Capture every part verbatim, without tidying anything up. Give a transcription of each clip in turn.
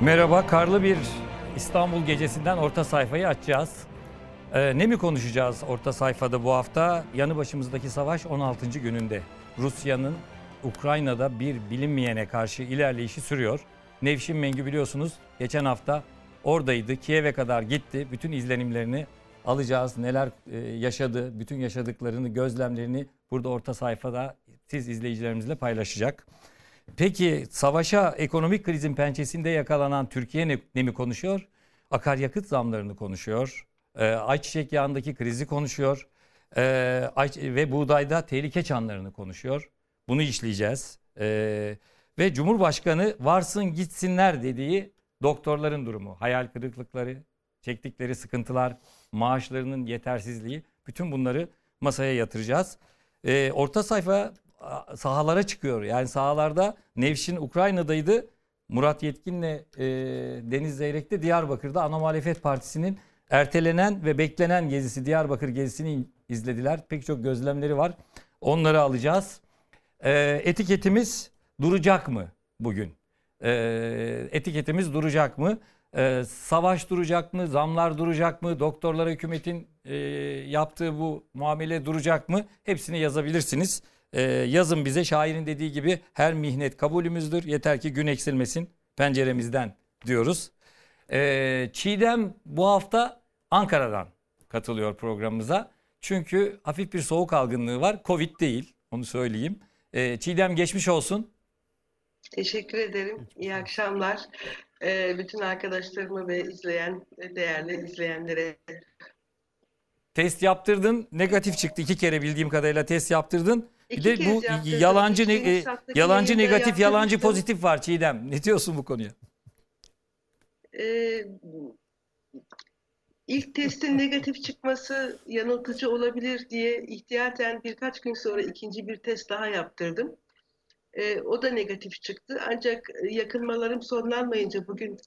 Merhaba, karlı bir İstanbul gecesinden orta sayfayı açacağız. Ee, ne mi konuşacağız orta sayfada bu hafta? Yanı başımızdaki savaş on altıncı gününde. Rusya'nın Ukrayna'da bir bilinmeyene karşı ilerleyişi sürüyor. Nevşin Mengi biliyorsunuz geçen hafta oradaydı. Kiev'e kadar gitti. Bütün izlenimlerini alacağız. Neler e, yaşadı, bütün yaşadıklarını, gözlemlerini burada orta sayfada siz izleyicilerimizle paylaşacak. Peki savaşa, ekonomik krizin pençesinde yakalanan Türkiye ne, ne mi konuşuyor? Akaryakıt zamlarını konuşuyor. E, ayçiçek yağındaki krizi konuşuyor. E, ay, ve buğdayda tehlike çanlarını konuşuyor. Bunu işleyeceğiz. E, ve Cumhurbaşkanı varsın gitsinler dediği doktorların durumu, hayal kırıklıkları, çektikleri sıkıntılar, maaşlarının yetersizliği, bütün bunları masaya yatıracağız. E, orta sayfa sahalara çıkıyor. Yani sahalarda Nevşin Ukrayna'daydı. Murat Yetkin'le e, Deniz Zeyrek de Diyarbakır'da ana muhalefet partisinin ertelenen ve beklenen gezisi, Diyarbakır gezisini izlediler. Pek çok gözlemleri var. Onları alacağız. E, etiketimiz duracak mı bugün? E, etiketimiz duracak mı? E, savaş duracak mı? Zamlar duracak mı? Doktorlara hükümetin e, yaptığı bu muamele duracak mı? Hepsini yazabilirsiniz. Ee, yazın bize, şairin dediği gibi her mihnet kabulümüzdür. Yeter ki gün eksilmesin penceremizden diyoruz. Ee, Çiğdem bu hafta Ankara'dan katılıyor programımıza. Çünkü hafif bir soğuk algınlığı var. Covid değil, onu söyleyeyim. Ee, Çiğdem geçmiş olsun. Teşekkür ederim. İyi akşamlar. Ee, bütün arkadaşlarıma ve izleyen, değerli izleyenlere. Test yaptırdın, negatif çıktı. İki kere bildiğim kadarıyla test yaptırdın. Bir de bu yalancı ne, yalancı negatif, yalancı pozitif var Çiğdem. Ne diyorsun bu konuya? Ee, ilk testin negatif çıkması yanıltıcı olabilir diye ihtiyaten birkaç gün sonra ikinci bir test daha yaptırdım. Ee, o da negatif çıktı. Ancak yakınmalarım sonlanmayınca bugün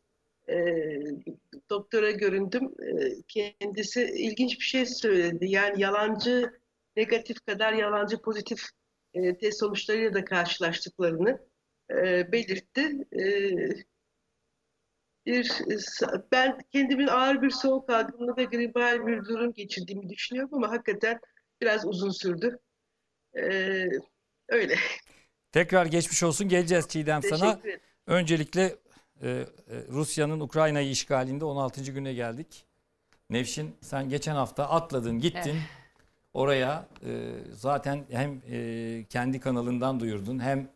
e, doktora göründüm. E, kendisi ilginç bir şey söyledi. Yani yalancı negatif kadar yalancı pozitif e, test sonuçlarıyla da karşılaştıklarını e, belirtti. E, bir, ben kendimin ağır bir soğuk algınlığı ve gribal bir durum geçirdiğimi düşünüyorum ama hakikaten biraz uzun sürdü. E, öyle. Tekrar geçmiş olsun, geleceğiz Çiğdem sana. Öncelikle e, Rusya'nın Ukrayna'yı işgalinde on altıncı güne geldik. Nevşin, sen geçen hafta atladın gittin. Evet. Oraya e, zaten hem e, kendi kanalından duyurdun hem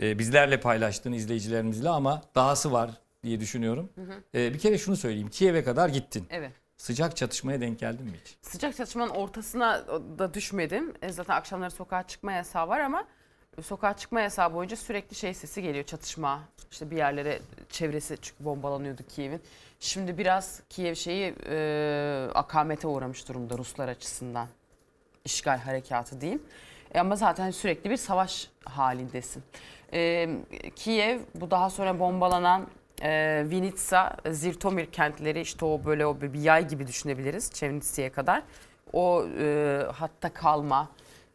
e, bizlerle paylaştın izleyicilerimizle ama dahası var diye düşünüyorum. Hı hı. E, bir kere şunu söyleyeyim, Kiev'e kadar gittin. Evet. Sıcak çatışmaya denk geldin mi hiç? Sıcak çatışmanın ortasına da düşmedim. E, zaten akşamları sokağa çıkma yasağı var ama sokağa çıkma yasağı boyunca sürekli şey sesi geliyor, çatışma. İşte bir yerlere, çevresi çünkü bombalanıyordu Kiev'in. Şimdi biraz Kiev şeyi e, akamete uğramış durumda Ruslar açısından. İşgal harekatı diyeyim. E ama zaten sürekli bir savaş halindesin. E, Kiev, bu daha sonra bombalanan e, Vinitsa, Zirtomir kentleri, işte o böyle o bir yay gibi düşünebiliriz Çevnitsi'ye kadar. O e, hatta kalma,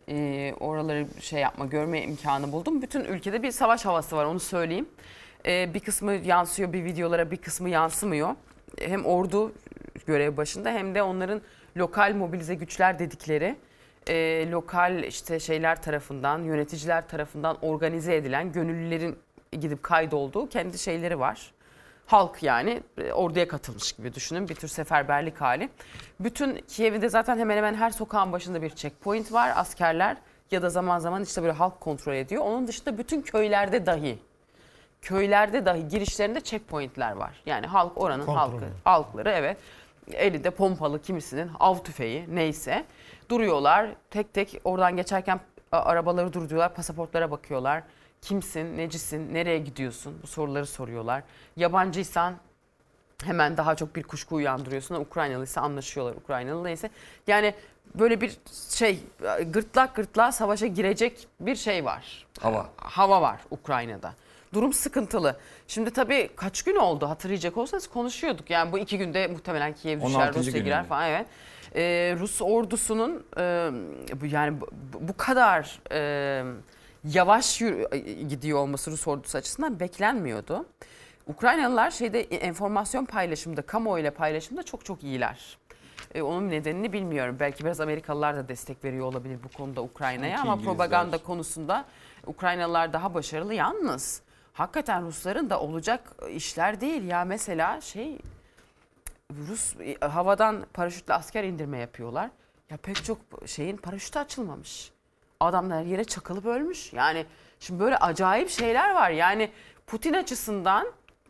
e, oraları şey yapma, görme imkanı buldum. Bütün ülkede bir savaş havası var, onu söyleyeyim. E, bir kısmı yansıyor bir videolara, bir kısmı yansımıyor. Hem ordu görev başında hem de onların lokal mobilize güçler dedikleri, E, lokal işte şeyler tarafından, yöneticiler tarafından organize edilen, gönüllülerin gidip kaydolduğu kendi şeyleri var. Halk yani e, orduya katılmış gibi düşünün, bir tür seferberlik hali. Bütün Kiev'de zaten hemen hemen her sokağın başında bir checkpoint var. Askerler ya da zaman zaman işte böyle halk kontrol ediyor. Onun dışında bütün köylerde dahi, köylerde dahi girişlerinde checkpointler var. Yani halk oranın halkı, halkları evet. Elinde pompalı, kimisinin av tüfeği neyse duruyorlar. Tek tek oradan geçerken arabaları durduruyorlar, pasaportlara bakıyorlar. Kimsin, necisin, nereye gidiyorsun, bu soruları soruyorlar. Yabancıysan hemen daha çok bir kuşku uyandırıyorsun. Ukraynalıysa anlaşıyorlar, Ukraynalı neyse. Yani böyle bir şey, gırtlak gırtlağa savaşa girecek bir şey var. Hava. Hava var Ukrayna'da. Durum sıkıntılı. Şimdi tabii kaç gün oldu hatırlayacak olsanız konuşuyorduk. Yani bu iki günde muhtemelen Kiev düşer, Rusya girer falan evet. Ee, Rus ordusunun e, yani bu, bu kadar e, yavaş yürü, gidiyor olması Rus ordusu açısından beklenmiyordu. Ukraynalılar şeyde enformasyon paylaşımda, kamuoyuyla paylaşımda çok çok iyiler. E, onun nedenini bilmiyorum. Belki biraz Amerikalılar da destek veriyor olabilir bu konuda Ukrayna'ya, ama İngilizler propaganda konusunda Ukraynalılar daha başarılı. Yalnız hakikaten Rusların da olacak işler değil. Ya mesela şey, Rus havadan paraşütle asker indirme yapıyorlar. Ya pek çok şeyin paraşütü açılmamış. Adamlar yere çakılıp ölmüş. Yani şimdi böyle acayip şeyler var. Yani Putin açısından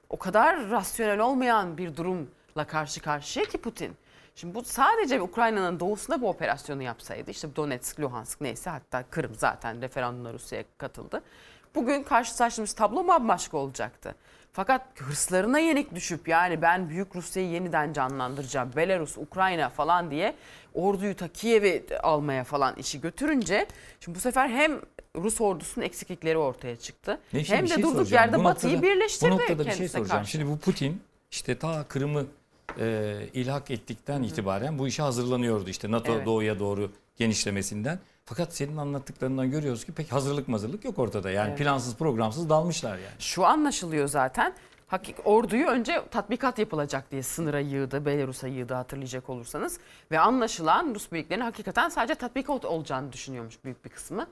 o kadar rasyonel olmayan bir durumla karşı karşıya ki Putin. Şimdi bu sadece Ukrayna'nın doğusunda bu operasyonu yapsaydı, işte Donetsk, Luhansk neyse, hatta Kırım zaten referandumla Rusya'ya katıldı. Bugün karşılaştığımız tablo bambaşka olacaktı. Fakat hırslarına yenik düşüp, yani ben Büyük Rusya'yı yeniden canlandıracağım, Belarus, Ukrayna falan diye orduyu ta Kiev'e almaya falan işi götürünce, şimdi bu sefer hem Rus ordusunun eksiklikleri ortaya çıktı, Nevşin, hem de şey durduk soracağım. Yerde bu Batı'yı noktada, birleştirdi. Bu noktada bir şey soracağım. Karşı. Şimdi bu Putin işte ta Kırım'ı e, ilhak ettikten Hı-hı. itibaren bu işe hazırlanıyordu, işte NATO evet. doğuya doğru genişlemesinden. Fakat senin anlattıklarından görüyoruz ki pek hazırlık mazırlık yok ortada. Yani evet. plansız programsız dalmışlar yani. Şu anlaşılıyor zaten. Hakik orduyu önce tatbikat yapılacak diye sınıra yığdı, Belarus'a yığdı, hatırlayacak olursanız. Ve anlaşılan Rus birliklerinin hakikaten sadece tatbikat olacağını düşünüyormuş büyük bir kısmı.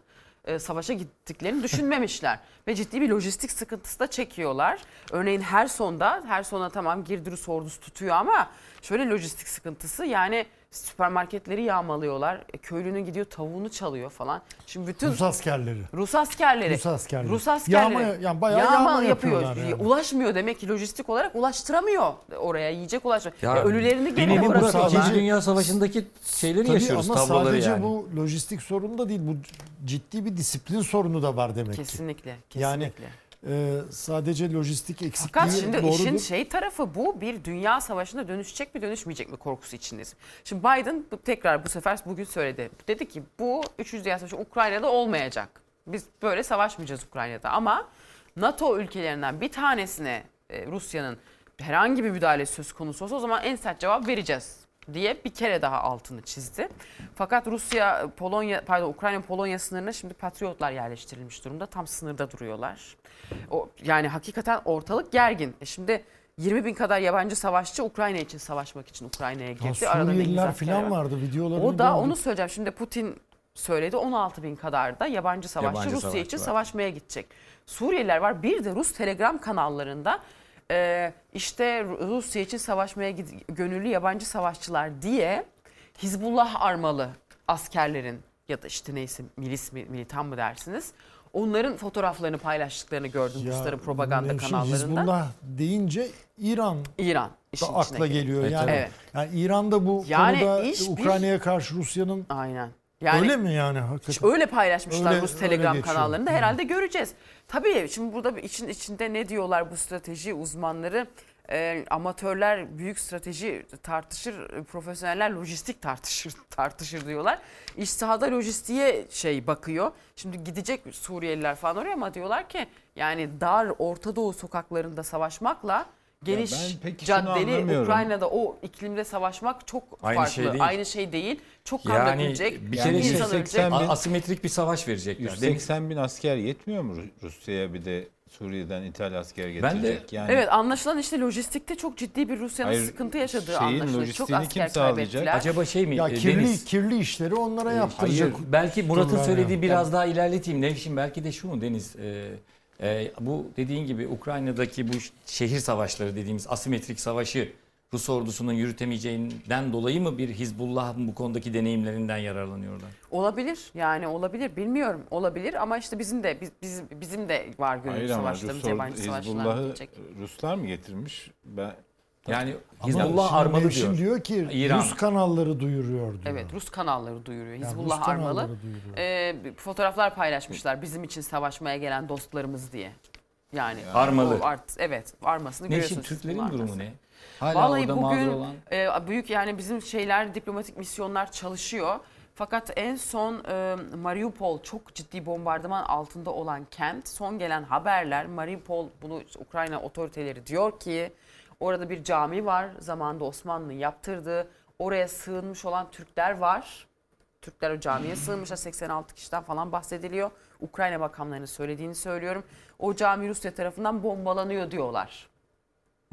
E, savaşa gittiklerini düşünmemişler. Ve ciddi bir lojistik sıkıntısı da çekiyorlar. Örneğin Herson'da, Herson'a tamam girdi Rus ordusu tutuyor ama şöyle lojistik sıkıntısı, yani süpermarketleri yağmalıyorlar. Köylünün gidiyor tavuğunu çalıyor falan. Şimdi bütün Rus askerleri. Rus askerleri. Rus askerleri. Rus askerleri. Yağma, yani bayağı yağma, yağma yapıyor. Yani. Ulaşmıyor demek ki, lojistik olarak ulaştıramıyor oraya, yiyecek ulaşmıyor. Ya, ya, ölülerini geliyor bırakıyorlar. İkinci Dünya Savaşı'ndaki şeyleri tabii yaşıyoruz, tabloları yani. Ama sadece bu lojistik sorun da değil. Bu ciddi bir disiplin sorunu da var demek kesinlikle, ki. Kesinlikle. Yani Ee, sadece lojistik eksikliği doğrudur. Fakat şimdi doğrudur. İşin şey tarafı, bu bir dünya savaşına dönüşecek mi dönüşmeyecek mi korkusu içindeyiz. Şimdi Biden tekrar bu sefer bugün söyledi. Dedi ki bu üçüncü Dünya Savaşı Ukrayna'da olmayacak. Biz böyle savaşmayacağız Ukrayna'da, ama NATO ülkelerinden bir tanesine Rusya'nın herhangi bir müdahalesi söz konusu olsa o zaman en sert cevap vereceğiz diye bir kere daha altını çizdi. Fakat Rusya Polonya pardon Ukrayna Polonya sınırına şimdi Patriotlar yerleştirilmiş durumda. Tam sınırda duruyorlar. O, yani hakikaten ortalık gergin. E şimdi yirmi bin kadar yabancı savaşçı Ukrayna için savaşmak için Ukrayna'ya gitti. Suriyeliler falan vardı videolarını. O da onu söyleyeceğim. Şimdi Putin söyledi, on altı bin kadar da yabancı savaşçı yabancı Rusya savaşçı için var. Savaşmaya gidecek. Suriyeliler var. Bir de Rus Telegram kanallarında Ee, işte Rusya için savaşmaya gönüllü yabancı savaşçılar diye Hizbullah armalı askerlerin ya da işte neyse milis mi, militan mı dersiniz, onların fotoğraflarını paylaştıklarını gördüm ya, Rusların propaganda kanallarında. Hizbullah deyince İran, İran da akla geliyor. Yani, evet. yani İran da bu yani konuda Ukrayna'ya bir... karşı Rusya'nın... Aynen. Yani, öyle mi yani? Hakikaten. Öyle paylaşmışlar öyle, Rus Telegram kanallarında, herhalde yani. Göreceğiz. Tabii şimdi burada için içinde ne diyorlar bu strateji uzmanları? E, amatörler büyük strateji tartışır, profesyoneller lojistik tartışır tartışır diyorlar. İş sahada lojistiğe şey bakıyor. Şimdi gidecek Suriyeliler falan oraya, ama diyorlar ki yani dar Orta Doğu sokaklarında savaşmakla geniş caddeli Ukrayna'da o iklimde savaşmak çok aynı farklı. Şey Aynı şey değil. Çok kan yani, dökülecek. Bir kere yani asimetrik bir savaş verecekler. yüz seksen bin asker yetmiyor mu Rusya'ya, bir de Suriye'den İtalya asker getirecek? De, yani. Evet, anlaşılan işte lojistikte çok ciddi bir Rusya'nın Hayır, sıkıntı yaşadığı anlaşılan. Çok asker kaybettiler. Acaba şey mi? Ya, kirli, Deniz, kirli işleri onlara e, yaptıracak. Hayır, belki Murat'ın söylediği yani. Biraz yani. Daha ilerleteyim. Nevşin, belki de şu mu Deniz? E, Ee, bu dediğin gibi Ukrayna'daki bu şehir savaşları dediğimiz asimetrik savaşı Rus ordusunun yürütemeyeceğinden dolayı mı bir Hizbullah'ın bu konudaki deneyimlerinden yararlanıyorlar? Olabilir yani, olabilir, bilmiyorum, olabilir ama işte bizim de biz, bizim de var gönüllü savaşlarımız, yabancı savaşlar gelecek. Ruslar mı getirmiş? Ben yani Hizbullah armalı diyor. diyor ki İran. Rus kanalları duyuruyor diyor. Evet, Rus kanalları duyuruyor. Yani Hizbullah Rus armalı duyuruyor. E, fotoğraflar paylaşmışlar bizim için savaşmaya gelen dostlarımız diye. Yani ya. Armalı. O art, evet, armasını ne görüyorsunuz. Şimdi Türklerin durumu arması. Ne? Hala vallahi bugün olan... e, büyük yani bizim şeyler, diplomatik misyonlar çalışıyor. Fakat en son e, Mariupol çok ciddi bombardıman altında olan kent. Son gelen haberler, Mariupol, bunu işte Ukrayna otoriteleri diyor ki orada bir cami var, zamanında Osmanlı'nın yaptırdığı. Oraya sığınmış olan Türkler var. Türkler o camiye sığınmışlar. seksen altı kişiden falan bahsediliyor. Ukrayna makamlarının söylediğini söylüyorum. O cami Rusya tarafından bombalanıyor diyorlar.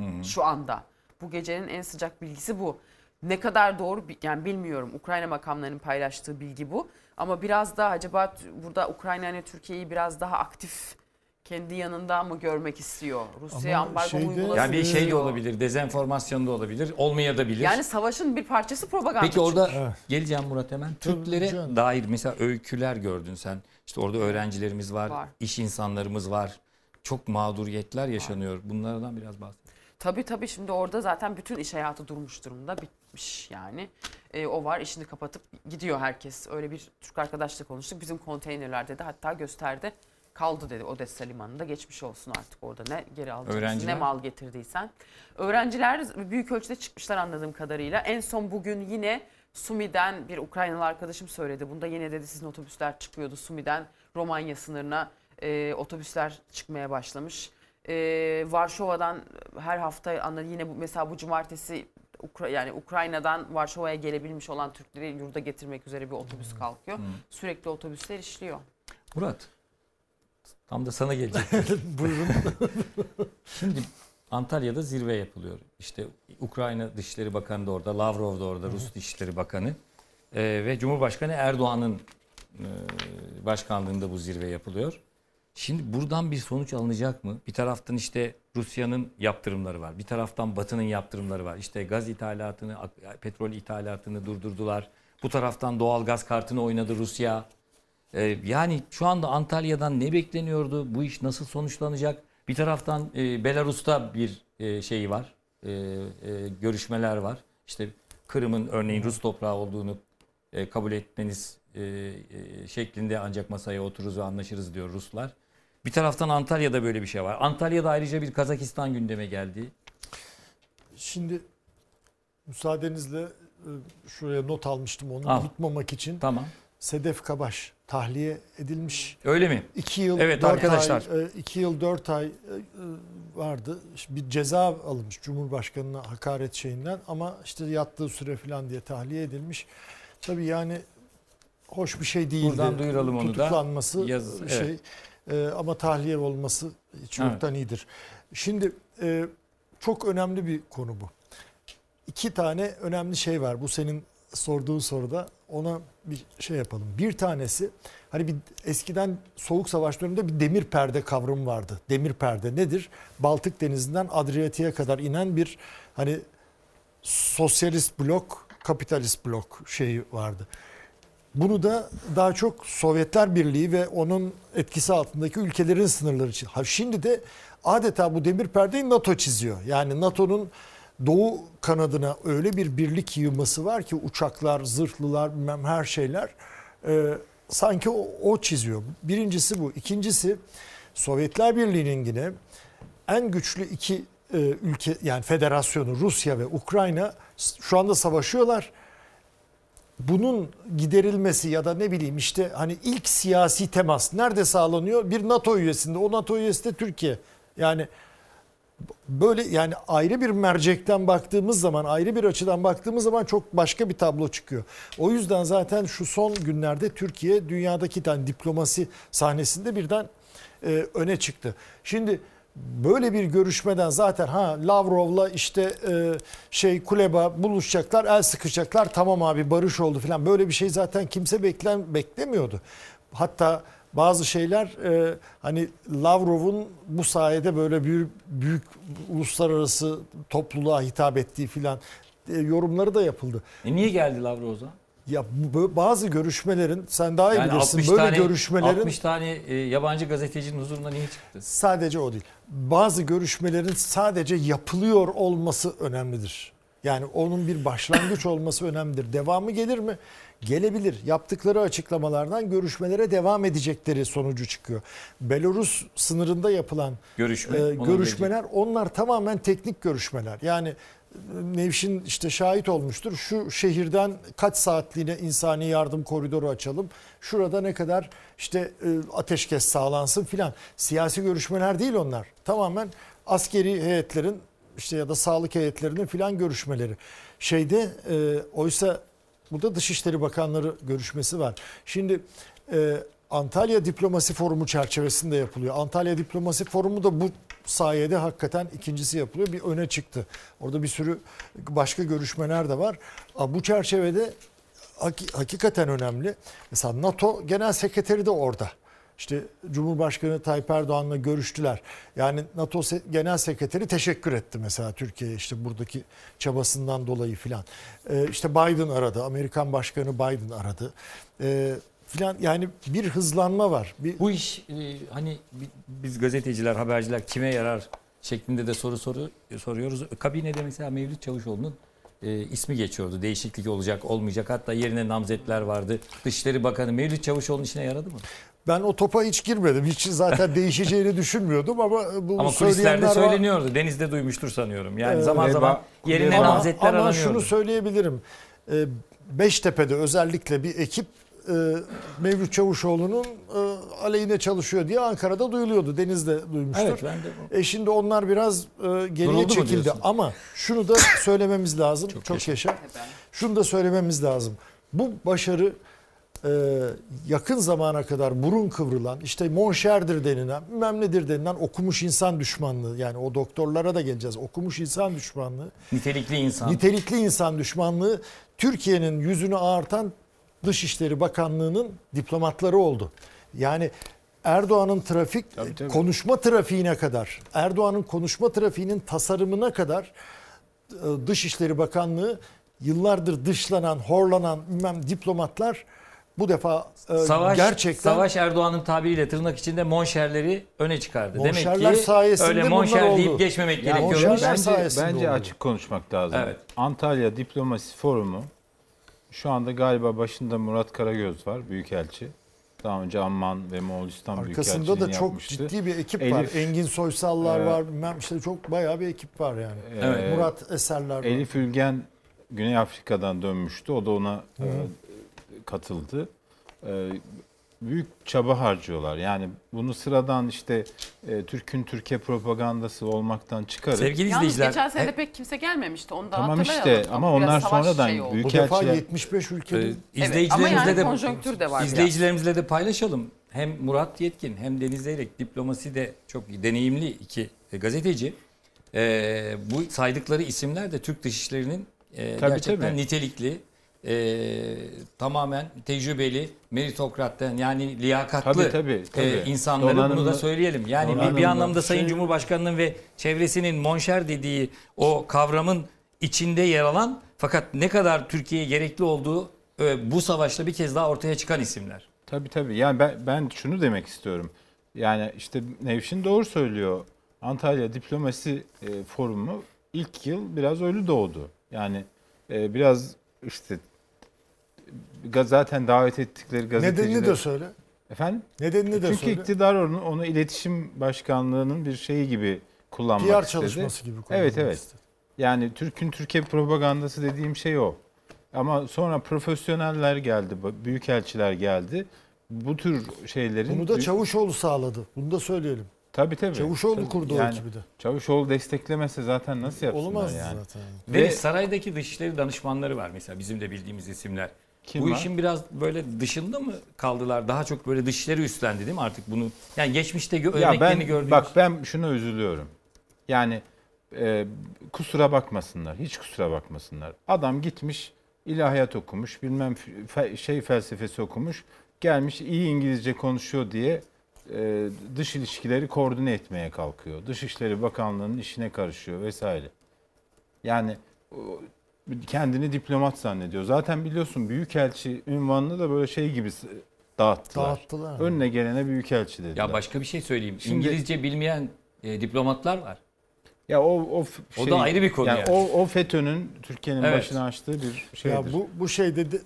Hı-hı. şu anda. Bu gecenin en sıcak bilgisi bu. Ne kadar doğru yani bilmiyorum. Ukrayna makamlarının paylaştığı bilgi bu. Ama biraz daha acaba burada Ukrayna hani Türkiye'yi biraz daha aktif kendi yanında mı görmek istiyor? Rusya ambargo uygulasın. Yani bir şey de olabilir, dezenformasyon da olabilir, olmaya da bilir. Yani savaşın bir parçası propaganda. Peki orada evet. geleceğim Murat hemen. Türklere Türk dair mesela öyküler gördün sen. İşte orada öğrencilerimiz var, var. iş insanlarımız var. Çok mağduriyetler yaşanıyor. Var. Bunlardan biraz bahsedelim. Tabii tabii şimdi orada zaten bütün iş hayatı durmuş durumda, bitmiş yani. E, o var, işini kapatıp gidiyor herkes. Öyle bir Türk arkadaşla konuştuk. Bizim konteynerlerde de hatta gösterdi. Kaldı dedi Odessa limanında, geçmiş olsun artık orada ne geri alacaksın ne mal getirdiysen. Öğrenciler büyük ölçüde çıkmışlar anladığım kadarıyla. En son bugün yine Sumi'den bir Ukraynalı arkadaşım söyledi. Bunda yine dedi sizin otobüsler çıkıyordu Sumi'den Romanya sınırına e, otobüsler çıkmaya başlamış. E, Varşova'dan her hafta anladı yine bu, mesela bu cumartesi Ukra yani Ukrayna'dan Varşova'ya gelebilmiş olan Türkleri yurda getirmek üzere bir otobüs kalkıyor. Hmm. Sürekli otobüsler işliyor. Murat. Tam da sana gelecek. Buyurun. Şimdi Antalya'da zirve yapılıyor. İşte Ukrayna Dışişleri Bakanı da orada, Lavrov da orada, Hı. Rus Dışişleri Bakanı. Ee, ve Cumhurbaşkanı Erdoğan'ın e, başkanlığında bu zirve yapılıyor. Şimdi buradan bir sonuç alınacak mı? Bir taraftan işte Rusya'nın yaptırımları var. Bir taraftan Batı'nın yaptırımları var. İşte gaz ithalatını, petrol ithalatını durdurdular. Bu taraftan doğal gaz kartını oynadı Rusya. Yani şu anda Antalya'dan ne bekleniyordu? Bu iş nasıl sonuçlanacak? Bir taraftan e, Belarus'ta bir e, şey var, e, e, görüşmeler var. İşte Kırım'ın örneğin Rus toprağı olduğunu e, kabul etmeniz e, e, şeklinde ancak masaya otururuz ve anlaşırız diyor Ruslar. Bir taraftan Antalya'da böyle bir şey var. Antalya'da ayrıca bir Kazakistan gündeme geldi. Şimdi müsaadenizle şuraya not almıştım onu Al. unutmamak için. Tamam. Sedef Kabaş tahliye edilmiş. Öyle mi? iki yıl evet, arkadaşlar. iki yıl dört ay vardı. Bir ceza alınmış Cumhurbaşkanı'na hakaret şeyinden ama işte yattığı süre falan diye tahliye edilmiş. Tabii yani hoş bir şey değildi. Buradan duyuralım onu da. Tutuklanması Yaz, şey evet. ama tahliye olması hiç yoktan evet. iyidir. Şimdi çok önemli bir konu bu. İki tane önemli şey var. Bu senin sorduğun soruda. Ona bir şey yapalım. Bir tanesi hani bir eskiden soğuk savaş döneminde bir demir perde kavramı vardı. Demir perde nedir? Baltık Denizi'nden Adriyatik'e kadar inen bir hani sosyalist blok, kapitalist blok şeyi vardı. Bunu da daha çok Sovyetler Birliği ve onun etkisi altındaki ülkelerin sınırları için. Şimdi de adeta bu demir perdeyi NATO çiziyor. Yani NATO'nun Doğu kanadına öyle bir birlik yığması var ki uçaklar, zırhlılar, bilmem her şeyler e, sanki o, o çiziyor. Birincisi bu. İkincisi Sovyetler Birliği'nin yine en güçlü iki e, ülke yani federasyonu Rusya ve Ukrayna şu anda savaşıyorlar. Bunun giderilmesi ya da ne bileyim işte hani ilk siyasi temas nerede sağlanıyor? Bir NATO üyesinde. O NATO üyesi de Türkiye. Yani böyle yani ayrı bir mercekten baktığımız zaman, ayrı bir açıdan baktığımız zaman çok başka bir tablo çıkıyor. O yüzden zaten şu son günlerde Türkiye dünyadaki tane diplomasi sahnesinde birden e, öne çıktı. Şimdi böyle bir görüşmeden zaten ha Lavrov'la işte e, şey Kuleba buluşacaklar, el sıkışacaklar. Tamam abi barış oldu falan. Böyle bir şey zaten kimse beklen, beklemiyordu. Hatta bazı şeyler e, hani Lavrov'un bu sayede böyle büyük, büyük uluslararası topluluğa hitap ettiği filan e, yorumları da yapıldı. E niye geldi Lavrov o zaman? Ya bu, bazı görüşmelerin sen daha iyi yani bilirsin böyle tane, görüşmelerin. altmış tane e, yabancı gazetecinin huzurunda niye çıktı? Sadece o değil. Bazı görüşmelerin sadece yapılıyor olması önemlidir. Yani onun bir başlangıç olması önemlidir. Devamı gelir mi? Gelebilir. Yaptıkları açıklamalardan görüşmelere devam edecekleri sonucu çıkıyor. Belarus sınırında yapılan Görüşme, e, görüşmeler onlar tamamen teknik görüşmeler. Yani Nevşin işte şahit olmuştur. Şu şehirden kaç saatliğine insani yardım koridoru açalım. Şurada ne kadar işte e, ateşkes sağlansın filan. Siyasi görüşmeler değil onlar. Tamamen askeri heyetlerin işte ya da sağlık heyetlerinin filan görüşmeleri. Şeyde e, oysa burada Dışişleri Bakanları görüşmesi var. Şimdi e, Antalya Diplomasi Forumu çerçevesinde yapılıyor. Antalya Diplomasi Forumu da bu sayede hakikaten ikincisi yapılıyor. Bir öne çıktı. Orada bir sürü başka görüşmeler de var. Bu çerçevede hakikaten önemli. Mesela NATO Genel Sekreteri de orada. İşte Cumhurbaşkanı Tayyip Erdoğan'la görüştüler. Yani NATO Genel Sekreteri teşekkür etti mesela Türkiye'ye işte buradaki çabasından dolayı filan. Ee, işte Biden aradı. Amerikan Başkanı Biden aradı. Ee, filan yani bir hızlanma var. Bir... Bu iş e, hani biz gazeteciler, haberciler kime yarar şeklinde de soru soru soruyoruz. Kabinede mesela Mevlüt Çavuşoğlu'nun e, ismi geçiyordu. Değişiklik olacak, olmayacak. Hatta yerine namzetler vardı. Dışişleri Bakanı Mevlüt Çavuşoğlu'nun işine yaradı mı? Ben o topa hiç girmedim. Hiç zaten değişeceğini düşünmüyordum ama bu ama kulislerde var... söyleniyordu. Deniz de duymuştur sanıyorum. Yani ee, zaman zaman yerine ama, namzetler aranıyordu. Ama şunu söyleyebilirim. E, Beştepe'de özellikle bir ekip e, Mevlüt Çavuşoğlu'nun e, aleyhine çalışıyor diye Ankara'da duyuluyordu. Deniz de duymuştur. Evet, ben de... E, şimdi onlar biraz e, geriye duruldu çekildi. Ama şunu da söylememiz lazım. Çok, Çok yaşa. yaşa. Şunu da söylememiz lazım. Bu başarı Ee, yakın zamana kadar burun kıvrılan işte monşerdir denilen bilmem nedir denilen okumuş insan düşmanlığı, yani o doktorlara da geleceğiz, okumuş insan düşmanlığı, nitelikli insan nitelikli insan düşmanlığı Türkiye'nin yüzünü ağartan Dışişleri Bakanlığı'nın diplomatları oldu. Yani Erdoğan'ın trafik tabii, tabii. konuşma trafiğine kadar, Erdoğan'ın konuşma trafiğinin tasarımına kadar Dışişleri Bakanlığı, yıllardır dışlanan, horlanan bilmem diplomatlar bu defa savaş, gerçekten... Savaş Erdoğan'ın tabiriyle tırnak içinde monşerleri öne çıkardı. Monşerler demek ki sayesinde öyle monşer deyip oldu. geçmemek ya gerekiyor. Bence, bence açık konuşmak lazım. Evet. Antalya Diplomasi Forumu şu anda galiba başında Murat Karagöz var, büyükelçi. Daha önce Amman ve Moğolistan Arkasında büyükelçiliğini yapmıştı. Arkasında da çok ciddi bir ekip Elif, var. Engin Soysallar e, var. İşte çok bayağı bir ekip var yani. E, Murat Eserler var. Elif Ülgen Güney Afrika'dan dönmüştü. O da ona... Hı. E, katıldı. Ee, büyük çaba harcıyorlar. Yani bunu sıradan işte e, Türk'ün Türkiye propagandası olmaktan çıkarıp... Sevgili izleyiciler... Yalnız geçen sene de pek kimse gelmemişti. Onu da tamam işte ama onlar sonradan şey büyük Bu defa yetmiş beş ülkede... Ee, izleyicilerimizle, evet, ama yani de, de var izleyicilerimizle de paylaşalım. Hem Murat Yetkin hem Deniz Zeyrek diplomasi de çok deneyimli iki gazeteci. Ee, bu saydıkları isimler de Türk dışişlerinin e, tabii, gerçekten tabii. nitelikli... Ee, tamamen tecrübeli, meritokrattan yani liyakatlı tabii, tabii, tabii. E, insanları donanımlı, bunu da söyleyelim. Yani bir, bir anlamda Sayın şey... Cumhurbaşkanı'nın ve çevresinin monşer dediği o kavramın içinde yer alan fakat ne kadar Türkiye'ye gerekli olduğu e, bu savaşta bir kez daha ortaya çıkan isimler. Tabii tabii. Yani ben, ben şunu demek istiyorum. Yani işte Nevşin doğru söylüyor. Antalya Diplomasi e, Forumu ilk yıl biraz ölü doğdu. Yani e, biraz işte zaten davet ettikleri gazeteciler... Nedenini de söyle. Efendim? Nedenini de Çünkü söyle. Çünkü iktidar onu, onu iletişim başkanlığının bir şeyi gibi kullanmak istedi. P R çalışması gibi kullanmak istedi. Evet evet. İstedi. Yani Türk'ün Türkiye propagandası dediğim şey o. Ama sonra profesyoneller geldi, büyükelçiler geldi. Bu tür şeylerin... Bunu da Çavuşoğlu sağladı. Bunu da söyleyelim. Tabii tabii. Çavuşoğlu tabii. kurdu yani, o ekibi de. Çavuşoğlu desteklemese zaten nasıl yapsınlar Olmaz yani? Olmaz zaten. Ve, Ve saraydaki dışişleri danışmanları var mesela bizim de bildiğimiz isimler. Kim Bu var? işin biraz böyle dışında mı kaldılar? Daha çok böyle dışişleri üstlendi değil mi artık bunu? Yani geçmişte gö ya örneklerini ben, gördüğümüz. Bak ben şuna üzülüyorum. Yani e, kusura bakmasınlar. Hiç kusura bakmasınlar. Adam gitmiş ilahiyat okumuş. Bilmem fe şey felsefesi okumuş. Gelmiş iyi İngilizce konuşuyor diye... Ee, dış ilişkileri koordine etmeye kalkıyor. Dışişleri Bakanlığı'nın işine karışıyor vesaire. Yani kendini diplomat zannediyor. Zaten biliyorsun büyükelçi ünvanını da böyle şey gibi dağıttılar. dağıttılar Önüne gelene büyükelçi dediler. Ya başka bir şey söyleyeyim. Şimdi, İngilizce bilmeyen e, diplomatlar var. Ya o o, şey, o da ayrı bir konu. Yani yani. O, o FETÖ'nün Türkiye'nin evet. başına açtığı bir şeydir. Ya bu bu şeyde de,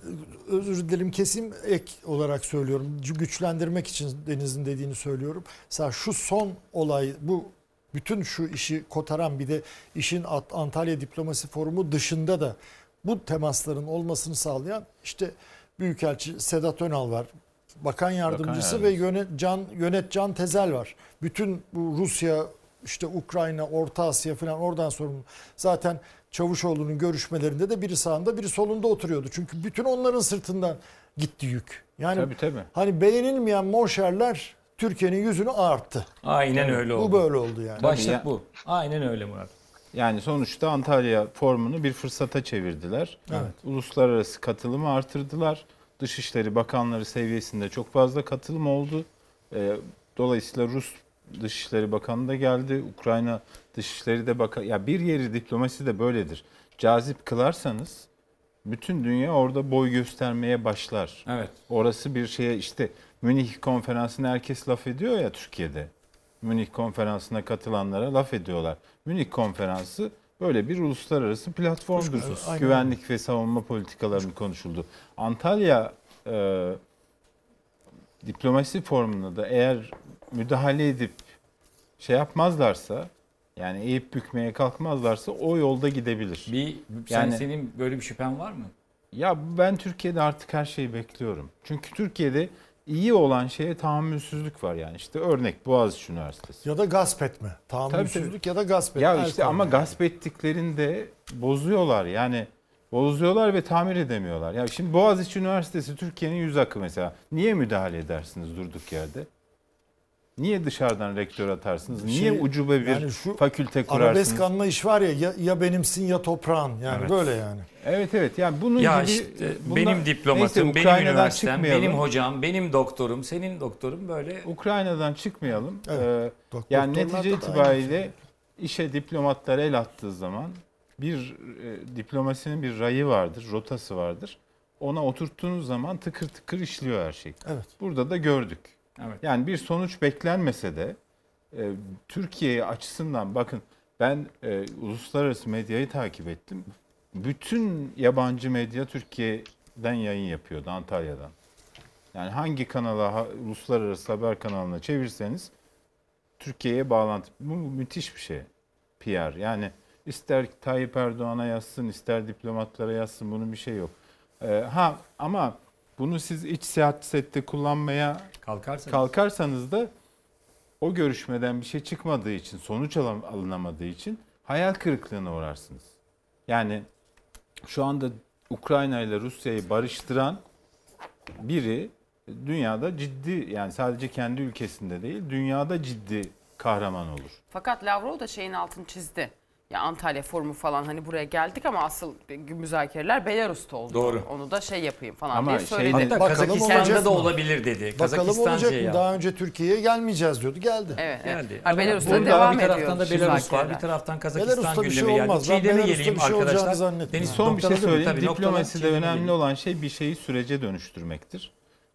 özür dilerim kesim ek olarak söylüyorum. Güçlendirmek için Deniz'in dediğini söylüyorum. Mesela şu son olay, bu bütün şu işi kotaran, bir de işin Antalya Diplomasi Forumu dışında da bu temasların olmasını sağlayan işte Büyükelçi Sedat Önal var. Bakan yardımcısı Bakan yardımcısı. ve Yönetcan Yönetcan Tezel var. Bütün bu Rusya, İşte Ukrayna, Orta Asya falan oradan sorumlu. Zaten Çavuşoğlu'nun görüşmelerinde de biri sağında biri solunda oturuyordu. Çünkü bütün onların sırtından gitti yük. Yani tabii, tabii. Hani beğenilmeyen monşerler Türkiye'nin yüzünü ağarttı. Aynen yani öyle bu oldu. Bu böyle oldu yani. Başlık bu. Aynen öyle Murat. Yani sonuçta Antalya formunu bir fırsata çevirdiler. Evet. Uluslararası katılımı artırdılar. Dışişleri Bakanları seviyesinde çok fazla katılım oldu. Dolayısıyla Rus Dışişleri Bakanı da geldi. Ukrayna Dışişleri de Bakanı. Ya bir yeri diplomasi de böyledir. Cazip kılarsanız bütün dünya orada boy göstermeye başlar. Evet. Orası bir şeye işte Münih Konferansı'na herkes laf ediyor ya Türkiye'de. Münih Konferansı'na katılanlara laf ediyorlar. Münih Konferansı böyle bir uluslararası platformdur. Aynen. Güvenlik ve savunma politikalarının konuşuldu. Antalya e, diplomasi formuna da eğer müdahale edip şey yapmazlarsa, yani eğip bükmeye kalkmazlarsa o yolda gidebilir. Bir, yani senin böyle bir şüphen var mı? Ya ben Türkiye'de artık her şeyi bekliyorum. Çünkü Türkiye'de iyi olan şeye tahammülsüzlük var yani. İşte örnek Boğaziçi Üniversitesi. Ya da gasp etme. Tahammülsüzlük tabii, ya da gasp etme. Ya işte ama yani gasp ettiklerinde bozuyorlar yani. Bozuyorlar ve tamir edemiyorlar. Ya şimdi Boğaziçi Üniversitesi Türkiye'nin yüz akı mesela. Niye müdahale edersiniz durduk yerde? Niye dışarıdan rektör atarsınız? Niye şey, ucube bir yani fakülte kurarsınız? Arabesk anlayış var ya, ya ya benimsin ya toprağın yani evet. Böyle yani. Evet evet yani bunun ya gibi. Işte, bundan, benim diplomatım, neyse, benim üniversitem, çıkmayalım. Benim hocam, benim doktorum, senin doktorun böyle. Ukrayna'dan çıkmayalım. Evet. Ee, Dok yani netice itibariyle şey. işe diplomatlar el attığı zaman bir e, diplomasinin bir rayı vardır, rotası vardır. Ona oturttuğunuz zaman tıkır tıkır işliyor her şey. Evet. Burada da gördük. Evet. Yani bir sonuç beklenmese de e, Türkiye açısından bakın ben e, uluslararası medyayı takip ettim. Bütün yabancı medya Türkiye'den yayın yapıyordu, Antalya'dan. Yani hangi kanala, ha, uluslararası haber kanalına çevirseniz Türkiye'ye bağlantı. Bu müthiş bir şey. P R. Yani ister Tayyip Erdoğan'a yazsın, ister diplomatlara yazsın, bunun bir şey yok. E, ha ama bunu siz iç siyasette kullanmaya kalkarsanız. kalkarsanız da o görüşmeden bir şey çıkmadığı için, sonuç alınamadığı için hayal kırıklığına uğrarsınız. Yani şu anda Ukrayna ile Rusya'yı barıştıran biri dünyada ciddi, yani sadece kendi ülkesinde değil, dünyada ciddi kahraman olur. Fakat Lavrov da şeyin altını çizdi. Ya Antalya forumu falan hani buraya geldik ama asıl müzakereler Belarus'ta oldu. Doğru. Onu da şey yapayım falan ama diye söyledi. Kazakistan'da da olabilir dedi. Bakalım olacak mı? Daha önce Türkiye'ye gelmeyeceğiz diyordu. Geldi. Evet. Geldi. Yani Belarus'ta devam ediyor. Bir taraftan da Belarus var. Bir taraftan Kazakistan gündemi geldi. Yani. Çiğdem'e geleyim şey arkadaşlar. Deniz son bir şey söyleyeyim. Diplomaside önemli olan şey bir şeyi sürece dönüştürmektir.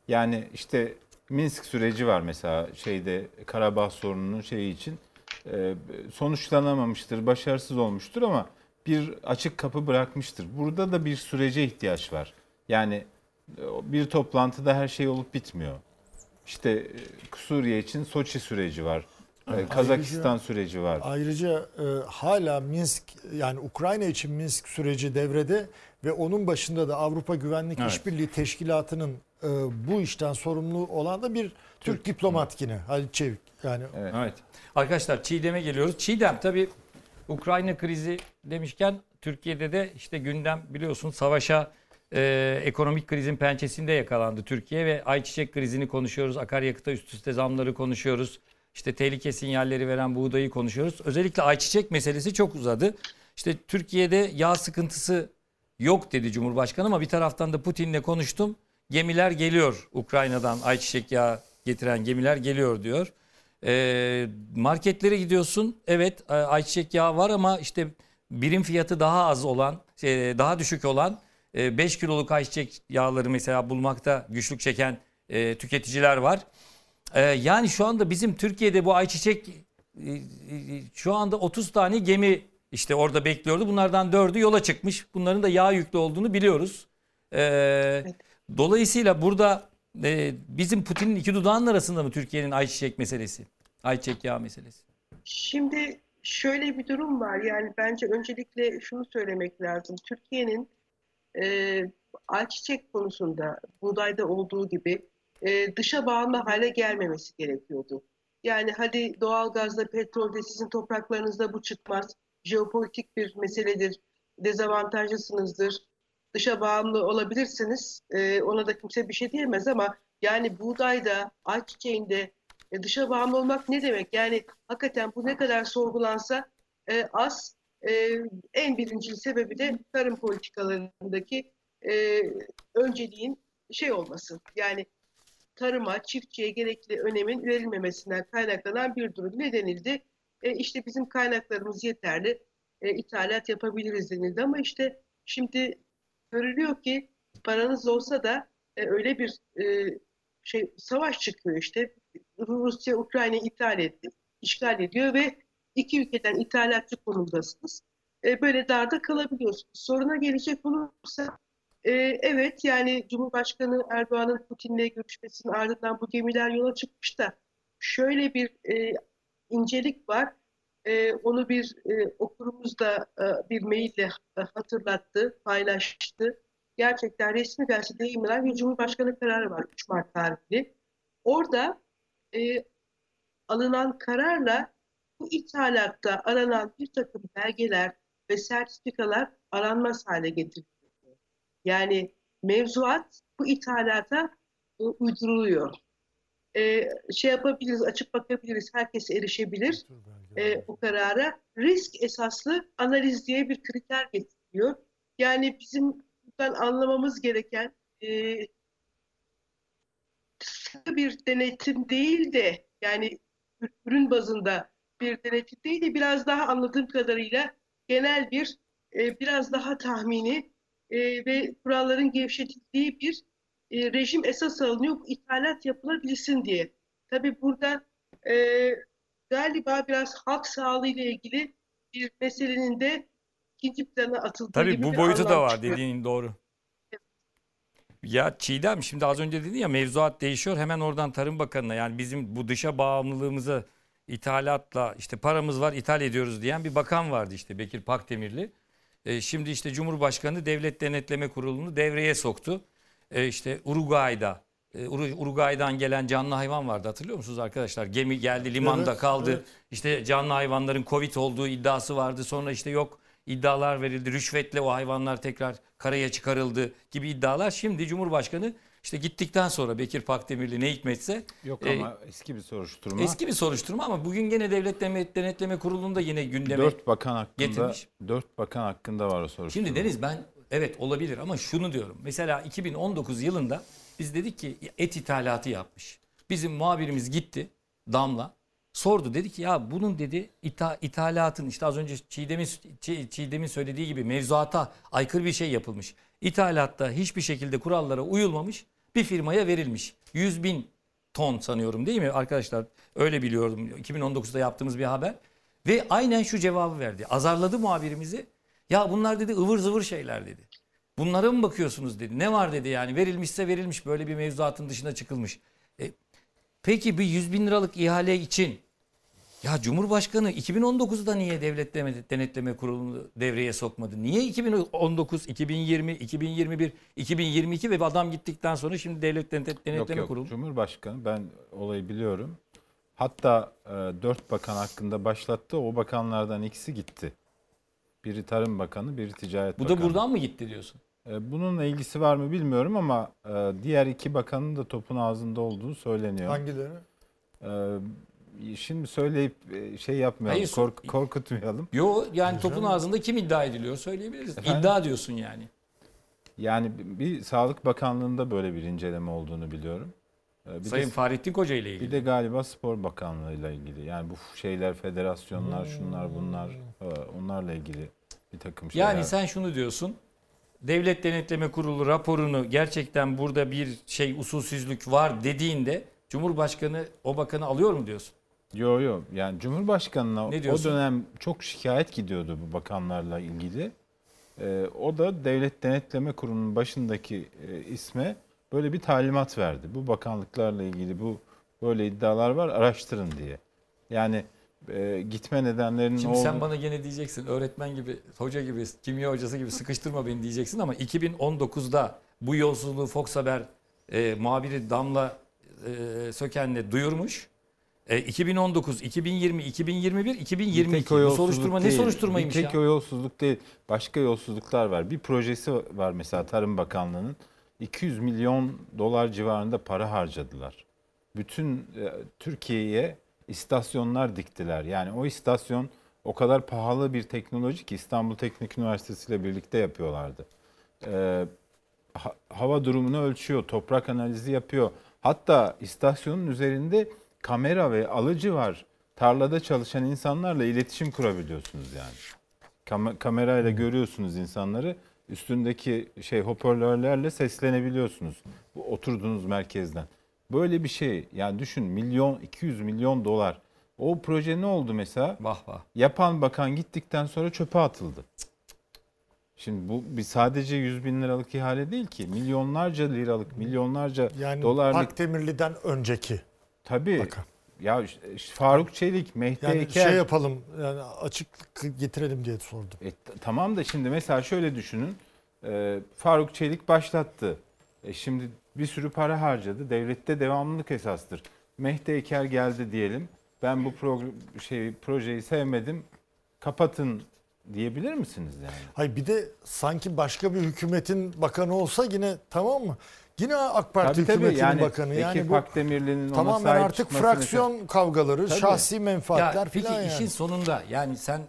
Yani işte Minsk süreci var mesela şeyde Karabağ sorununun şeyi için. Sonuçlanamamıştır, başarısız olmuştur ama bir açık kapı bırakmıştır. Burada da bir sürece ihtiyaç var. Yani bir toplantıda her şey olup bitmiyor. İşte Suriye için Soçi süreci var. Ayrıca, Kazakistan süreci var. Ayrıca e, hala Minsk yani Ukrayna için Minsk süreci devrede ve onun başında da Avrupa Güvenlik evet. İşbirliği Teşkilatı'nın e, bu işten sorumlu olan da bir Türk, Türk diplomat yine Halit Çevik. Yani evet. evet. Arkadaşlar Çiğdem'e geliyoruz. Çiğdem tabii Ukrayna krizi demişken Türkiye'de de işte gündem biliyorsun savaşa e, ekonomik krizin pençesinde yakalandı Türkiye ve ayçiçek krizini konuşuyoruz. Akaryakıta üst üste zamları konuşuyoruz. İşte tehlike sinyalleri veren buğdayı konuşuyoruz. Özellikle ayçiçek meselesi çok uzadı. İşte Türkiye'de yağ sıkıntısı yok dedi Cumhurbaşkanı ama bir taraftan da Putin'le konuştum. Gemiler geliyor Ukrayna'dan ayçiçek yağı getiren gemiler geliyor diyor. Marketlere gidiyorsun evet ayçiçek yağı var ama işte birim fiyatı daha az olan daha düşük olan beş kiloluk ayçiçek yağları mesela bulmakta güçlük çeken tüketiciler var. Yani şu anda bizim Türkiye'de bu ayçiçek şu anda otuz tane gemi işte orada bekliyordu. Bunlardan dördü yola çıkmış. Bunların da yağ yüklü olduğunu biliyoruz. Dolayısıyla burada bizim Putin'in iki dudağının arasında mı Türkiye'nin ayçiçek meselesi, ayçiçek yağı meselesi? Şimdi şöyle bir durum var. Yani bence öncelikle şunu söylemek lazım. Türkiye'nin e, ayçiçek konusunda buğdayda olduğu gibi e, dışa bağımlı hale gelmemesi gerekiyordu. Yani hadi doğalgazda, petrolde sizin topraklarınızda bu çıkmaz. Jeopolitik bir meseledir. dezavantajlısınızdır, dışa bağımlı olabilirsiniz. E, ona da kimse bir şey diyemez ama yani buğdayda, ayçiçeğinde e, dışa bağımlı olmak ne demek? Yani hakikaten bu ne kadar sorgulansa e, az. E, en birinci sebebi de tarım politikalarındaki e, önceliğin şey olması. Yani tarıma, çiftçiye gerekli önemin verilmemesinden kaynaklanan bir durum. Ne denildi? E, işte bizim kaynaklarımız yeterli, e, ithalat yapabiliriz denildi ama işte şimdi görülüyor ki paranız olsa da e, öyle bir e, şey savaş çıkıyor işte. Rusya Ukrayna'yı ithal etti, işgal ediyor ve iki ülkeden ithalatçı konumdasınız. E, böyle darda kalabiliyorsunuz. Soruna gelecek olursa e, evet yani Cumhurbaşkanı Erdoğan'ın Putin'le görüşmesinin ardından bu gemiler yola çıkmış da şöyle bir e, incelik var. E, onu bir e, okurumuz da e, bir maille hatırlattı, paylaştı. Gerçekten resmi gazetede yayımlanan bir Cumhurbaşkanı kararı var üç Mart tarihli. Orada e, alınan kararla bu ithalatta aranan bir takım belgeler ve sertifikalar aranmaz hale getiriliyor. Yani mevzuat bu ithalata uyduruluyor. Ee, şey yapabiliriz, açıp bakabiliriz, herkes erişebilir ee, o karara. Risk esaslı analiz diye bir kriter getiriliyor. Yani bizim buradan anlamamız gereken e, kısa bir denetim değil de yani ürün bazında bir denetim değil de biraz daha anladığım kadarıyla genel bir e, biraz daha tahmini e, ve kuralların gevşetildiği bir e, rejim esas alınıyor. İthalat yapılabilsin diye. Tabii burada e, galiba biraz halk sağlığı ile ilgili bir meselenin de ikinci plana atıldığı Tabii gibi bir anlam. Tabii bu boyutu da var çıkıyor. Dediğin doğru. Evet. Ya Çiğdem şimdi az önce dedin ya mevzuat değişiyor hemen oradan Tarım Bakanı'na yani bizim bu dışa bağımlılığımızı İthalatla işte paramız var ithal ediyoruz diyen bir bakan vardı işte Bekir Pakdemirli. E, şimdi işte Cumhurbaşkanı Devlet Denetleme Kurulu'nu devreye soktu. E, işte Uruguay'da, e, Uruguay'dan gelen canlı hayvan vardı hatırlıyor musunuz arkadaşlar? Gemi geldi limanda evet, kaldı. Evet. İşte canlı hayvanların Covid olduğu iddiası vardı. Sonra işte yok iddialar verildi. Rüşvetle o hayvanlar tekrar karaya çıkarıldı gibi iddialar. Şimdi Cumhurbaşkanı... İşte gittikten sonra Bekir Pakdemirli ne hikmetse... Yok ama e, eski bir soruşturma. Eski bir soruşturma ama bugün gene Devlet Denetleme Kurulu'nda yine gündeme dört bakan hakkında, getirmiş. Dört bakan hakkında var o soruşturma. Şimdi Deniz ben evet olabilir ama şunu diyorum. Mesela iki bin on dokuz yılında biz dedik ki et ithalatı yapmış. Bizim muhabirimiz gitti Damla sordu. Dedi ki ya bunun dedi itha, ithalatın işte az önce Çiğdem'in, Çiğdem'in söylediği gibi mevzuata aykırı bir şey yapılmış. İthalatta hiçbir şekilde kurallara uyulmamış bir firmaya verilmiş. yüz bin ton sanıyorum değil mi arkadaşlar? Öyle biliyordum. iki bin on dokuzda yaptığımız bir haber. Ve aynen şu cevabı verdi. Azarladı muhabirimizi. Ya bunlar dedi ıvır zıvır şeyler dedi. Bunlara mı bakıyorsunuz dedi. Ne var dedi yani verilmişse verilmiş böyle bir mevzuatın dışına çıkılmış. E, peki bir yüz bin liralık ihale için ya Cumhurbaşkanı iki bin on dokuzda niye Devlet Denetleme Kurulu'nu devreye sokmadı? Niye iki bin on dokuz, iki bin yirmi, iki bin yirmi bir, iki bin yirmi iki ve adam gittikten sonra şimdi Devlet Denetleme yok, yok. Kurulu? Cumhurbaşkanı ben olayı biliyorum. Hatta e, dört bakan hakkında başlattı. O bakanlardan ikisi gitti. Biri Tarım Bakanı, biri Ticaret Bu Bakanı. Bu da buradan mı gitti diyorsun? E, bununla ilgisi var mı bilmiyorum ama e, diğer iki bakanın da topun ağzında olduğu söyleniyor. Hangileri? Evet. Şimdi söyleyip şey yapmayalım, Hayır, kork korkutmayalım. Yok yani topun ağzında kim iddia ediliyor söyleyebiliriz. Efendim? İddia diyorsun yani. Yani bir Sağlık Bakanlığı'nda böyle bir inceleme olduğunu biliyorum. Bir Sayın de, Fahrettin Koca ile ilgili. Bir de galiba Spor Bakanlığı ile ilgili. Yani bu şeyler, federasyonlar, şunlar bunlar onlarla ilgili bir takım şeyler. Yani sen şunu diyorsun. Devlet Denetleme Kurulu raporunu gerçekten burada bir şey usulsüzlük var dediğinde Cumhurbaşkanı o bakanı alıyor mu diyorsun? Yok yok yani Cumhurbaşkanı'na o dönem çok şikayet gidiyordu bu bakanlarla ilgili. Ee, o da Devlet Denetleme Kurulu'nun başındaki e, isme böyle bir talimat verdi. Bu bakanlıklarla ilgili bu böyle iddialar var araştırın diye. Yani e, gitme nedenlerinin... Şimdi olduğunu... sen bana gene diyeceksin öğretmen gibi, hoca gibi, kimya hocası gibi sıkıştırma beni diyeceksin ama iki bin on dokuzda bu yolsuzluğu Fox Haber e, muhabiri Damla e, Söken'le duyurmuş. iki bin on dokuz, iki bin yirmi, iki bin yirmi bir, iki bin yirmi iki bu soruşturma ne soruşturmaymış ya? Bir tek o yolsuzluk değil. Başka yolsuzluklar var. Bir projesi var mesela Tarım Bakanlığı'nın. iki yüz milyon dolar civarında para harcadılar. Bütün e, Türkiye'ye istasyonlar diktiler. Yani o istasyon o kadar pahalı bir teknoloji ki İstanbul Teknik Üniversitesi ile birlikte yapıyorlardı. E, ha, hava durumunu ölçüyor, toprak analizi yapıyor. Hatta istasyonun üzerinde kamera ve alıcı var. Tarlada çalışan insanlarla iletişim kurabiliyorsunuz yani. Kam- kamerayla görüyorsunuz insanları. Üstündeki şey hoparlörlerle seslenebiliyorsunuz. Bu oturduğunuz merkezden. Böyle bir şey yani düşün, milyon iki yüz milyon dolar. O proje ne oldu mesela? Vah vah. Yapan bakan gittikten sonra çöpe atıldı. Şimdi bu bir sadece yüz bin liralık ihale değil ki. Milyonlarca liralık, milyonlarca yani dolarlık. Yani Pakdemirli'den önceki. Tabii. Bakan. Ya Faruk Çelik, Mehdi yani Eker. Yani şey yapalım, yani açık getirelim diye sordum. E, tamam da şimdi mesela şöyle düşünün. E, Faruk Çelik başlattı. E, şimdi bir sürü para harcadı. Devlette devamlılık esastır. Mehdi Eker geldi diyelim. Ben bu şey, projeyi sevmedim. Kapatın diyebilir misiniz yani? Hayır, bir de sanki başka bir hükümetin bakanı olsa yine tamam mı? Yine AK Parti tabii, hükümetinin yani, bakanı. Yani Bekir Pakdemirli'nin ona sahip tamamen artık fraksiyon için kavgaları, tabii, şahsi menfaatler ya, peki falan yani. İşin sonunda yani sen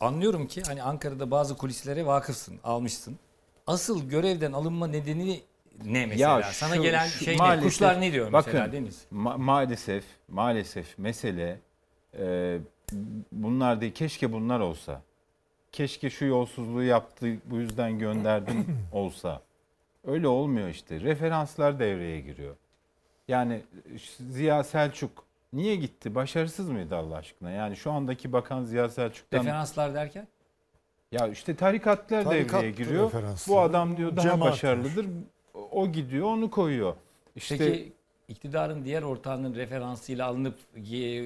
anlıyorum ki hani Ankara'da bazı kulislere vakıfsın, almışsın. Asıl görevden alınma nedeni ne mesela? Ya şu, sana gelen şu, şey maalesef, ne? Kuşlar ne diyor bakın, mesela Deniz? Ma maalesef, maalesef mesele e, bunlar değil. Keşke bunlar olsa. Keşke şu yolsuzluğu yaptı, bu yüzden gönderdim olsa. Öyle olmuyor işte. Referanslar devreye giriyor. Yani Ziya Selçuk niye gitti? Başarısız mıydı Allah aşkına? Yani şu andaki bakan Ziya Selçuk'tan... Referanslar derken? Ya işte tarikatlar Tarikat devreye giriyor. Bu adam diyor daha Cemaat başarılıdır. Var. O gidiyor, onu koyuyor. İşte... Peki iktidarın diğer ortağının referansıyla alınıp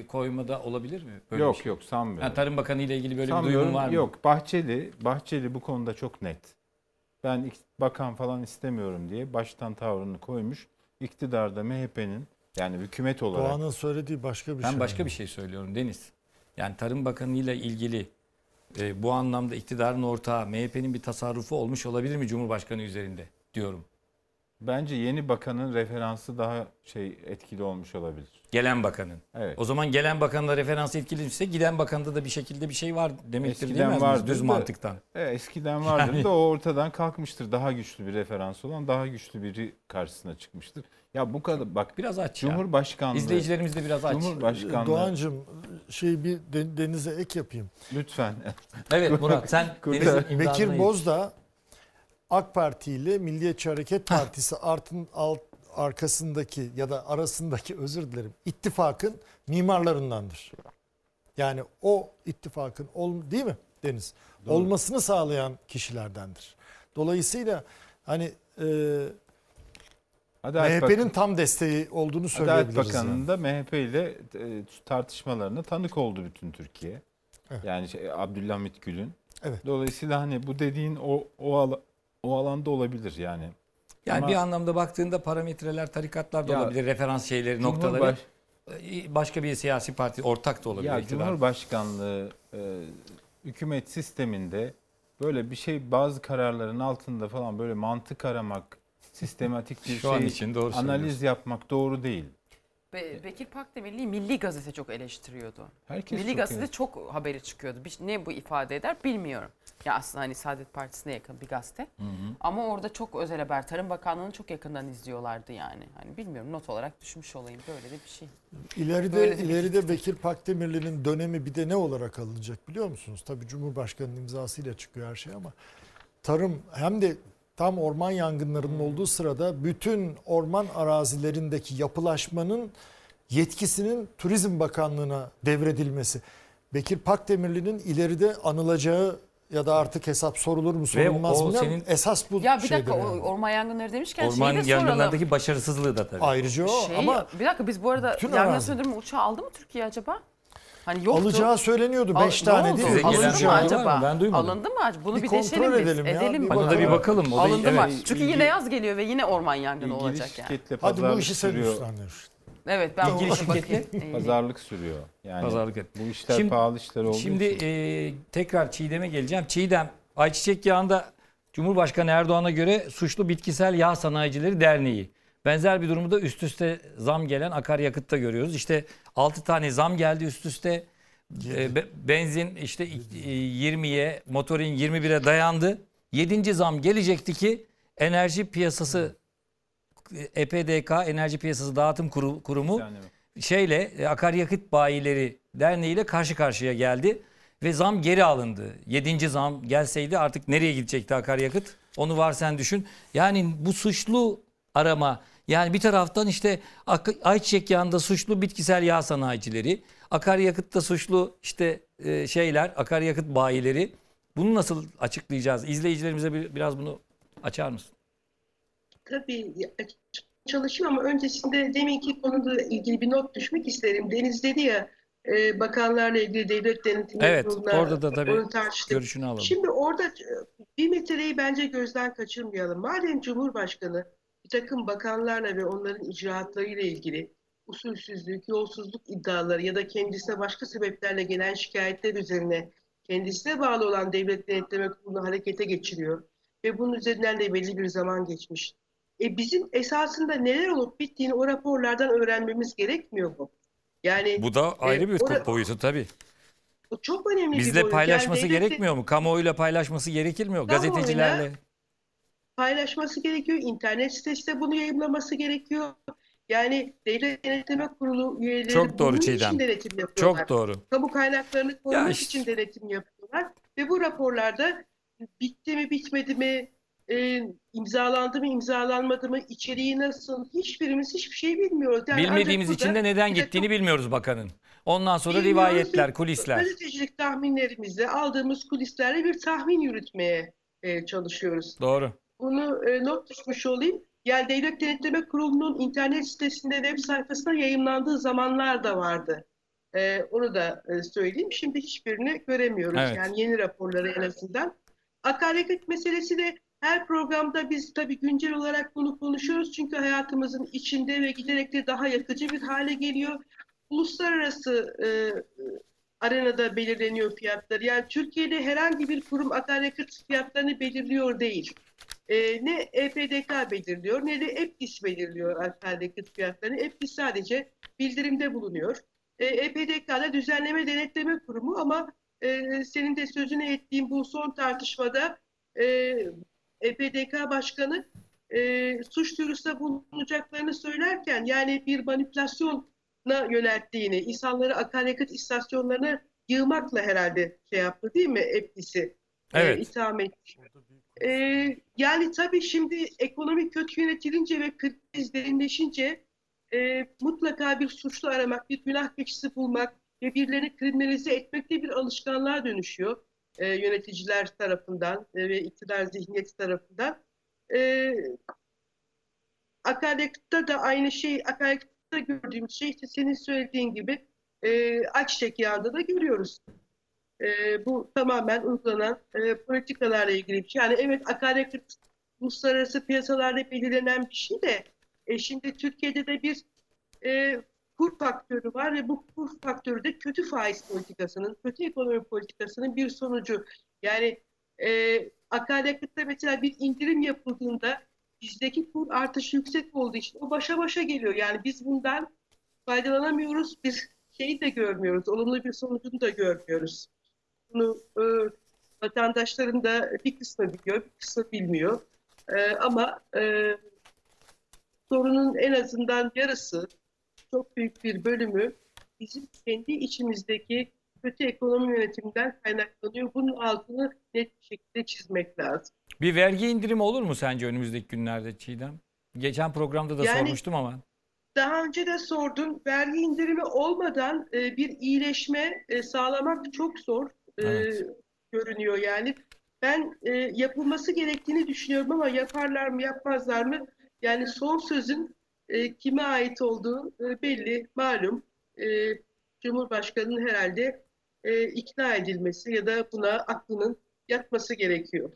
koymada olabilir mi? Böyle yok şey. Yok sanmıyorum. Yani Tarım Bakanı ile ilgili böyle sanmıyorum, bir duyum var mı? Yok. Bahçeli, Bahçeli bu konuda çok net. Ben bakan falan istemiyorum diye baştan tavrını koymuş. İktidarda M H P'nin yani hükümet olarak... Doğan'ın söylediği başka bir ben şey. Ben başka mi? bir şey söylüyorum Deniz. Yani Tarım Bakanı ile ilgili e, bu anlamda iktidarın ortağı M H P'nin bir tasarrufu olmuş olabilir mi Cumhurbaşkanı üzerinde diyorum. Bence yeni bakanın referansı daha şey etkili olmuş olabilir. Gelen bakanın. Evet. O zaman gelen bakanla referansı etkiliyse giden bakanda da bir şekilde bir şey var demektir. Eskiden vardır düz da, mantıktan. E, eskiden vardır yani. Da o ortadan kalkmıştır. Daha güçlü bir referans olan daha güçlü biri karşısına çıkmıştır. Ya bu kadar bak biraz aç. Cumhurbaşkanlığı. İzleyicilerimiz de biraz aç. Cumhurbaşkanlığı. Doğancığım şey bir Deniz'e ek yapayım. Lütfen. Evet Murat sen Deniz'in Bekir Bozdağ AK Parti ile Milliyetçi Hareket Partisi artın alt, arkasındaki ya da arasındaki özür dilerim ittifakın mimarlarındandır. Yani o ittifakın ol, değil mi Deniz? Doğru. Olmasını sağlayan kişilerdendir. Dolayısıyla hani e, M H P'nin tam desteği olduğunu söyleyebiliriz. Adalet Bakanı'nda yani. M H P ile e, tartışmalarına tanık oldu bütün Türkiye. Evet. Yani şey, Abdülhamit Gül'ün. Evet. Dolayısıyla hani bu dediğin o o alan O alanda olabilir yani. Yani ama bir anlamda baktığında parametreler, tarikatlar da ya, olabilir, referans şeyleri, Cumhurbaş... noktaları. Başka bir siyasi parti ortak da olabilir. Ya iktidar. Cumhurbaşkanlığı e, hükümet sisteminde böyle bir şey bazı kararların altında falan böyle mantık aramak, sistematik bir şey için doğru analiz yapmak doğru değil. Be Bekir Pakdemirli Milli Gazete çok eleştiriyordu. Herkes Milli çok Gazete iyi. Çok haberi çıkıyordu. Ne bu ifade eder bilmiyorum. Ya aslında hani Saadet Partisi'ne yakın bir gazete. Hı hı. Ama orada çok özel haber. Tarım Bakanlığı'nı çok yakından izliyorlardı yani. Hani bilmiyorum not olarak düşmüş olayım. Böyle de bir şey. İleride, de ileride bir... Bekir Pakdemirli'nin dönemi bir de ne olarak alınacak biliyor musunuz? Tabii Cumhurbaşkanı'nın imzasıyla çıkıyor her şey ama tarım hem de tam orman yangınlarının olduğu sırada bütün orman arazilerindeki yapılaşmanın yetkisinin Turizm Bakanlığı'na devredilmesi. Bekir Pakdemirli'nin ileride anılacağı ya da artık hesap sorulur mu sorulmaz mı? Senin... Esas bu şeydir. Ya bir dakika yani. Orman yangınları demişken orman şeyi de soralım. Orman yangınlardaki başarısızlığı da tabii. Ayrıca o şey, ama... Bir dakika biz bu arada yangın söndürme uçağı aldı mı Türkiye acaba? Hani yoktu. Alacağı söyleniyordu. Beş tane değil mi? Alındı mı acaba? Ben duymadım. Alındı mı acaba? Bunu bir, bir kontrol edelim ya. Edelim bir ona da bir bakalım. Alındı mı? Evet. Çünkü yine yaz geliyor ve yine orman yangını olacak yani. Hadi bu işi sen üstlendir. Evet, ben İngiliz şirketli pazarlık sürüyor. Yani pazarlık et. Bu işler şimdi, pahalı işler olduğu şimdi, için. Şimdi e, tekrar Çiğdem'e geleceğim. Çiğdem, ayçiçek yağında Cumhurbaşkanı Erdoğan'a göre suçlu Bitkisel Yağ Sanayicileri Derneği. Benzer bir durumda üst üste zam gelen akaryakıtta görüyoruz. İşte altı tane zam geldi üst üste. E, benzin işte yirmiye, motorin yirmi bire dayandı. yedinci zam gelecekti ki enerji piyasası, E P D K Enerji Piyasası Dağıtım Kurumu şeyle akaryakıt bayileri derneğiyle karşı karşıya geldi ve zam geri alındı. yedinci zam gelseydi artık nereye gidecekti akaryakıt? Onu var sen düşün. Yani bu suçlu arama, yani bir taraftan işte ayçiçek yağında suçlu bitkisel yağ sanayicileri, akaryakıtta suçlu işte şeyler, akaryakıt bayileri. Bunu nasıl açıklayacağız? İzleyicilerimize biraz bunu açar mısın? Tabii çalışıyorum ama öncesinde deminki konuda ilgili bir not düşmek isterim. Deniz dedi ya, bakanlarla ilgili devlet denetimi. Evet, orada da tabii görüşünü alalım. Şimdi orada bir metreyi bence gözden kaçırmayalım. Madem Cumhurbaşkanı bir takım bakanlarla ve onların icraatlarıyla ilgili usulsüzlük, yolsuzluk iddiaları ya da kendisine başka sebeplerle gelen şikayetler üzerine kendisine bağlı olan devlet denetleme kurulunu harekete geçiriyor ve bunun üzerinden de belli bir zaman geçmiş. E bizim esasında neler olup bittiğini o raporlardan öğrenmemiz gerekmiyor mu? Yani bu da ayrı bir e, boyutu tabii. Bu çok önemli. Bizle bir boyut. Paylaşması yani gerekmiyor de, mu? Kamuoyuyla paylaşması gerekilmiyor. Gazetecilerle paylaşması gerekiyor. İnternet sitesinde bunu yayımlaması gerekiyor. Yani Devlet Denetleme Kurulu üyeleri çok doğru bunun Çiğdem. için denetim yapıyorlar. Çok doğru. Kamu kaynaklarını korumak ya için işte. denetim yapıyorlar. Ve bu raporlarda bitti mi bitmedi mi, E, imzalandı mı, imzalanmadı mı, içeriği nasıl, hiçbirimiz hiçbir şey bilmiyoruz. Yani bilmediğimiz için de neden gittiğini çok... bilmiyoruz bakanın. Ondan sonra bilmiyoruz, rivayetler, kulisler. Gazetecilik tahminlerimizle, aldığımız kulislerle bir tahmin yürütmeye e, çalışıyoruz. Doğru. Bunu e, not düşmüş olayım. Yani Devlet Denetleme Kurulu'nun internet sitesinde, web sayfasına yayımlandığı zamanlar da vardı. E, onu da e, söyleyeyim. Şimdi hiçbirini göremiyoruz. Evet. Yani yeni raporları en azından. Akaryakıt meselesi de her programda biz tabii güncel olarak bunu konuşuyoruz. Çünkü hayatımızın içinde ve giderek de daha yakıcı bir hale geliyor. Uluslararası e, arenada belirleniyor fiyatlar. Yani Türkiye'de herhangi bir kurum akaryakıt fiyatlarını belirliyor değil. E, ne E P D K belirliyor ne de E P D İS belirliyor akaryakıt fiyatlarını. E P D İS sadece bildirimde bulunuyor. E, E P D K'da Düzenleme Denetleme Kurumu ama e, senin de sözünü ettiğin bu son tartışmada e, E P D K Başkanı e, suç duyurusunda bulunacaklarını söylerken yani bir manipülasyona yönelttiğini, insanları akaryakıt istasyonlarına yığmakla herhalde şey yaptı değil mi E P D İS'i? Evet. E, itham etti. E, yani tabii şimdi ekonomi kötü yönetilince ve kriz derinleşince e, mutlaka bir suçlu aramak, bir günah keçisi bulmak ve birilerini kriminalize etmek diye bir alışkanlığa dönüşüyor. E, yöneticiler tarafından e, ve iktidar zihniyeti tarafından. E, akaryakıtta da aynı şey, akaryakıtta gördüğüm şey işte senin söylediğin gibi e, ayçiçek yağında da görüyoruz. E, bu tamamen uygulanan e, politikalarla ilgili bir şey. Yani evet, akaryakıt uluslararası piyasalarda belirlenen bir şey de e, şimdi Türkiye'de de bir e, kur faktörü var ve bu kur faktörü de kötü faiz politikasının, kötü ekonomi politikasının bir sonucu. Yani e, akaryakıtta mesela bir indirim yapıldığında bizdeki kur artışı yüksek olduğu için o başa başa geliyor. Yani biz bundan faydalanamıyoruz, bir şeyi de görmüyoruz, olumlu bir sonucunu da görmüyoruz. Bunu e, vatandaşların da bir kısmı biliyor, bir kısmı bilmiyor. E, ama e, sorunun en azından yarısı, çok büyük bir bölümü bizim kendi içimizdeki kötü ekonomi yönetiminden kaynaklanıyor. Bunun altını net bir şekilde çizmek lazım. Bir vergi indirimi olur mu sence önümüzdeki günlerde Çiğdem? Geçen programda da yani, sormuştum ama. Daha önce de sordum. Vergi indirimi olmadan bir iyileşme sağlamak çok zor evet. görünüyor yani. Ben yapılması gerektiğini düşünüyorum ama yaparlar mı yapmazlar mı? Yani son sözün kime ait olduğu belli, malum. Cumhurbaşkanı'nın herhalde ikna edilmesi ya da buna aklının yatması gerekiyor.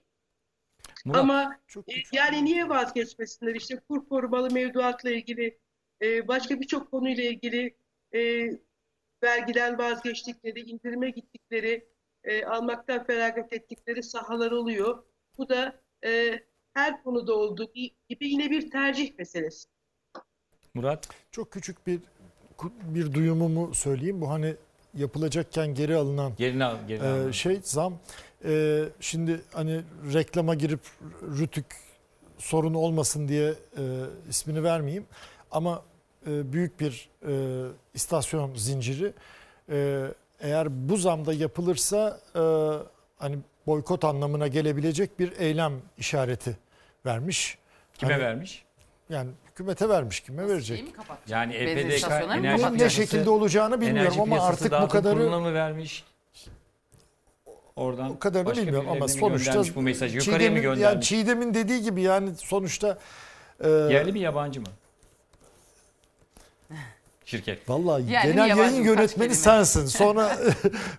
Murat, Ama çok, çok yani niye vazgeçmesinler? İşte kur korumalı mevduatla ilgili e, başka birçok konuyla ilgili e, vergiden vazgeçtikleri, indirime gittikleri, e, almaktan feragat ettikleri sahalar oluyor. Bu da e, her konuda olduğu gibi yine bir tercih meselesi. Murat? Çok küçük bir bir duyumumu söyleyeyim. Bu hani yapılacakken geri alınan gerine, gerine e, şey zam. E, şimdi hani reklama girip Rütük sorun olmasın diye e, ismini vermeyeyim. Ama e, büyük bir e, istasyon zinciri e, eğer bu zamda yapılırsa e, hani boykot anlamına gelebilecek bir eylem işareti vermiş. Kime hani, vermiş? Yani hükümete vermiş, kime nasıl verecek? Yani E P D K enerji piyasası, ne şekilde olacağını bilmiyorum ama artık bu kadarı mı vermiş? Oradan. O kadarını bilmiyorum ama sonuçta bu mesajı yukarıya mı göndermiş? Yani Çiğdem'in dediği gibi yani sonuçta e, yerli mi yabancı mı? Şirket. Vallahi yani genel yayın yönetmeni sensin. Sonra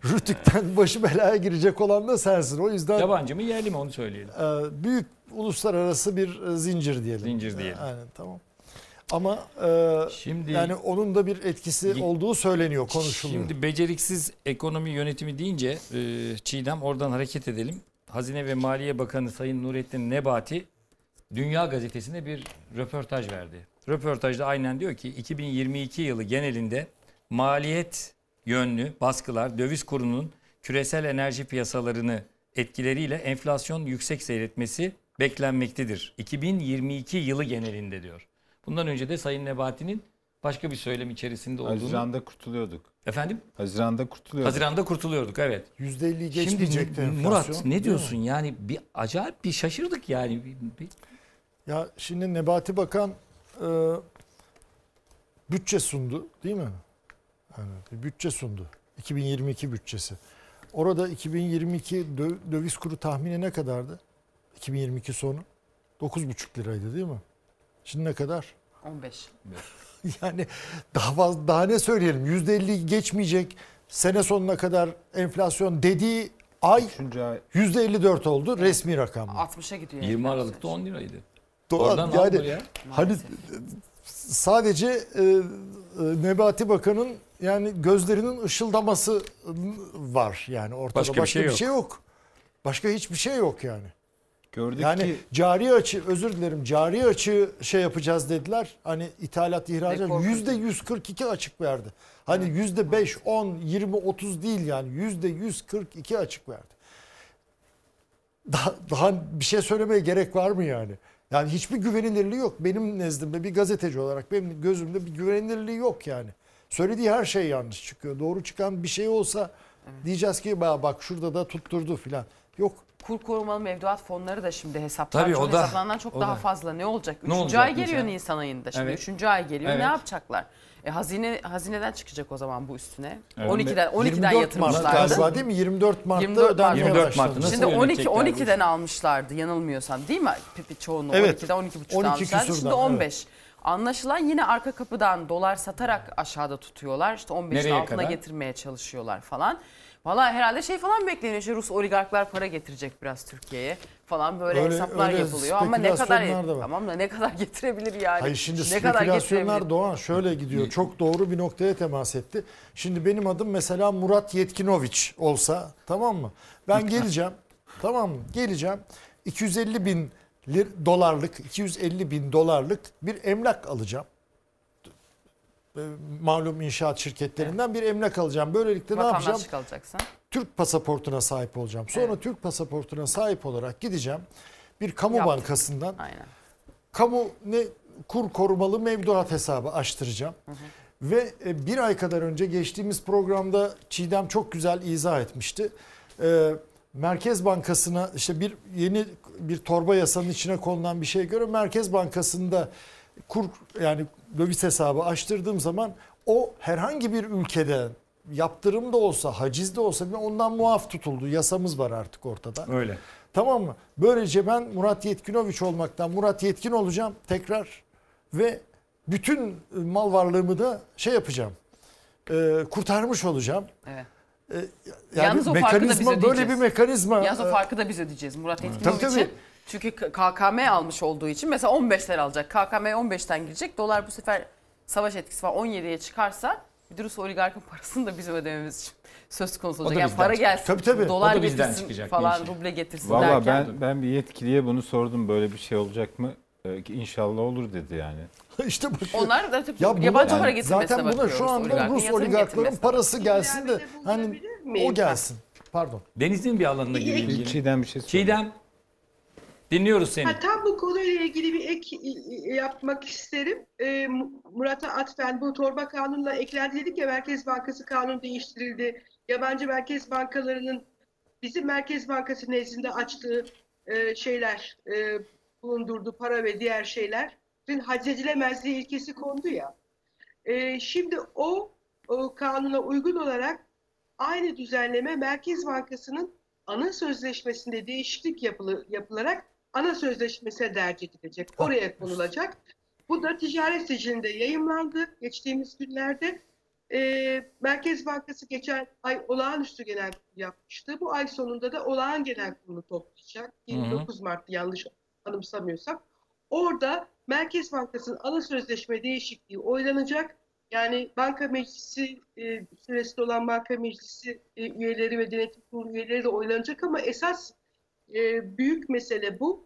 Rütük'ten başı belaya girecek olan da sensin. O yüzden yabancı mı yerli mi onu söyleyelim. E, büyük uluslararası bir zincir diyelim. Zincir diyelim. Aynen, tamam. Ama e, şimdi, yani onun da bir etkisi olduğu söyleniyor, konuşuluyor. Şimdi beceriksiz ekonomi yönetimi deyince e, Çiğdem oradan hareket edelim. Hazine ve Maliye Bakanı Sayın Nurettin Nebati Dünya Gazetesi'ne bir röportaj verdi. Röportajda aynen diyor ki iki bin yirmi iki yılı genelinde maliyet yönlü baskılar döviz kurunun küresel enerji piyasalarını etkileriyle enflasyon yüksek seyretmesi beklenmektedir. iki bin yirmi iki yılı genelinde diyor. Bundan önce de Sayın Nebati'nin başka bir söylem içerisinde olduğunu... Haziran'da kurtuluyorduk. Efendim? Haziran'da kurtuluyorduk. Haziran'da kurtuluyorduk, evet. yüzde elliyi geçmeyecekti enflasyon. Murat ne diyorsun yani bir acayip bir şaşırdık yani. Ya şimdi Nebati Bakan e, bütçe sundu değil mi? Yani bir bütçe sundu. iki bin yirmi iki bütçesi. Orada iki bin yirmi iki döviz kuru tahmini ne kadardı? iki bin yirmi iki sonu dokuz buçuk liraydı değil mi? Şimdi ne kadar? on beş. Yani daha fazla, daha ne söyleyelim? yüzde elli geçmeyecek, sene sonuna kadar enflasyon dediği ay yüzde elli dört oldu, evet. Resmi rakam. altmışa gidiyor. Yani yirmi Aralık'ta on liraydı. Do Oradan yani, ya. Hani sadece e, e, Nebati Bakan'ın yani gözlerinin ışıldaması var yani ortada. Başka, başka bir, şey, bir şey yok. Başka hiçbir şey yok yani. Gördük yani ki, cari açı, özür dilerim, cari açığı şey yapacağız dediler. Hani ithalat ihracat yüzde yüz kırk iki açık verdi. Hani yüzde beş, on, yirmi, otuz değil yani yüzde yüz kırk iki açık verdi. Daha, daha bir şey söylemeye gerek var mı yani? Yani hiçbir güvenilirliği yok. Benim nezdimde bir gazeteci olarak benim gözümde bir güvenilirliği yok yani. Söylediği her şey yanlış çıkıyor. Doğru çıkan bir şey olsa diyeceğiz ki bak şurada da tutturdu filan. Yok. Kur korumalı mevduat fonları da şimdi hesaplar çok da, hesaplanan çok daha da. Fazla. Ne olacak? Üçüncü ne olacak ay geliyor insan? Nisan ayında. Şimdi evet. Üçüncü ay geliyor. Evet. Ne yapacaklar? E, hazine hazineden çıkacak o zaman bu üstüne. Evet. on ikiden on ikiden yatırmışlardı. Mart, değil mi? yirmi dört Mart'ta ödenmeye yirmi dört Mart'ta şimdi on iki on ikiden almışlardı yanılmıyorsam değil mi? Pipi çoğunluğu evet. on ikiden on iki buçuktan almışlardı. Şimdi on beş. Evet. Anlaşılan yine arka kapıdan dolar satarak aşağıda tutuyorlar. İşte on beşin altına kadar getirmeye çalışıyorlar falan. Valla herhalde şey falan bekleniyor. İşte Rus oligarklar para getirecek biraz Türkiye'ye falan böyle öyle, hesaplar öyle yapılıyor. Ama ne kadar tamam da ne kadar getirebilir yani? Hayır şimdi ne spekülasyonlar Doğan şöyle gidiyor. Çok doğru bir noktaya temas etti. Şimdi benim adım mesela Murat Yetkinoviç olsa tamam mı? Ben geleceğim tamam mı? Geleceğim iki yüz elli bin dolarlık iki yüz elli bin dolarlık bir emlak alacağım. Malum inşaat şirketlerinden evet. Bir emlak alacağım. Böylelikle vatandaş ne yapacağım? Alacaksın. Türk pasaportuna sahip olacağım. Sonra evet. Türk pasaportuna sahip olarak gideceğim. Bir kamu yaptım. Bankasından aynen. Kamu ne kur korumalı mevduat hesabı açtıracağım. Hı hı. Ve bir ay kadar önce geçtiğimiz programda Çiğdem çok güzel izah etmişti. Ee, Merkez Bankası'na işte bir yeni bir torba yasanın içine konulan bir şeye göre Merkez Bankası'nda kur yani döviz hesabı açtırdığım zaman o herhangi bir ülkede yaptırım da olsa haciz de olsa ondan muaf tutuldu. Yasamız var artık ortada. Öyle. Tamam mı? Böylece ben Murat Yetkinoviç olmaktan Murat Yetkin olacağım tekrar ve bütün mal varlığımı da şey yapacağım. E, kurtarmış olacağım. Evet. E, yani yalnız o mekanizma farkı da böyle bir mekanizma. Yalnız o farkı da biz ödeyeceğiz Murat Yetkinoviç'in. Çünkü K K M almış olduğu için mesela on beşler alacak. K K M on beşten girecek. Dolar bu sefer savaş etkisi var on yediye çıkarsa bir de Rus oligarkın parasını da bizim ödememiz için söz konusu olacak. Yani para gelsin, tabii, tabii. dolar getirsin falan, ruble getirsin Vallahi derken. Valla ben, ben bir yetkiliye bunu sordum, böyle bir şey olacak mı? Ee, İnşallah olur dedi yani. İşte bu. Onlar da tabii ya yabancı yani, para getirmesine bakıyoruz. Zaten buna şu anda Rus oligarkların parası gelsin de hani o gelsin. Pardon. Deniz'in bir alanına gireyim. Çiğdem bir şey sorayım. Çiğdem, dinliyoruz seni. Ha, tam bu konuyla ilgili bir ek yapmak isterim. Ee, Murat'a atfen bu torba kanunla eklendi dedik ya, Merkez Bankası kanunu değiştirildi. Yabancı merkez bankalarının bizim Merkez Bankası nezdinde açtığı e, şeyler, e, bulundurduğu para ve diğer şeylerin haczedilemezliği ilkesi kondu ya. E, şimdi o, o kanuna uygun olarak aynı düzenleme Merkez Bankası'nın ana sözleşmesinde değişiklik yapılı, yapılarak ana sözleşmesine derc edilecek. Oraya konulacak. Bu da ticaret sicilinde yayımlandı geçtiğimiz günlerde. Ee, Merkez Bankası geçen ay olağanüstü genel kurulu yapmıştı. Bu ay sonunda da olağan genel kurulu toplayacak. yirmi dokuz Mart'ta yanlış anımsamıyorsam. Orada Merkez Bankası'nın ana sözleşme değişikliği oylanacak. Yani banka meclisi e, süresinde olan banka meclisi e, üyeleri ve denetim kurulu üyeleri de oylanacak ama esas e, büyük mesele bu.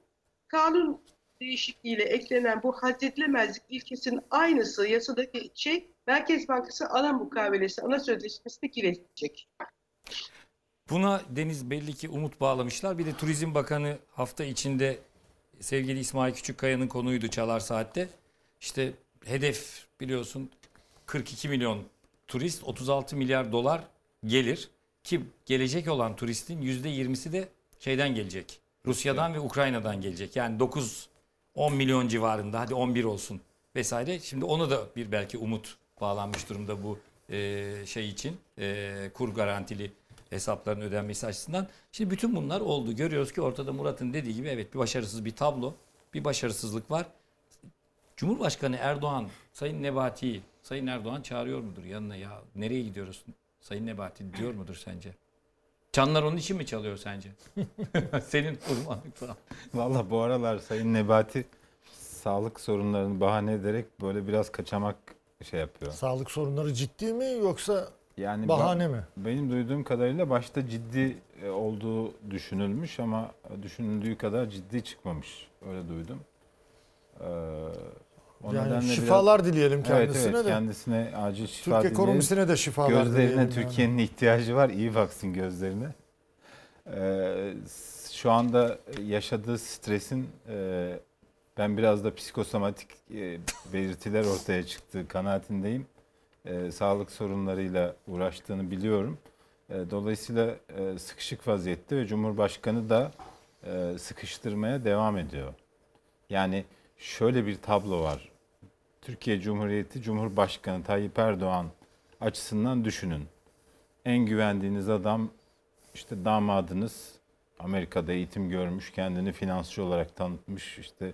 Kanun değişikliğiyle eklenen bu haczedilemezlik ilkesinin aynısı yasadaki şey Merkez Bankası ana mukavelesi, ana sözleşmesine girecek. Buna Deniz belli ki umut bağlamışlar. Bir de Turizm Bakanı hafta içinde sevgili İsmail Küçükkaya'nın konuydu Çalar Saat'te. İşte hedef biliyorsun kırk iki milyon turist, otuz altı milyar dolar gelir ki gelecek olan turistin yüzde yirmisi de şeyden gelecek. Rusya'dan evet. ve Ukrayna'dan gelecek. Yani dokuz on milyon civarında, hadi on bir olsun vesaire. Şimdi ona da bir belki umut bağlanmış durumda bu e, şey için e, kur garantili hesapların ödenmesi açısından. Şimdi bütün bunlar oldu. Görüyoruz ki ortada Murat'ın dediği gibi evet bir başarısız bir tablo, bir başarısızlık var. Cumhurbaşkanı Erdoğan, Sayın Nebati'yi, Sayın Erdoğan çağırıyor mudur yanına, ya nereye gidiyoruz Sayın Nebati diyor mudur sence? Çanlar onun için mi çalıyor sence? Senin uzmanlık falan. Valla bu aralar Sayın Nebati sağlık sorunlarını bahane ederek böyle biraz kaçamak şey yapıyor. Sağlık sorunları ciddi mi yoksa yani bahane mi? Benim duyduğum kadarıyla başta ciddi olduğu düşünülmüş ama düşünüldüğü kadar ciddi çıkmamış. Öyle duydum. Ee, Yani şifalar biraz... dileyelim kendisine evet, evet, de. Kendisine acil şifa Türk ekonomisine de şifalar dileyelim. Gözlerine Türkiye'nin yani ihtiyacı var. İyi baksın gözlerine. Ee, şu anda yaşadığı stresin e, ben biraz da psikosomatik e, belirtiler ortaya çıktığı kanaatindeyim. E, sağlık sorunlarıyla uğraştığını biliyorum. E, dolayısıyla e, sıkışık vaziyette ve Cumhurbaşkanı da e, sıkıştırmaya devam ediyor. Yani şöyle bir tablo var. Türkiye Cumhuriyeti Cumhurbaşkanı Tayyip Erdoğan açısından düşünün. En güvendiğiniz adam işte damadınız, Amerika'da eğitim görmüş, kendini finansçı olarak tanıtmış. İşte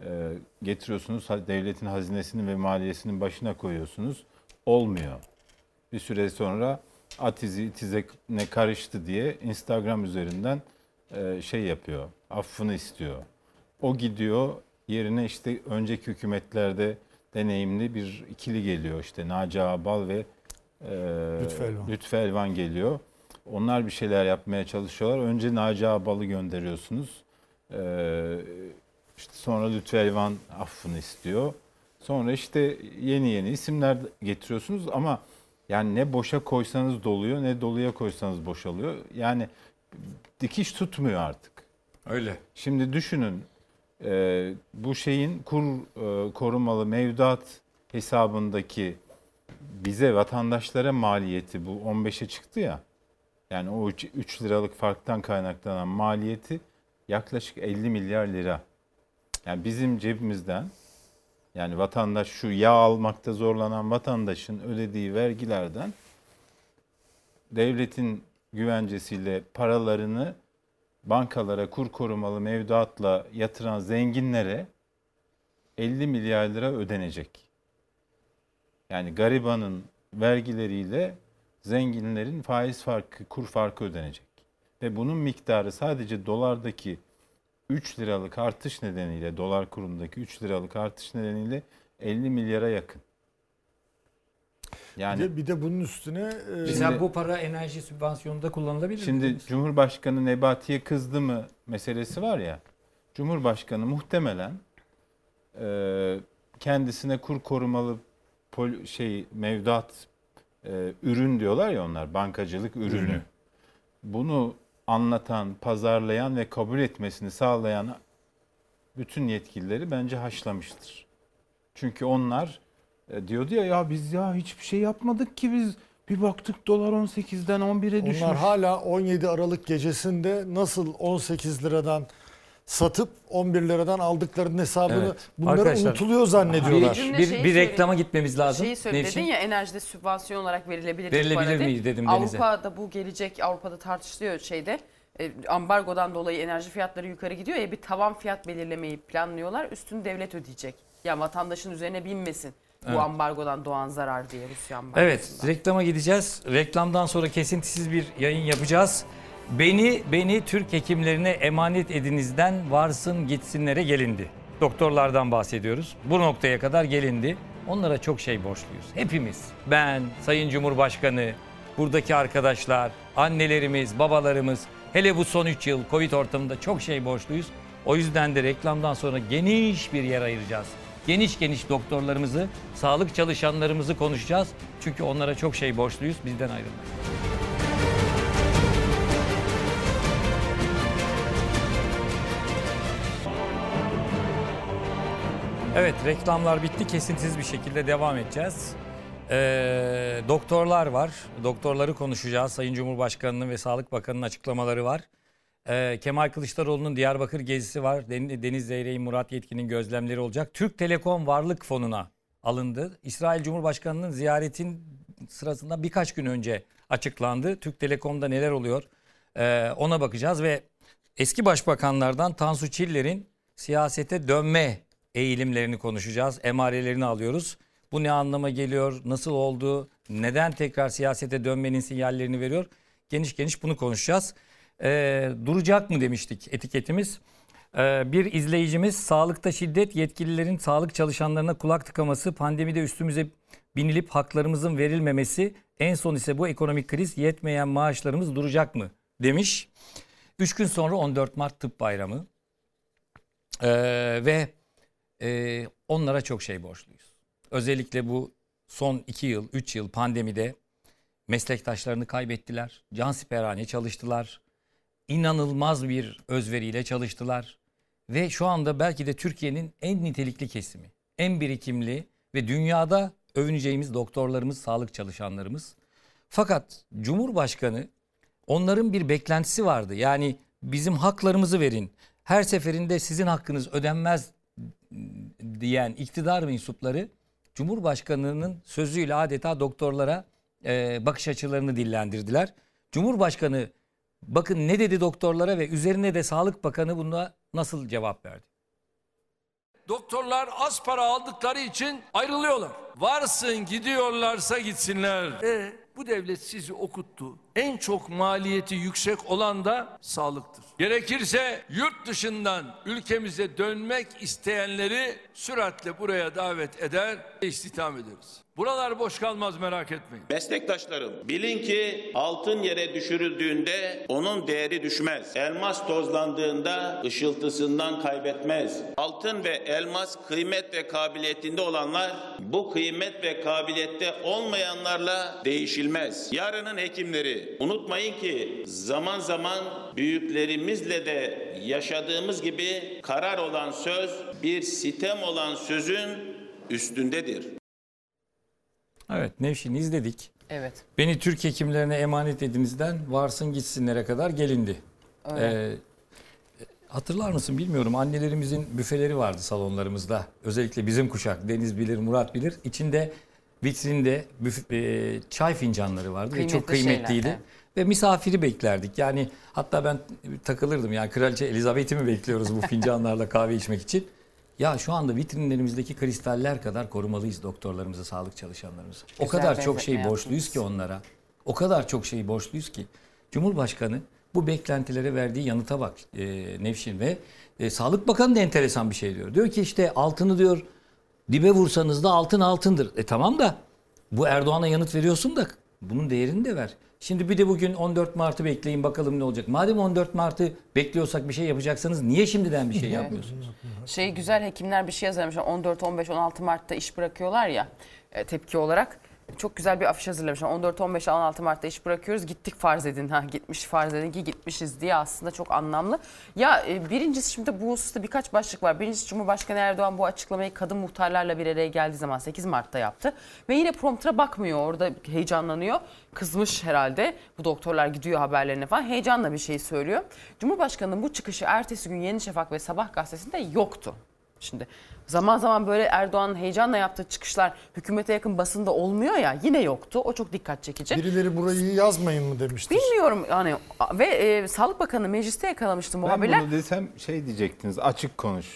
e, getiriyorsunuz devletin hazinesini ve maliyesinin başına koyuyorsunuz. Olmuyor. Bir süre sonra atizi itize ne karıştı diye Instagram üzerinden e, şey yapıyor. Affını istiyor. O gidiyor. Yerine işte önceki hükümetlerde deneyimli bir ikili geliyor. İşte Naci Ağbal ve e, Lütfü Elvan. Lütfü Elvan geliyor. Onlar bir şeyler yapmaya çalışıyorlar. Önce Naci Ağbal'ı gönderiyorsunuz. E, işte sonra Lütfü Elvan affını istiyor. Sonra işte yeni yeni isimler getiriyorsunuz ama yani ne boşa koysanız doluyor, ne doluya koysanız boşalıyor. Yani dikiş tutmuyor artık. Öyle. Şimdi düşünün. Ee, bu şeyin kur e, korumalı mevduat hesabındaki bize vatandaşlara maliyeti bu on beşe çıktı ya. Yani o üç liralık farktan kaynaklanan maliyeti yaklaşık elli milyar lira. Yani bizim cebimizden yani vatandaş şu yağ almakta zorlanan vatandaşın ödediği vergilerden devletin güvencesiyle paralarını bankalara kur korumalı mevduatla yatıran zenginlere elli milyar lira ödenecek. Yani garibanın vergileriyle zenginlerin faiz farkı, kur farkı ödenecek. Ve bunun miktarı sadece dolardaki üç liralık artış nedeniyle, dolar kurundaki üç liralık artış nedeniyle elli milyara yakın. Yani bir de, bir de bunun üstüne mesela bu para enerji sübvansiyonunda kullanılabilir. Şimdi mi? Cumhurbaşkanı Nebati'ye kızdı mı meselesi var ya. Cumhurbaşkanı muhtemelen e, kendisine kur korumalı pol, şey mevduat e, ürün diyorlar ya onlar, bankacılık ürünü. Ürünü. Bunu anlatan, pazarlayan ve kabul etmesini sağlayan bütün yetkilileri bence haşlamıştır. Çünkü onlar e, diyordu ya, ya biz ya hiçbir şey yapmadık ki biz. Bir baktık dolar on sekizden on bire düşmüş. Onlar hala on yedi Aralık gecesinde nasıl on sekiz liradan satıp on bir liradan aldıklarının hesabını, evet, bunları arkadaşlar, unutuluyor zannediyorlar. Bir, bir, bir reklama gitmemiz lazım. Şeyi söyledin ya, enerjide sübvansiyon olarak verilebilecek verilebilir miyiz dedim Deniz'e. Avrupa'da bu gelecek, Avrupa'da tartışılıyor şeyde. Ambargodan dolayı enerji fiyatları yukarı gidiyor ya, bir tavan fiyat belirlemeyi planlıyorlar. Üstünü devlet ödeyecek. Ya vatandaşın üzerine binmesin bu, evet, ambargodan doğan zarar diye Rusya ambargosundan. Evet, reklama gideceğiz. Reklamdan sonra kesintisiz bir yayın yapacağız. Beni, beni Türk hekimlerine emanet edinizden varsın gitsinlere gelindi. Doktorlardan bahsediyoruz. Bu noktaya kadar gelindi. Onlara çok şey borçluyuz. Hepimiz. Ben, Sayın Cumhurbaşkanı, buradaki arkadaşlar, annelerimiz, babalarımız. Hele bu son üç yıl Covid ortamında çok şey borçluyuz. O yüzden de reklamdan sonra geniş bir yer ayıracağız. Geniş geniş doktorlarımızı, sağlık çalışanlarımızı konuşacağız. Çünkü onlara çok şey borçluyuz. Bizden ayrılmayın. Evet, reklamlar bitti. Kesintisiz bir şekilde devam edeceğiz. Ee, doktorlar var. Doktorları konuşacağız. Sayın Cumhurbaşkanı'nın ve Sağlık Bakanı'nın açıklamaları var. Ee, Kemal Kılıçdaroğlu'nun Diyarbakır gezisi var. Deniz Zeyrek'in, Murat Yetkin'in gözlemleri olacak. Türk Telekom Varlık Fonu'na alındı. İsrail Cumhurbaşkanı'nın ziyaretin sırasında birkaç gün önce açıklandı. Türk Telekom'da neler oluyor, ee, ona bakacağız. Ve eski başbakanlardan Tansu Çiller'in siyasete dönme eğilimlerini konuşacağız, emarelerini alıyoruz. Bu ne anlama geliyor, nasıl oldu, neden tekrar siyasete dönmenin sinyallerini veriyor? Geniş geniş bunu konuşacağız. Ee, duracak mı demiştik etiketimiz. Ee, bir izleyicimiz, sağlıkta şiddet, yetkililerin sağlık çalışanlarına kulak tıkaması, pandemide üstümüze binilip haklarımızın verilmemesi, en son ise bu ekonomik kriz, yetmeyen maaşlarımız duracak mı demiş. Üç gün sonra on dört Mart Tıp Bayramı ee, ve Ee, onlara çok şey borçluyuz. Özellikle bu son iki yıl, üç yıl pandemide meslektaşlarını kaybettiler. Cansiperhane çalıştılar. İnanılmaz bir özveriyle çalıştılar. Ve şu anda belki de Türkiye'nin en nitelikli kesimi, en birikimli ve dünyada övüneceğimiz doktorlarımız, sağlık çalışanlarımız. Fakat Cumhurbaşkanı, onların bir beklentisi vardı. Yani bizim haklarımızı verin. Her seferinde sizin hakkınız ödenmez diyen iktidar mensupları Cumhurbaşkanı'nın sözüyle adeta doktorlara e, bakış açılarını dillendirdiler. Cumhurbaşkanı bakın ne dedi doktorlara ve üzerine de Sağlık Bakanı buna nasıl cevap verdi? Doktorlar az para aldıkları için ayrılıyorlar. Varsın gidiyorlarsa gitsinler. E, bu devlet sizi okuttu. En çok maliyeti yüksek olan da sağlıktır. Gerekirse yurt dışından ülkemize dönmek isteyenleri süratle buraya davet eder ve istihdam ederiz. Buralar boş kalmaz, merak etmeyin. Meslektaşlarım, bilin ki altın yere düşürüldüğünde onun değeri düşmez. Elmas tozlandığında ışıltısından kaybetmez. Altın ve elmas kıymet ve kabiliyetinde olanlar, bu kıymet ve kabiliyette olmayanlarla değişilmez. Yarının hekimleri, unutmayın ki zaman zaman büyüklerimizle de yaşadığımız gibi karar olan söz bir sitem olan sözün üstündedir. Evet, Nevşin'i izledik. Evet. Beni Türk hekimlerine emanet edinizden varsın gitsinlere kadar gelindi. Ee, hatırlar mısın bilmiyorum, annelerimizin büfeleri vardı salonlarımızda. Özellikle bizim kuşak, Deniz bilir, Murat bilir. İçinde vitrinde e, çay fincanları vardı ve çok kıymetliydi. Şeyler, ve misafiri beklerdik. Yani hatta ben takılırdım, yani Kraliçe Elizabeth'i mi bekliyoruz bu fincanlarla kahve içmek için? Ya şu anda vitrinlerimizdeki kristaller kadar korumalıyız doktorlarımızı, sağlık çalışanlarımızı. Güzel, o kadar çok şey borçluyuz yaptınız ki onlara. O kadar çok şey borçluyuz ki. Cumhurbaşkanı bu beklentilere verdiği yanıta bak e, Nevşin ve e, Sağlık Bakanı da enteresan bir şey diyor. Diyor ki işte altını diyor dibe vursanız da altın altındır. E tamam da bu Erdoğan'a yanıt veriyorsun da bunun değerini de ver. Şimdi bir de bugün on dört Mart'ı bekleyin bakalım ne olacak. Madem on dört Mart'ı bekliyorsak bir şey yapacaksanız niye şimdiden bir şey yapmıyorsunuz? Şey, güzel hekimler bir şey yazarmış. on dört, on beş, on altı Mart'ta iş bırakıyorlar ya tepki olarak. Çok güzel bir afiş hazırlamışlar. on dört, on beş, on altı Mart'ta iş bırakıyoruz. Gittik farz edin. Ha, gitmiş farz edin ki gitmişiz diye aslında çok anlamlı. Ya birincisi, şimdi bu hususta birkaç başlık var. Birincisi, Cumhurbaşkanı Erdoğan bu açıklamayı kadın muhtarlarla bir araya geldiği zaman sekiz Mart'ta yaptı. Ve yine promptra bakmıyor. Orada heyecanlanıyor. Kızmış herhalde. Bu doktorlar gidiyor haberlerine falan. Heyecanla bir şey söylüyor. Cumhurbaşkanı'nın bu çıkışı ertesi gün Yeni Şafak ve Sabah gazetesinde yoktu. Şimdi zaman zaman böyle Erdoğan'ın heyecanla yaptığı çıkışlar hükümete yakın basında olmuyor ya, yine yoktu. O çok dikkat çekici. Birileri burayı yazmayın mı demişti. Bilmiyorum yani. Ve e, Sağlık Bakanı mecliste yakalamıştı muhabirler. Ben bunu desem şey diyecektiniz, açık konuş.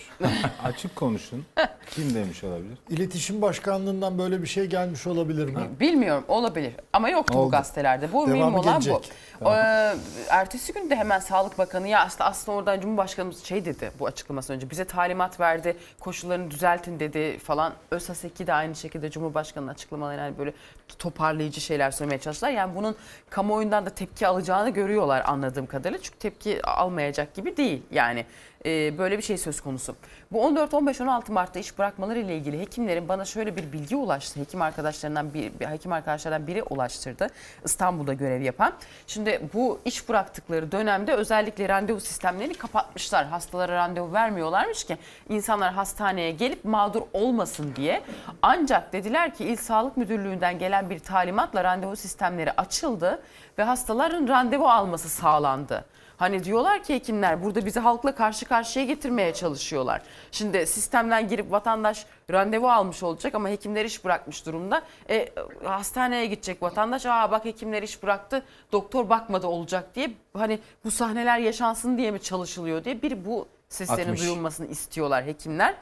Açık konuşun. Kim demiş olabilir? İletişim Başkanlığından böyle bir şey gelmiş olabilir mi? Bilmiyorum, olabilir ama yoktu bu gazetelerde. Bu mühim olan bu. Tamam. Ee, ertesi gün de hemen Sağlık Bakanı ya aslında, aslında oradan Cumhurbaşkanımız şey dedi bu açıklamasından önce, bize talimat verdi, koşullarını düzeltin dedi falan. ÖSASEK'i de aynı şekilde Cumhurbaşkanı'nın açıklamaları yani böyle toparlayıcı şeyler söylemeye çalıştılar. Yani bunun kamuoyundan da tepki alacağını görüyorlar anladığım kadarıyla. Çünkü tepki almayacak gibi değil yani. Ee, böyle bir şey söz konusu. Bu on dört, on beş, on altı Mart'ta iş bırakmaları ile ilgili hekimlerin bana şöyle bir bilgi ulaştı. Hekim arkadaşlarından bir hekim arkadaşlardan biri ulaştırdı. İstanbul'da görev yapan. Şimdi bu iş bıraktıkları dönemde özellikle randevu sistemlerini kapatmışlar. Hastalara randevu vermiyorlarmış ki insanlar hastaneye gelip mağdur olmasın diye. Ancak dediler ki İl Sağlık Müdürlüğü'nden gelen bir talimatla randevu sistemleri açıldı ve hastaların randevu alması sağlandı. Hani diyorlar ki hekimler, burada bizi halkla karşı karşıya getirmeye çalışıyorlar. Şimdi sistemden girip vatandaş randevu almış olacak ama hekimler iş bırakmış durumda. E, hastaneye gidecek vatandaş, aa bak hekimler iş bıraktı, doktor bakmadı olacak diye. Hani bu sahneler yaşansın diye mi çalışılıyor diye bir bu seslerin altmış duyulmasını istiyorlar hekimler.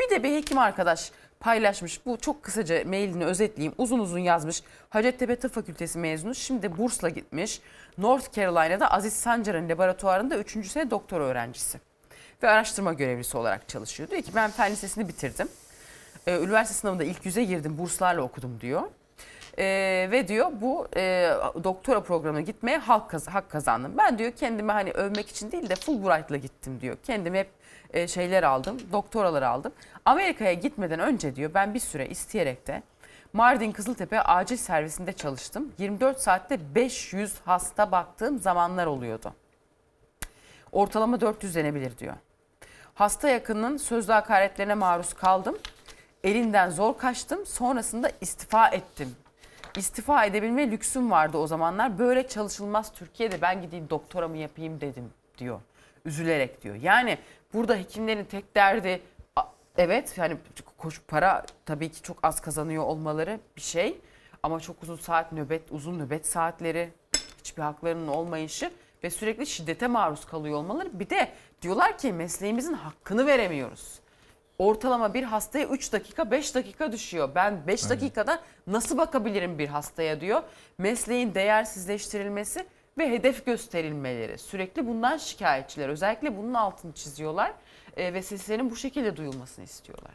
Bir de bir hekim arkadaş paylaşmış. Bu çok kısaca mailini özetleyeyim. Uzun uzun yazmış. Hacettepe Tıp Fakültesi mezunu. Şimdi bursla gitmiş. North Carolina'da Aziz Sancar'ın laboratuvarında üçüncü sene doktor öğrencisi. Ve araştırma görevlisi olarak çalışıyor. Diyor ki ben fen lisesini bitirdim. Ee, üniversite sınavında ilk yüze girdim. Burslarla okudum diyor. Ee, ve diyor bu e, doktora programına gitmeye hak, kaz hak kazandım. Ben diyor kendime hani övmek için değil de Fulbright'la gittim diyor. Kendimi hep e, şeyler aldım, doktoralar aldım. Amerika'ya gitmeden önce diyor ben bir süre isteyerek de Mardin Kızıltepe acil servisinde çalıştım. yirmi dört saatte beş yüz hasta baktığım zamanlar oluyordu. Ortalama dört yüz denebilir diyor. Hasta yakınının sözlü hakaretlerine maruz kaldım. Elinden zor kaçtım. Sonrasında istifa ettim. İstifa edebilme lüksüm vardı o zamanlar. Böyle çalışılmaz Türkiye'de, ben gideyim doktoramı yapayım dedim diyor. Üzülerek diyor. Yani burada hekimlerin tek derdi evet yani para tabii ki çok az kazanıyor olmaları bir şey. Ama çok uzun saat nöbet, uzun nöbet saatleri, hiçbir haklarının olmayışı ve sürekli şiddete maruz kalıyor olmaları. Bir de diyorlar ki mesleğimizin hakkını veremiyoruz. Ortalama bir hastaya üç dakika beş dakika düşüyor. Ben beş dakikada nasıl bakabilirim bir hastaya diyor. Mesleğin değersizleştirilmesi ve hedef gösterilmeleri. Sürekli bundan şikayetçiler. Özellikle bunun altını çiziyorlar e, ve seslerin bu şekilde duyulmasını istiyorlar.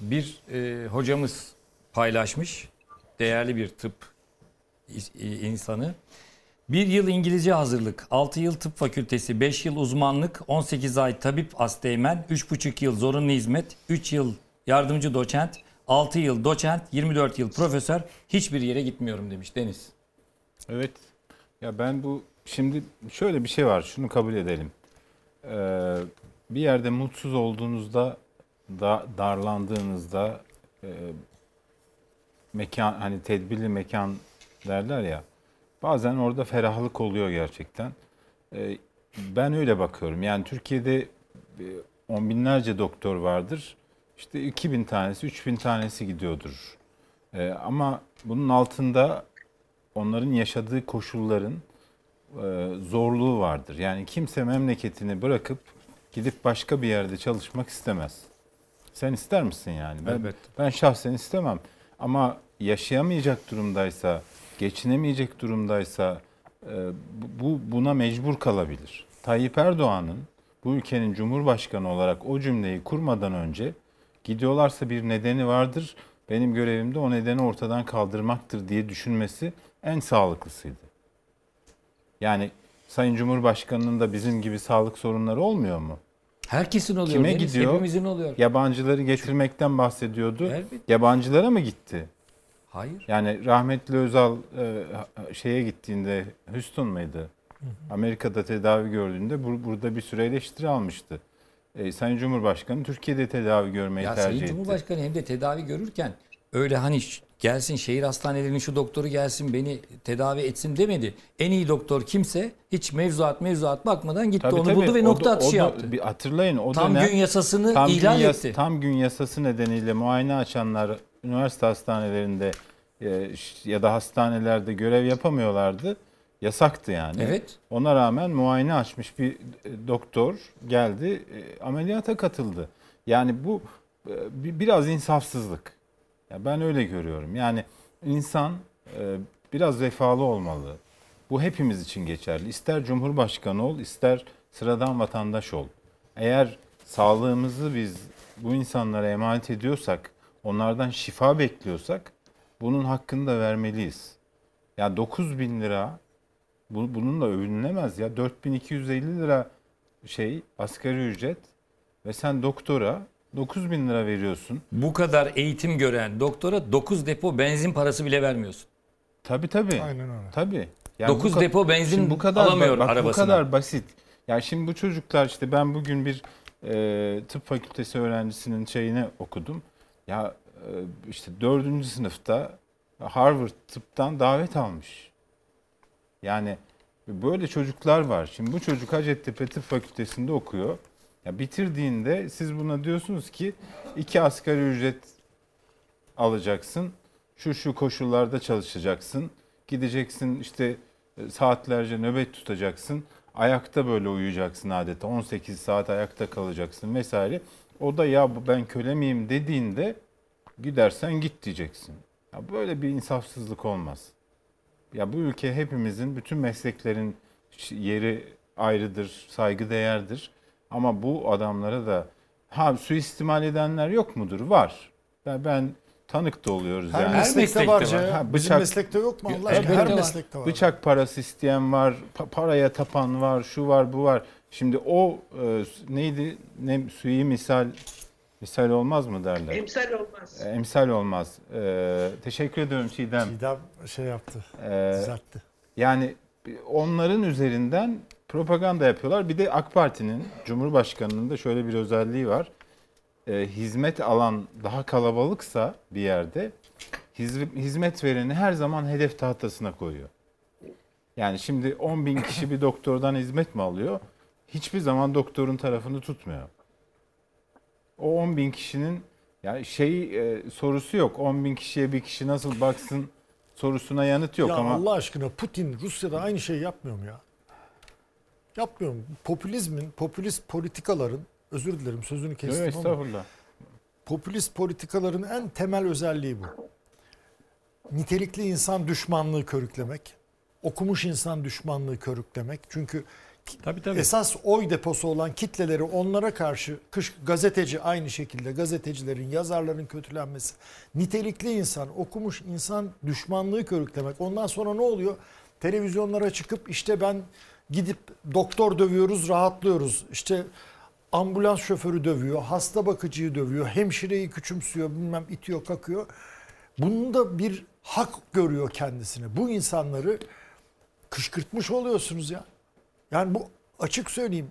Bir e, hocamız paylaşmış, değerli bir tıp insanı. Bir yıl İngilizce hazırlık, altı yıl tıp fakültesi, beş yıl uzmanlık, on sekiz ay tabip asteğmen, üç buçuk yıl zorunlu hizmet, üç yıl yardımcı doçent, altı yıl doçent, yirmi dört yıl profesör, hiçbir yere gitmiyorum demiş Deniz. Evet, ya ben bu şimdi şöyle bir şey var, şunu kabul edelim. Ee, bir yerde mutsuz olduğunuzda, da, darlandığınızda, e, mekan, hani tedbirli mekan derler ya, bazen orada ferahlık oluyor gerçekten. Ben öyle bakıyorum. Yani Türkiye'de on binlerce doktor vardır. İşte iki bin tanesi, üç bin tanesi gidiyordur. Ama bunun altında onların yaşadığı koşulların zorluğu vardır. Yani kimse memleketini bırakıp gidip başka bir yerde çalışmak istemez. Sen ister misin yani? Ben, evet. Ben şahsen istemem. Ama yaşayamayacak durumdaysa, geçinemeyecek durumdaysa bu buna mecbur kalabilir. Tayyip Erdoğan'ın bu ülkenin Cumhurbaşkanı olarak o cümleyi kurmadan önce gidiyorlarsa bir nedeni vardır. benim görevim de o nedeni ortadan kaldırmaktır diye düşünmesi en sağlıklısıydı. Yani Sayın Cumhurbaşkanı'nın da bizim gibi sağlık sorunları olmuyor mu? Herkesin oluyor. Kime Deniz, gidiyor? Hepimizin oluyor. Yabancıları getirmekten bahsediyordu. Elbette. Yabancılara mı gitti? Hayır. Yani rahmetli Özal e, şeye gittiğinde, Houston mıydı? Hı hı. Amerika'da tedavi gördüğünde bu, burada bir süre eleştiri almıştı. E, Sayın Cumhurbaşkanı Türkiye'de tedavi görmeyi ya tercih Sayın etti. Sayın Cumhurbaşkanı hem de tedavi görürken öyle hani gelsin şehir hastanelerinin şu doktoru gelsin beni tedavi etsin demedi. En iyi doktor kimse hiç mevzuat mevzuat bakmadan gitti tabii, onu tabii. buldu ve o nokta atışı yaptı. Bir hatırlayın o tam dönem, gün yasasını tam ilan gün yas etti. Tam gün yasası nedeniyle muayene açanlar üniversite hastanelerinde ya da hastanelerde görev yapamıyorlardı. Yasaktı yani. Evet. Ona rağmen muayene açmış bir doktor geldi, ameliyata katıldı. Yani bu biraz insafsızlık. Ben öyle görüyorum. Yani insan biraz vefalı olmalı. Bu hepimiz için geçerli. İster Cumhurbaşkanı ol, ister sıradan vatandaş ol. Eğer sağlığımızı biz bu insanlara emanet ediyorsak, onlardan şifa bekliyorsak bunun hakkını da vermeliyiz. Ya dokuz bin lira bu, bununla övünülemez ya. dört bin iki yüz elli lira şey asgari ücret ve sen doktora dokuz bin lira veriyorsun. Bu kadar eğitim gören doktora dokuz depo benzin parası bile vermiyorsun. Tabii tabii. Aynen öyle. Tabii. Yani dokuz depo benzin bu kadar, alamıyor bak, arabasına. Bu kadar basit. Yani şimdi bu çocuklar işte ben bugün bir e, tıp fakültesi öğrencisinin şeyini okudum. Ya işte dördüncü sınıfta Harvard tıptan davet almış. Yani böyle çocuklar var. Şimdi bu çocuk Hacettepe Tıp Fakültesi'nde okuyor. Ya bitirdiğinde siz buna diyorsunuz ki iki asgari ücret alacaksın. Şu şu koşullarda çalışacaksın. Gideceksin işte saatlerce nöbet tutacaksın. Ayakta böyle uyuyacaksın adeta. on sekiz saat ayakta kalacaksın vesaire. O da ya ben köle miyim dediğinde gidersen git diyeceksin. Ya böyle bir insafsızlık olmaz. Ya bu ülke hepimizin, bütün mesleklerin yeri ayrıdır, saygı değerdir. Ama bu adamlara da ha suistimal edenler yok mudur? Var. Ben, ben tanık da oluyoruz her yani. Meslekte her meslekte var. Ha, bıçak, bizim meslekte yok mu Allah aşkına? Her meslekte var. Bıçak parası isteyen var, pa paraya tapan var, şu var, bu var. Şimdi o e, neydi? Ne, suyu misal misal olmaz mı derler? Emsal olmaz. E, emsal olmaz. E, teşekkür ediyorum Çiğdem. Çiğdem şey yaptı, e, düzeltti. Yani onların üzerinden propaganda yapıyorlar. Bir de AK Parti'nin, Cumhurbaşkanı'nın da şöyle bir özelliği var. E, hizmet alan daha kalabalıksa bir yerde hizmet vereni her zaman hedef tahtasına koyuyor. Yani şimdi on bin kişi bir doktordan hizmet mi alıyor? Hiçbir zaman doktorun tarafını tutmuyor. O on bin kişinin yani şey e, sorusu yok. on bin kişiye bir kişi nasıl baksın sorusuna yanıt yok ya ama. Allah aşkına Putin Rusya'da aynı şeyi yapmıyor mu ya? Yapmıyor mu? Popülizmin, popülist politikaların, özür dilerim sözünü kestim evet, ama. Estağfurullah. Popülist politikaların en temel özelliği bu. Nitelikli insan düşmanlığı körüklemek, okumuş insan düşmanlığı körüklemek. Çünkü tabii, tabii. Esas oy deposu olan kitleleri onlara karşı kış gazeteci aynı şekilde gazetecilerin, yazarların kötülenmesi, nitelikli insan, okumuş insan düşmanlığı körüklemek. Ondan sonra ne oluyor? Televizyonlara çıkıp işte ben gidip doktor dövüyoruz, rahatlıyoruz. İşte ambulans şoförü dövüyor, hasta bakıcıyı dövüyor, hemşireyi küçümsüyor, bilmem itiyor, kakıyor. Bunun da bir hak görüyor kendisine. Bu insanları kışkırtmış oluyorsunuz ya. Yani bu açık söyleyeyim.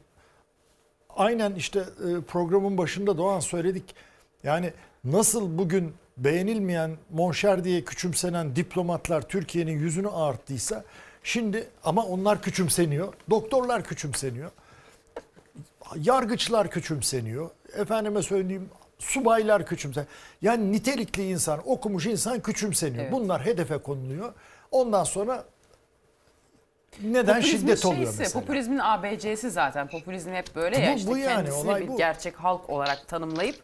Aynen işte programın başında Doğan söyledik. Yani nasıl bugün beğenilmeyen monşer diye küçümsenen diplomatlar Türkiye'nin yüzünü ağarttıysa şimdi ama onlar küçümseniyor. Doktorlar küçümseniyor. Yargıçlar küçümseniyor. Efendime söyleyeyim subaylar küçümseniyor. Yani nitelikli insan, okumuş insan küçümseniyor. Evet. Bunlar hedefe konuluyor. Ondan sonra neden popülizmin şiddet oluyor şeyse, mesela? Popülizmin A B C'si zaten. Popülizm hep böyle bu, ya işte bu kendisini yani, bir bu. Gerçek halk olarak tanımlayıp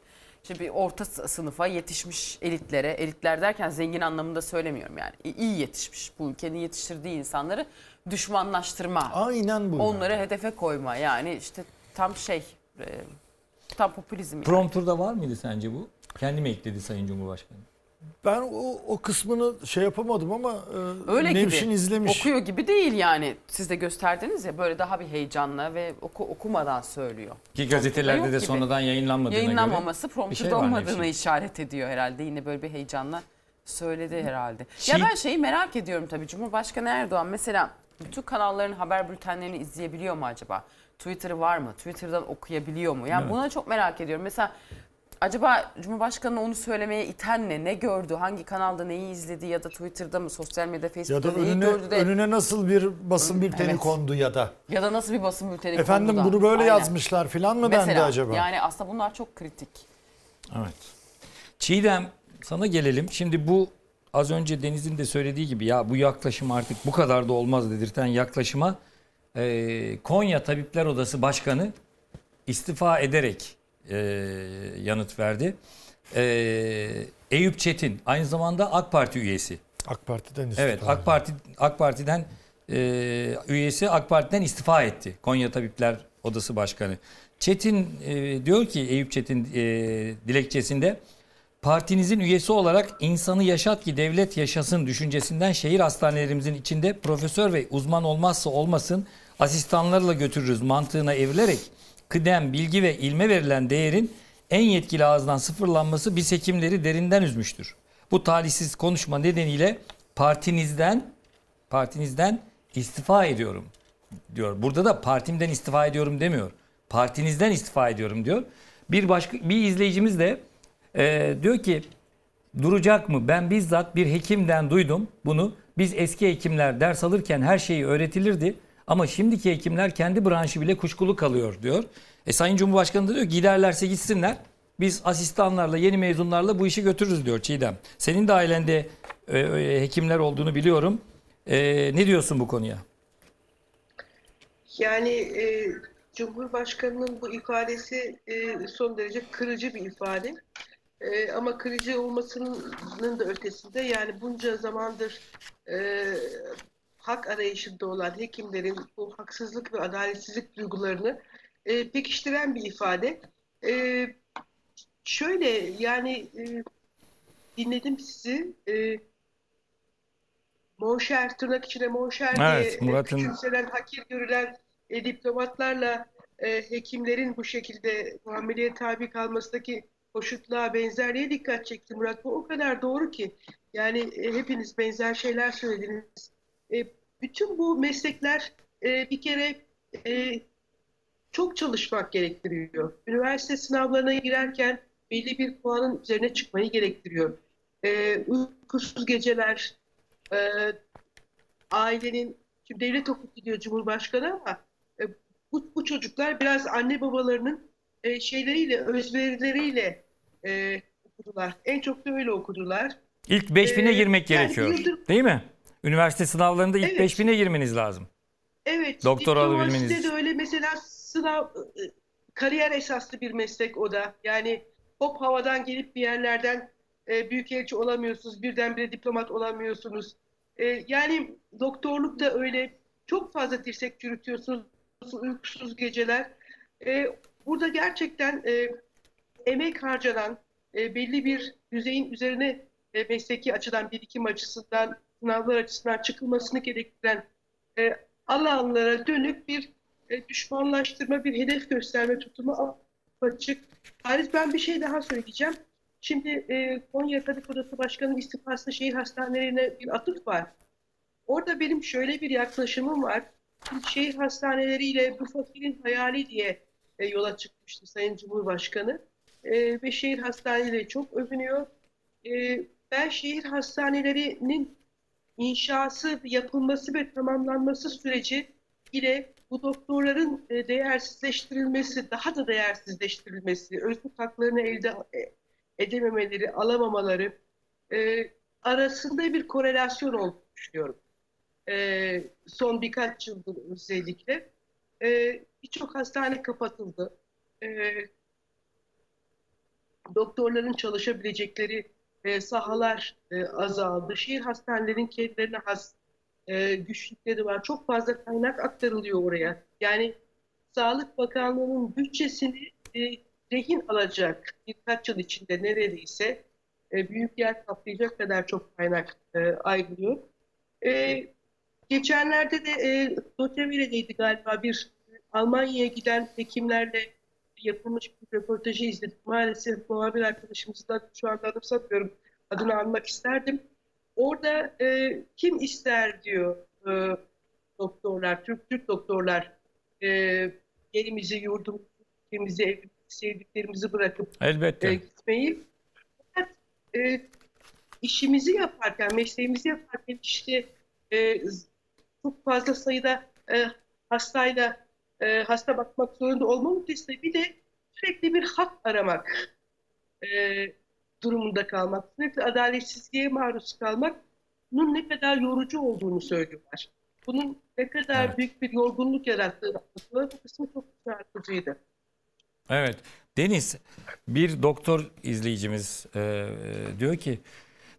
işte bir orta sınıfa yetişmiş elitlere, elitler derken zengin anlamında söylemiyorum yani. İyi yetişmiş bu ülkenin yetiştirdiği insanları düşmanlaştırma. Aynen bu. Onları yani. Hedefe koyma yani işte tam şey tam popülizm. Yani. Prompter'da var mıydı sence bu? Kendime ekledi Sayın Cumhurbaşkanı. Ben o, o kısmını şey yapamadım ama e, Nevşin izlemiş. Okuyor gibi değil yani. Siz de gösterdiniz ya, böyle daha bir heyecanla ve oku, okumadan söylüyor. Ki gazetelerde de sonradan yayınlanmadığına göre. Yayınlanmaması prompterde olmadığını işaret ediyor herhalde. Yine böyle bir heyecanla söyledi herhalde. Çi ya ben şeyi merak ediyorum tabii. Cumhurbaşkanı Erdoğan mesela bütün kanalların haber bültenlerini izleyebiliyor mu acaba? Twitter'ı var mı? Twitter'dan okuyabiliyor mu? Yani evet, buna çok merak ediyorum. Mesela acaba Cumhurbaşkanı onu söylemeye iten ne? Ne gördü? Hangi kanalda neyi izledi? Ya da Twitter'da mı? Sosyal medya, Facebook'ta neyi önüne, gördü de? Önüne nasıl bir basın bülteni evet, kondu ya da? Ya da nasıl bir basın bülteni Efendim, kondu Efendim bunu böyle aynen, yazmışlar falan mı dendi acaba? Yani aslında bunlar çok kritik. Evet. Çiğdem, sana gelelim. Şimdi bu az önce Deniz'in de söylediği gibi ya bu yaklaşım artık bu kadar da olmaz dedirten yaklaşıma e, Konya Tabipler Odası Başkanı istifa ederek E, yanıt verdi. E, Eyüp Çetin aynı zamanda AK Parti üyesi. AK Parti'den istifa. Evet, AK Parti AK Parti'den e, üyesi AK Parti'den istifa etti. Konya Tabipler Odası Başkanı. Çetin e, diyor ki Eyüp Çetin e, dilekçesinde partinizin üyesi olarak insanı yaşat ki devlet yaşasın düşüncesinden şehir hastanelerimizin içinde profesör ve uzman olmazsa olmasın asistanlarla götürürüz mantığına evrilerek kıdem, bilgi ve ilme verilen değerin en yetkili ağızdan sıfırlanması biz hekimleri derinden üzmüştür. Bu talihsiz konuşma nedeniyle partinizden partinizden istifa ediyorum diyor. Burada da partimden istifa ediyorum demiyor. Partinizden istifa ediyorum diyor. Bir başka bir izleyicimiz de e, diyor ki duracak mı? Ben bizzat bir hekimden duydum bunu. Biz eski hekimler ders alırken her şeyi öğretilirdi. Ama şimdiki hekimler kendi branşı bile kuşkulu kalıyor diyor. E Sayın Cumhurbaşkanı da diyor giderlerse gitsinler. Biz asistanlarla, yeni mezunlarla bu işi götürürüz diyor Çiğdem. Senin de ailende e, hekimler olduğunu biliyorum. E, ne diyorsun bu konuya? Yani e, Cumhurbaşkanı'nın bu ifadesi e, son derece kırıcı bir ifade. E, ama kırıcı olmasının da ötesinde yani bunca zamandır E, hak arayışında olan hekimlerin bu haksızlık ve adaletsizlik duygularını e, pekiştiren bir ifade. E, şöyle yani e, dinledim sizi. E, monşer, tırnak içine monşer evet, diye küçümselen, hakir görülen e, diplomatlarla e, hekimlerin bu şekilde muameleye tabi kalmasındaki hoşnutluğa, benzerliğe dikkat çekti Murat. Bu o kadar doğru ki. Yani e, hepiniz benzer şeyler söylediniz. E, bütün bu meslekler e, bir kere e, çok çalışmak gerektiriyor. Üniversite sınavlarına girerken belli bir puanın üzerine çıkmayı gerektiriyor. E, uykusuz geceler, e, ailenin, şimdi devlet okulu gidiyor Cumhurbaşkanı ama e, bu, bu çocuklar biraz anne babalarının e, şeyleriyle, özverileriyle e, okudular. En çok da öyle okudular. İlk beş bine e, girmek yani gerekiyor yıldır, değil mi? Üniversite sınavlarında ilk evet, beş bine girmeniz lazım. Evet. Doktora alabilmeniz için. De öyle mesela sınav, kariyer esaslı bir meslek o da. Yani hop havadan gelip bir yerlerden e, büyükelçi olamıyorsunuz, birdenbire diplomat olamıyorsunuz. E, yani doktorluk da öyle, çok fazla dirsek çürütüyorsunuz, uykusuz geceler. E, burada gerçekten e, emek harcanan, e, belli bir düzeyin üzerine e, mesleki açıdan, birikim açısından, sınavlar açısından çıkılmasını gerektiren e, alanlara dönük bir e, düşmanlaştırma, bir hedef gösterme tutumu açık. Haris, ben bir şey daha söyleyeceğim. Şimdi e, Konya Tabip Odası Başkanı'nın istifasında şehir hastanelerine bir atıf var. Orada benim şöyle bir yaklaşımım var. Şimdi şehir hastaneleriyle bu fakirin hayali diye e, yola çıkmıştı Sayın Cumhurbaşkanı. E, ve şehir hastaneleri çok övünüyor. E, ben şehir hastanelerinin inşası, yapılması ve tamamlanması süreci ile bu doktorların değersizleştirilmesi, daha da değersizleştirilmesi, özlük haklarını elde edememeleri, alamamaları e, arasında bir korelasyon olduğunu düşünüyorum. E, son birkaç yıldır özellikle. E, Birçok hastane kapatıldı. E, doktorların çalışabilecekleri E, sahalar e, azaldı. Şehir hastanelerin kendilerine has e, güçlükleri var. Çok fazla kaynak aktarılıyor oraya. Yani Sağlık Bakanlığı'nın bütçesini e, rehin alacak birkaç yıl içinde neredeyse e, e, büyük yer kaplayacak kadar çok kaynak e, ayrılıyor. E, geçenlerde de e, Doçevire'deydi galiba, bir e, Almanya'ya giden hekimlerle yapılmış bir röportajı izledik. Maalesef muhabir arkadaşımızdan şu anda anımsatmıyorum, adını anmak isterdim. Orada e, kim ister diyor e, doktorlar, Türk Türk doktorlar, e, yerimizi, yurdumuzu, ülkemizi, evimizi, sevdiklerimizi bırakıp elbette. E, gitmeyi. Fakat e, işimizi yaparken, mesleğimizi yaparken işte e, çok fazla sayıda e, hastayla e, hasta bakmak zorunda olmamız için bir de sürekli bir hak aramak e, durumunda kalmak, sürekli adaletsizliğe maruz kalmak, bunun ne kadar yorucu olduğunu söylüyorlar. Bunun ne kadar evet. büyük bir yorgunluk yarattığını anlatıyorlar. Bu kısmı çok çarpıcıydı. Evet. Deniz, bir doktor izleyicimiz e, diyor ki,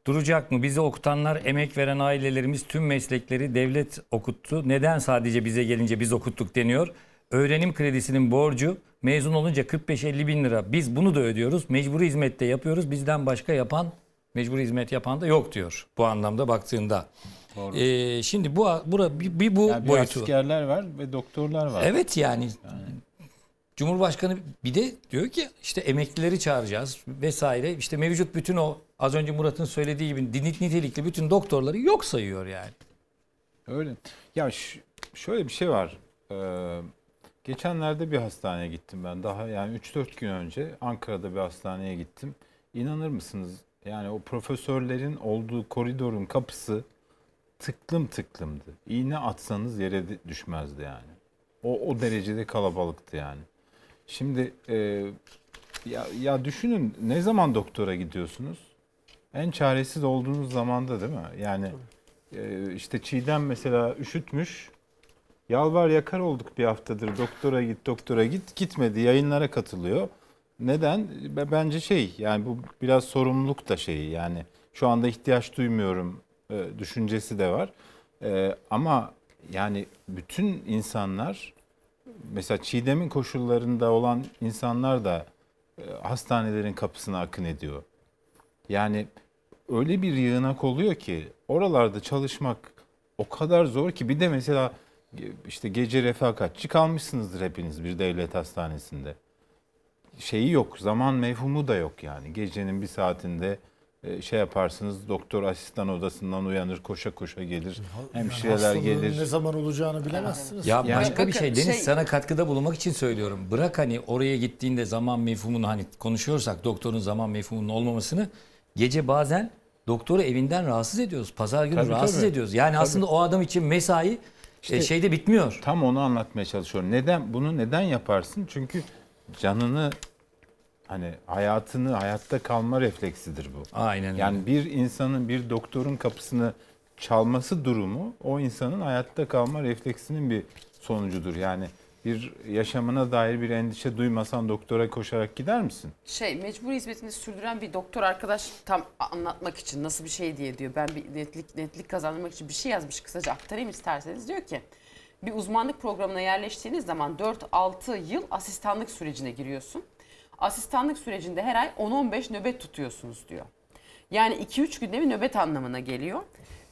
duracak mı? Bizi okutanlar, emek veren ailelerimiz, tüm meslekleri devlet okuttu. Neden sadece bize gelince biz okuttuk deniyor? Öğrenim kredisinin borcu mezun olunca kırk beş elli bin lira. Biz bunu da ödüyoruz. Mecburi hizmette yapıyoruz. Bizden başka yapan, mecburi hizmet yapan da yok diyor. Bu anlamda baktığında. Doğru. Ee, şimdi bu bura, bir, bir bu yani boyutu. Askerler var ve doktorlar var. Evet yani, yani. Cumhurbaşkanı bir de diyor ki işte emeklileri çağıracağız vesaire. İşte mevcut bütün o az önce Murat'ın söylediği gibi nitelikli bütün doktorları yok sayıyor yani. Öyle. Ya şöyle bir şey var. Ee, Geçenlerde bir hastaneye gittim ben, daha yani üç dört gün önce Ankara'da bir hastaneye gittim. İnanır mısınız? Yani o profesörlerin olduğu koridorun kapısı tıklım tıklımdı. İğne atsanız yere düşmezdi yani. O o derecede kalabalıktı yani. Şimdi e, ya, ya düşünün, ne zaman doktora gidiyorsunuz? En çaresiz olduğunuz zamanda değil mi? Yani e, işte Çiğdem mesela üşütmüş. Yalvar yakar olduk bir haftadır, doktora git doktora git, gitmedi, yayınlara katılıyor. Neden? Bence şey yani bu biraz sorumluluk da şeyi yani şu anda ihtiyaç duymuyorum e, düşüncesi de var. E, ama yani bütün insanlar mesela Çiğdem'in koşullarında olan insanlar da e, hastanelerin kapısına akın ediyor. Yani öyle bir yığınak oluyor ki oralarda çalışmak o kadar zor ki, bir de mesela İşte gece refakatçi kalmışsınızdır hepiniz bir devlet hastanesinde. Şeyi yok, zaman mevhumu da yok yani. Gecenin bir saatinde şey yaparsınız, doktor asistan odasından uyanır, koşa koşa gelir, hemşireler gelir. Ne zaman olacağını bilemezsiniz. Ya yani başka bir şey Deniz, şey... sana katkıda bulunmak için söylüyorum. Bırak hani oraya gittiğinde zaman mevhumunu, hani konuşuyorsak doktorun zaman mevhumunun olmamasını, gece bazen doktoru evinden rahatsız ediyoruz. Pazar günü tabii, rahatsız tabii. ediyoruz. Yani tabii. aslında o adam için mesai İşte şeyde bitmiyor. Tam onu anlatmaya çalışıyorum. Neden bunu neden yaparsın? Çünkü canını, hani hayatını, hayatta kalma refleksidir bu. Aynen. Yani öyle. Bir insanın, bir doktorun kapısını çalması durumu o insanın hayatta kalma refleksinin bir sonucudur. Yani bir yaşamına dair bir endişe duymasan doktora koşarak gider misin? Şey, mecbur hizmetini sürdüren bir doktor arkadaş tam anlatmak için nasıl bir şey diye diyor. Ben bir netlik, netlik kazanmak için bir şey yazmış, kısaca aktarayım isterseniz. Diyor ki, bir uzmanlık programına yerleştiğiniz zaman dört altı yıl asistanlık sürecine giriyorsun. Asistanlık sürecinde her ay on on beş nöbet tutuyorsunuz diyor. Yani iki üç günde bir nöbet anlamına geliyor.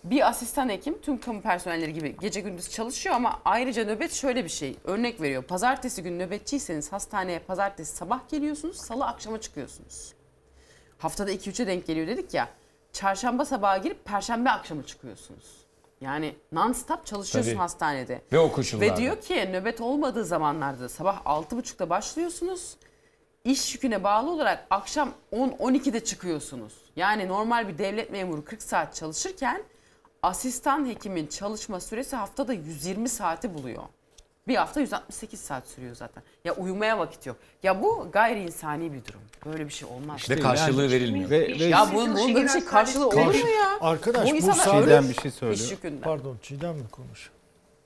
Bir asistan hekim tüm kamu personelleri gibi gece gündüz çalışıyor ama ayrıca nöbet şöyle bir şey. Örnek veriyor. Pazartesi günü nöbetçiyseniz hastaneye pazartesi sabah geliyorsunuz, salı akşama çıkıyorsunuz. Haftada iki üçe denk geliyor dedik ya. Çarşamba sabaha girip perşembe akşamı çıkıyorsunuz. Yani non-stop çalışıyorsun Tabii. hastanede. Ve o koşullarda. Ve diyor ki nöbet olmadığı zamanlarda sabah altı buçukta başlıyorsunuz. İş yüküne bağlı olarak akşam on on ikide çıkıyorsunuz. Yani normal bir devlet memuru kırk saat çalışırken asistan hekimin çalışma süresi haftada yüz yirmi saati buluyor. Bir hafta yüz altmış sekiz saat sürüyor zaten. Ya uyumaya vakit yok. Ya bu gayri insani bir durum. Böyle bir şey olmaz. İşte karşılığı yani, verilmiyor. Ve, ve ya bunun bu, bir şey karşılığı karşı, olur mu ya? Arkadaş bu Çiğdem bir şey söylüyor. Pardon, Çiğdem mi konuş?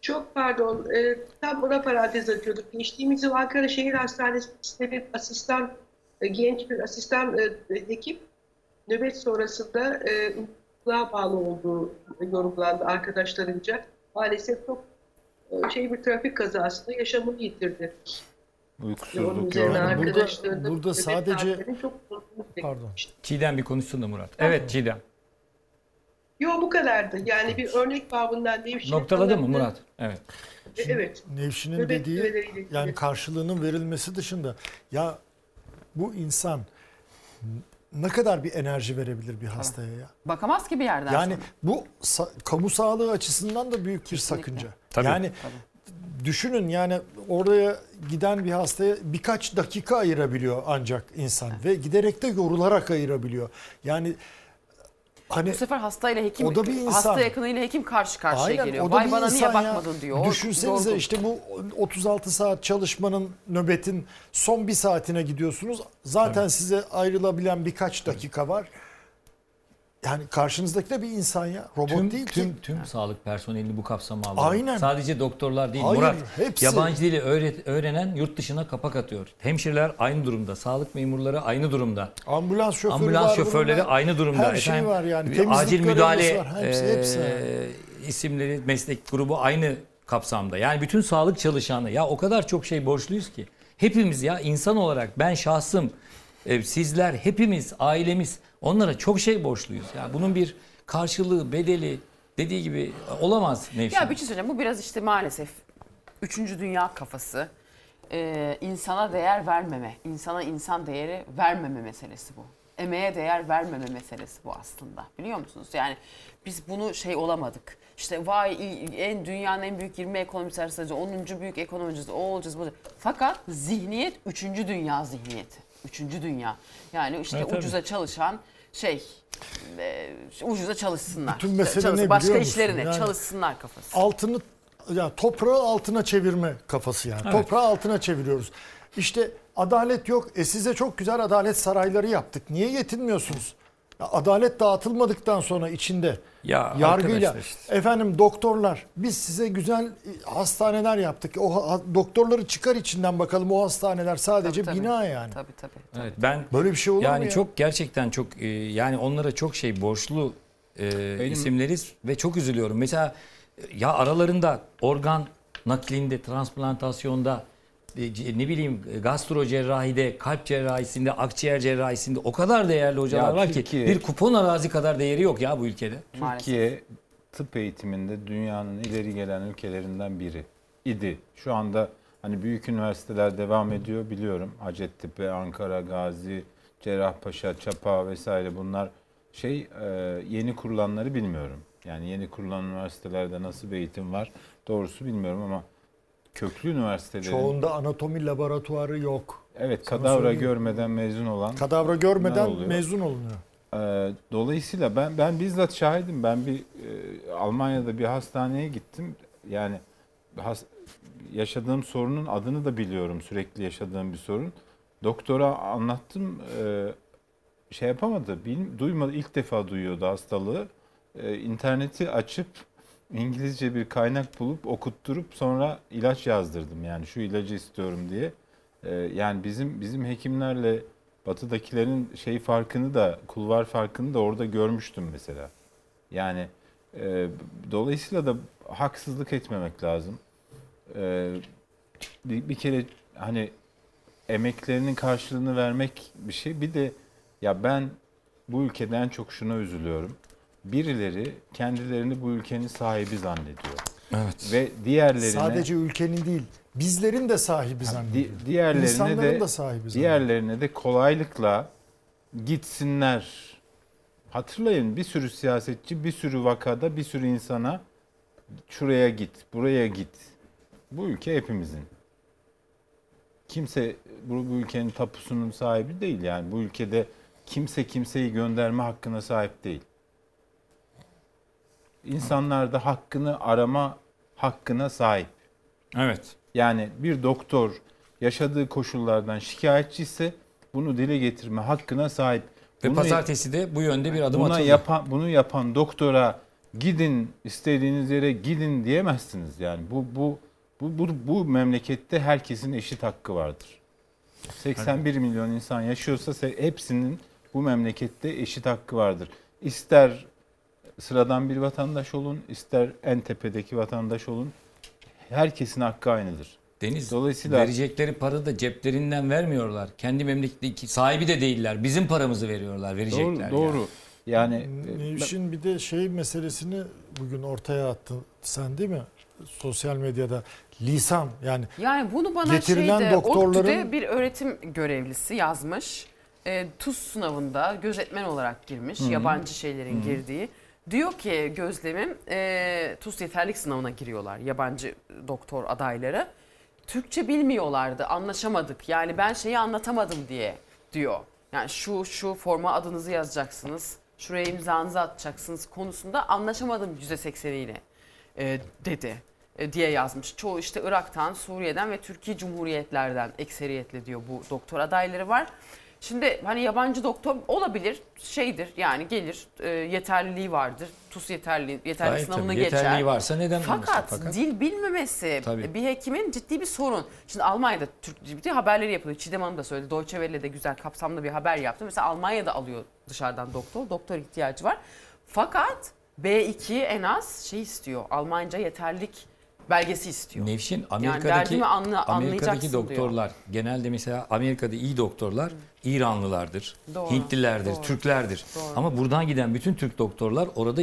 Çok pardon. E, tam buna parantez açıyorduk. Geçtiğimiz yıl Ankara Şehir Hastanesi'nde bir asistan, genç bir asistan e, hekim nöbet sonrasında... E, daha bağlı olduğu yorumlandı arkadaşlarınca. Maalesef çok şey bir trafik kazasında yaşamını yitirdi. uykusuzluk, yorgunluk. Burada, burada sadece... Pardon. Çiğdem bir konuşsun da Murat. Pardon. Evet Çiğdem. Yok bu kadardı. Yani bir örnek babından Nevşin. Noktaladı mı Murat? Evet. Şimdi evet. Nevşin'in dediği yani karşılığının verilmesi dışında ya bu insan ne kadar bir enerji verebilir bir hastaya ya? Bakamaz ki bir yerden. Yani sonra. Bu kamu sağlığı açısından da büyük bir kesinlikle sakınca. Tabii. Yani tabii. Düşünün yani oraya giden bir hastaya birkaç dakika ayırabiliyor ancak insan evet. Ve giderek de yorularak ayırabiliyor. Yani hani, bu sefer hastayla hekim, o da bir insan. Hasta yakınıyla hekim karşı karşıya aynen, geliyor. Vay bana niye bakmadın ya. Diyor. Düşünsenize yorgun. İşte bu otuz altı saat çalışmanın nöbetin son bir saatine gidiyorsunuz. Zaten evet. Size ayrılabilen birkaç dakika evet. Var. Yani karşınızdaki de bir insan ya. Robot tüm, değil tüm, ki. Tüm yani. Sağlık personelini bu kapsama alıyor. Aynen. Sadece doktorlar değil. Hayır, Murat hepsi. Yabancı dili öğrenen yurt dışına kapak atıyor. Hemşireler aynı durumda. Sağlık memurları aynı durumda. Ambulans şoförleri, Ambulans şoförleri aynı durumda. Her şey efendim, var yani. Temizlik acil müdahale var. Hepsi, e, hepsi. E, isimleri, meslek grubu aynı kapsamda. Yani bütün sağlık çalışanı. Ya o kadar çok şey borçluyuz ki. Hepimiz ya insan olarak ben şahsım, e, sizler, hepimiz, ailemiz... Onlara çok şey borçluyuz. Yani bunun bir karşılığı, bedeli dediği gibi olamaz Nevşin. Ya bir şey söyleyeceğim. Bu biraz işte maalesef üçüncü dünya kafası. Ee, insana değer vermeme, insana insan değeri vermeme meselesi bu. Emeğe değer vermeme meselesi bu aslında. Biliyor musunuz? Yani biz bunu şey olamadık. İşte vay en dünyanın en büyük yirmi ekonomisi arasında onuncu büyük ekonomicisi o olacağız. Bu. Fakat zihniyet üçüncü dünya zihniyeti. Üçüncü dünya. Yani işte evet, ucuza tabii. Çalışan şey, e, ucuza çalışsınlar. Bütün mesele Çalışsın. Ne başka işlerine yani çalışsınlar kafası. Altını, yani toprağı altına çevirme kafası yani. Evet. Toprağı altına çeviriyoruz. İşte adalet yok. E size çok güzel adalet sarayları yaptık. Niye yetinmiyorsunuz? Ya adalet dağıtılmadıktan sonra içinde ya, yargıyla işte. Efendim doktorlar biz size güzel hastaneler yaptık. O doktorları çıkar içinden bakalım o hastaneler sadece tabii, bina tabii. Yani. Tabii tabii. Tabii evet, ben böyle bir şey olur yani mu ya? Çok gerçekten çok yani onlara çok şey borçlu e, isimleriz ve çok üzülüyorum. Mesela ya aralarında organ naklinde, transplantasyonda ne bileyim gastro cerrahide, kalp cerrahisinde, akciğer cerrahisinde o kadar değerli hocalar ya var Türkiye, ki bir kupon arazi kadar değeri yok ya bu ülkede. Türkiye maalesef. Tıp eğitiminde dünyanın ileri gelen ülkelerinden biri idi. Şu anda hani büyük üniversiteler devam ediyor biliyorum. Hacettepe, Ankara, Gazi, Cerrahpaşa, Çapa vesaire bunlar şey yeni kurulanları bilmiyorum. Yani yeni kurulan üniversitelerde nasıl bir eğitim var doğrusu bilmiyorum ama köklü üniversitelerin... Çoğunda anatomi laboratuvarı yok. Evet, sana kadavra söyleyeyim. Görmeden mezun olan... Kadavra görmeden mezun olunuyor. Ee, dolayısıyla ben ben bizzat şahidim. Ben bir e, Almanya'da bir hastaneye gittim. Yani has, yaşadığım sorunun adını da biliyorum. Sürekli yaşadığım bir sorun. Doktora anlattım. E, şey yapamadı. Bilmi, duymadı. İlk defa duyuyordu hastalığı. E, interneti açıp İngilizce bir kaynak bulup okutturup sonra ilaç yazdırdım yani şu ilacı istiyorum diye. Ee, yani bizim bizim hekimlerle batıdakilerin şey farkını da kulvar farkını da orada görmüştüm mesela. Yani e, dolayısıyla da haksızlık etmemek lazım. Ee, bir, bir kere hani emeklerinin karşılığını vermek bir şey. Bir de ya ben bu ülkeden çok şuna üzülüyorum. Birileri kendilerini bu ülkenin sahibi zannediyor. Evet. Ve diğerlerine... Sadece ülkenin değil, bizlerin de sahibi zannediyor. Di diğerlerine İnsanların de, da sahibi diğerlerine zannediyor. De kolaylıkla gitsinler. Hatırlayın bir sürü siyasetçi, bir sürü vakada, bir sürü insana şuraya git, buraya git. Bu ülke hepimizin. Kimse bu, bu ülkenin tapusunun sahibi değil yani. Bu ülkede kimse kimseyi gönderme hakkına sahip değil. İnsanlar da hakkını arama hakkına sahip. Evet. Yani bir doktor yaşadığı koşullardan şikayetçi ise bunu dile getirme hakkına sahip. Ve bunu, pazartesi de bu yönde bir adım atıldı. Yapan, bunu yapan doktora gidin istediğiniz yere gidin diyemezsiniz. Yani bu bu bu bu, bu memlekette herkesin eşit hakkı vardır. seksen bir evet. Milyon insan yaşıyorsa hepsinin bu memlekette eşit hakkı vardır. İster sıradan bir vatandaş olun, ister en tepedeki vatandaş olun. Herkesin hakkı aynıdır. Deniz, dolayısıyla verecekleri para da ceplerinden vermiyorlar. Kendi memleketindeki sahibi de değiller. Bizim paramızı veriyorlar, verecekler. Doğru, doğru. Yani, yani işin bir de şey meselesini bugün ortaya attın sen değil mi? Sosyal medyada lisan yani. Yani bunu bana getirilen şeyde, doktorların... bir öğretim görevlisi yazmış. E, TUS sınavında gözetmen olarak girmiş. Hı-hı. Yabancı şeylerin Hı-hı. girdiği. Diyor ki gözlemim e, TUS yeterlik sınavına giriyorlar yabancı doktor adayları. Türkçe bilmiyorlardı, anlaşamadık. Yani ben şeyi anlatamadım diye diyor. Yani şu şu forma adınızı yazacaksınız, şuraya imzanızı atacaksınız konusunda anlaşamadım yüzde sekseniyle e, dedi e, diye yazmış. Çoğu işte Irak'tan, Suriye'den ve Türkiye Cumhuriyetlerden ekseriyetle diyor bu doktor adayları var. Şimdi hani yabancı doktor olabilir, şeydir yani gelir, e, yeterliliği vardır. TUS yeterli, yeterli Hayır, sınavına tabii, geçer. Yeterliliği varsa neden fakat, fakat dil bilmemesi tabii. bir hekimin ciddi bir sorun. Şimdi Almanya'da Türkçe haberleri yapılıyor. Çiğdem Hanım da söyledi. Deutsche Welle'de güzel kapsamlı bir haber yaptı. Mesela Almanya'da alıyor dışarıdan doktor. Doktor ihtiyacı var. Fakat B iki en az şey istiyor. Almanca yeterlilik belgesi istiyor. Nevşin, Amerika'daki, yani anla, Amerika'daki doktorlar diyor. Genelde mesela Amerika'da iyi doktorlar İranlılardır, doğru, Hintlilerdir, doğru, Türklerdir. Doğru. Ama buradan giden bütün Türk doktorlar orada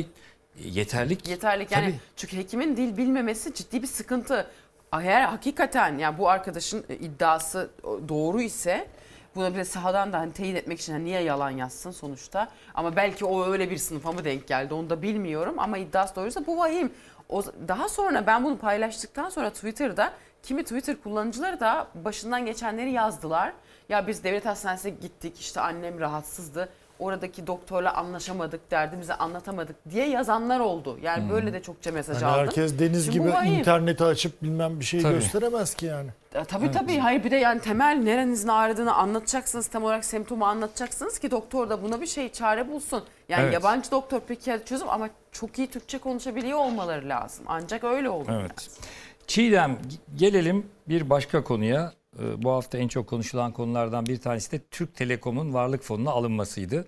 yeterlik. Yeterlik yani tabii. Çünkü hekimin dil bilmemesi ciddi bir sıkıntı. Eğer hakikaten yani bu arkadaşın iddiası doğru ise... Buna bir de sahadan da hani teyit etmek için hani niye yalan yazsın sonuçta. Ama belki o öyle bir sınıfa mı denk geldi onu da bilmiyorum. Ama iddiası doğruysa bu vahim. O, daha sonra ben bunu paylaştıktan sonra Twitter'da kimi Twitter kullanıcıları da başından geçenleri yazdılar. Ya biz devlet hastanesine gittik işte annem rahatsızdı. Oradaki doktorla anlaşamadık, derdimizi anlatamadık diye yazanlar oldu. Yani hmm. böyle de çokça mesaj yani aldım. Herkes Deniz Şimdi gibi interneti açıp bilmem bir şey tabii. gösteremez ki yani. Tabii tabii. Evet. Hayır bir de yani temel nerenizin ağrıdığını anlatacaksınız. Tam olarak semptomu anlatacaksınız ki doktor da buna bir şey çare bulsun. Yani evet. yabancı doktor peki çözüm ama çok iyi Türkçe konuşabiliyor olmaları lazım. Ancak öyle olur. Evet. Lazım. Çiğdem, gelelim bir başka konuya. Bu hafta en çok konuşulan konulardan bir tanesi de Türk Telekom'un varlık fonuna alınmasıydı.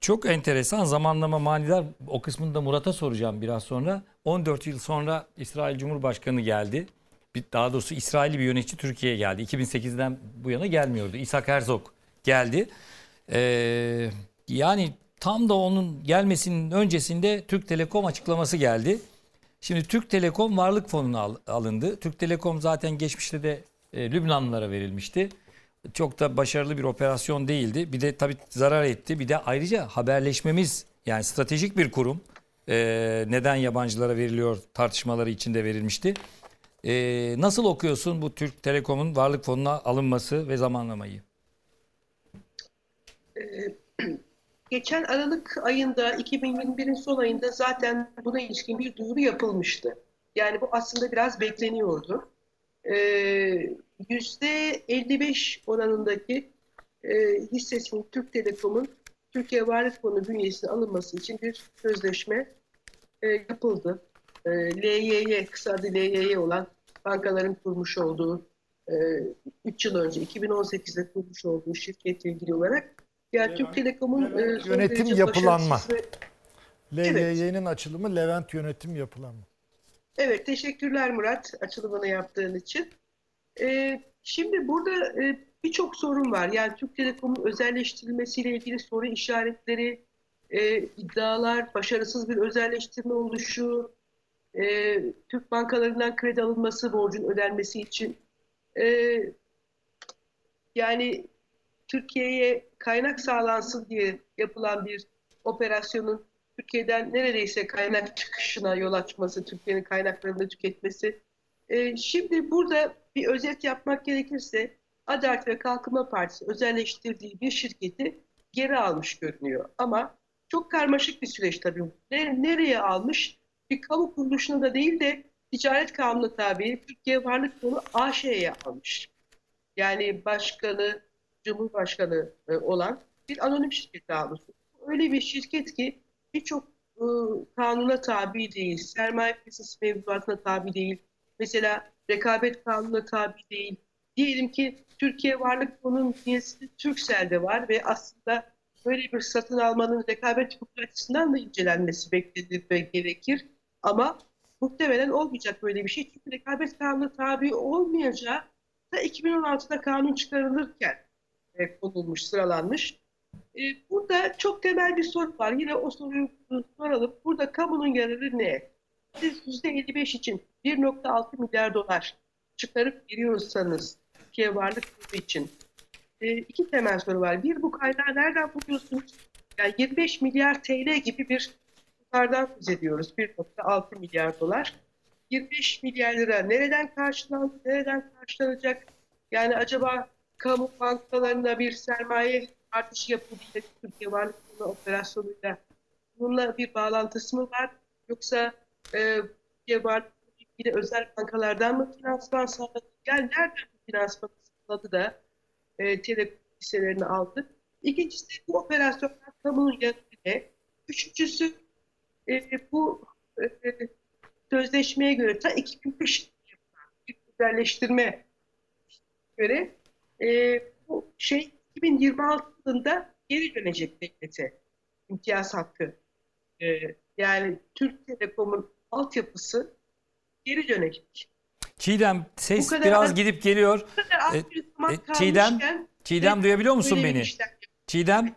Çok enteresan zamanlama manidar, o kısmını da Murat'a soracağım biraz sonra. on dört yıl sonra İsrail Cumhurbaşkanı geldi. Daha doğrusu İsrailli bir yönetici Türkiye'ye geldi. iki bin sekizden bu yana gelmiyordu. Isaac Herzog geldi. Ee, yani tam da onun gelmesinin öncesinde Türk Telekom açıklaması geldi. Şimdi Türk Telekom varlık fonuna alındı. Türk Telekom zaten geçmişte de Lübnanlılara verilmişti. Çok da başarılı bir operasyon değildi. Bir de tabii zarar etti. Bir de ayrıca haberleşmemiz yani stratejik bir kurum. Ee, neden yabancılara veriliyor tartışmaları içinde verilmişti. Ee, nasıl okuyorsun bu Türk Telekom'un varlık fonuna alınması ve zamanlamayı? Geçen Aralık ayında iki bin yirmi birin son ayında zaten buna ilişkin bir duyuru yapılmıştı. Yani bu aslında biraz bekleniyordu. yüzde elli beş oranındaki hissesinin Türk Telekom'un Türkiye Varlık Fonu bünyesine alınması için bir sözleşme yapıldı. L Y Y, kısa adı L Y Y olan bankaların kurmuş olduğu, üç yıl önce iki bin on sekizde kurmuş olduğu şirketle ilgili olarak yani Türk Telekom'un yönetim yapılanma. L Y Y'nin açılımı Levent Yönetim Yapılanma. Evet, teşekkürler Murat açılımını yaptığın için. Ee, şimdi burada e, birçok sorun var. Yani Türk Telekom'un özelleştirilmesiyle ilgili soru işaretleri, e, iddialar, başarısız bir özelleştirme oluşu, e, Türk bankalarından kredi alınması, borcun ödenmesi için. E, yani Türkiye'ye kaynak sağlansın diye yapılan bir operasyonun Türkiye'den neredeyse kaynak çıkışına yol açması, Türkiye'nin kaynaklarını tüketmesi. Ee, şimdi burada bir özet yapmak gerekirse Adalet ve Kalkınma Partisi özelleştirdiği bir şirketi geri almış görünüyor. Ama çok karmaşık bir süreç tabii. Nereye almış? Bir kamu kuruluşuna da değil de ticaret kanununa tabi Türkiye Varlık Fonu A Ş'ye almış. Yani başkanı, cumhurbaşkanı olan bir anonim şirketi almış. Öyle bir şirket ki birçok ıı, kanuna tabi değil, sermaye piyasası mevzuatına tabi değil, mesela rekabet kanununa tabi değil. Diyelim ki Türkiye Varlık Fonu'nun niyeti Türksel'de var ve aslında böyle bir satın almanın rekabet hukuku açısından da incelenmesi beklenir ve gerekir. Ama muhtemelen olmayacak böyle bir şey. Çünkü rekabet kanunu tabi olmayacağı da iki bin on altıda kanun çıkarılırken e, konulmuş, sıralanmış. E, burada çok temel bir soru var. Yine o soruyu soralım. Burada kamunun yararı ne? Siz yüzde elli beş için bir nokta altı milyar dolar çıkarıp veriyorsanız Türkiye Varlık Kurulu için e, iki temel soru var. Bir, bu kaynağı nereden buluyorsunuz? Yani yirmi beş milyar T L gibi bir tutardan söz ediyoruz. bir nokta altı milyar dolar. yirmi beş milyar lira nereden karşılandı? Nereden karşılanacak? Yani acaba kamu bankalarına bir sermaye artışı yapıldı, Türkiye Varlık Kurulu operasyonuyla bununla bir bağlantısı mı var? Yoksa e, Türkiye Varlık Kurulu ile özel bankalardan mı finansman sağladı? Yani nereden finansman sağladı da e, telekom hisselerini aldı? İkincisi bu operasyonlar kamunun yararına. Üçüncüsü e, bu e, sözleşmeye göre ta iki bin beş yılında güzelleştirme göre e, bu şey iki bin yirmi altı yılında geri dönecek devlete imtiyaz hakkı. E, yani Türk Telekom'un altyapısı geri dönecek. Çiğdem ses biraz az, gidip geliyor. E, e, Çiğdem, Çiğdem duyabiliyor musun beni? Çiğdem,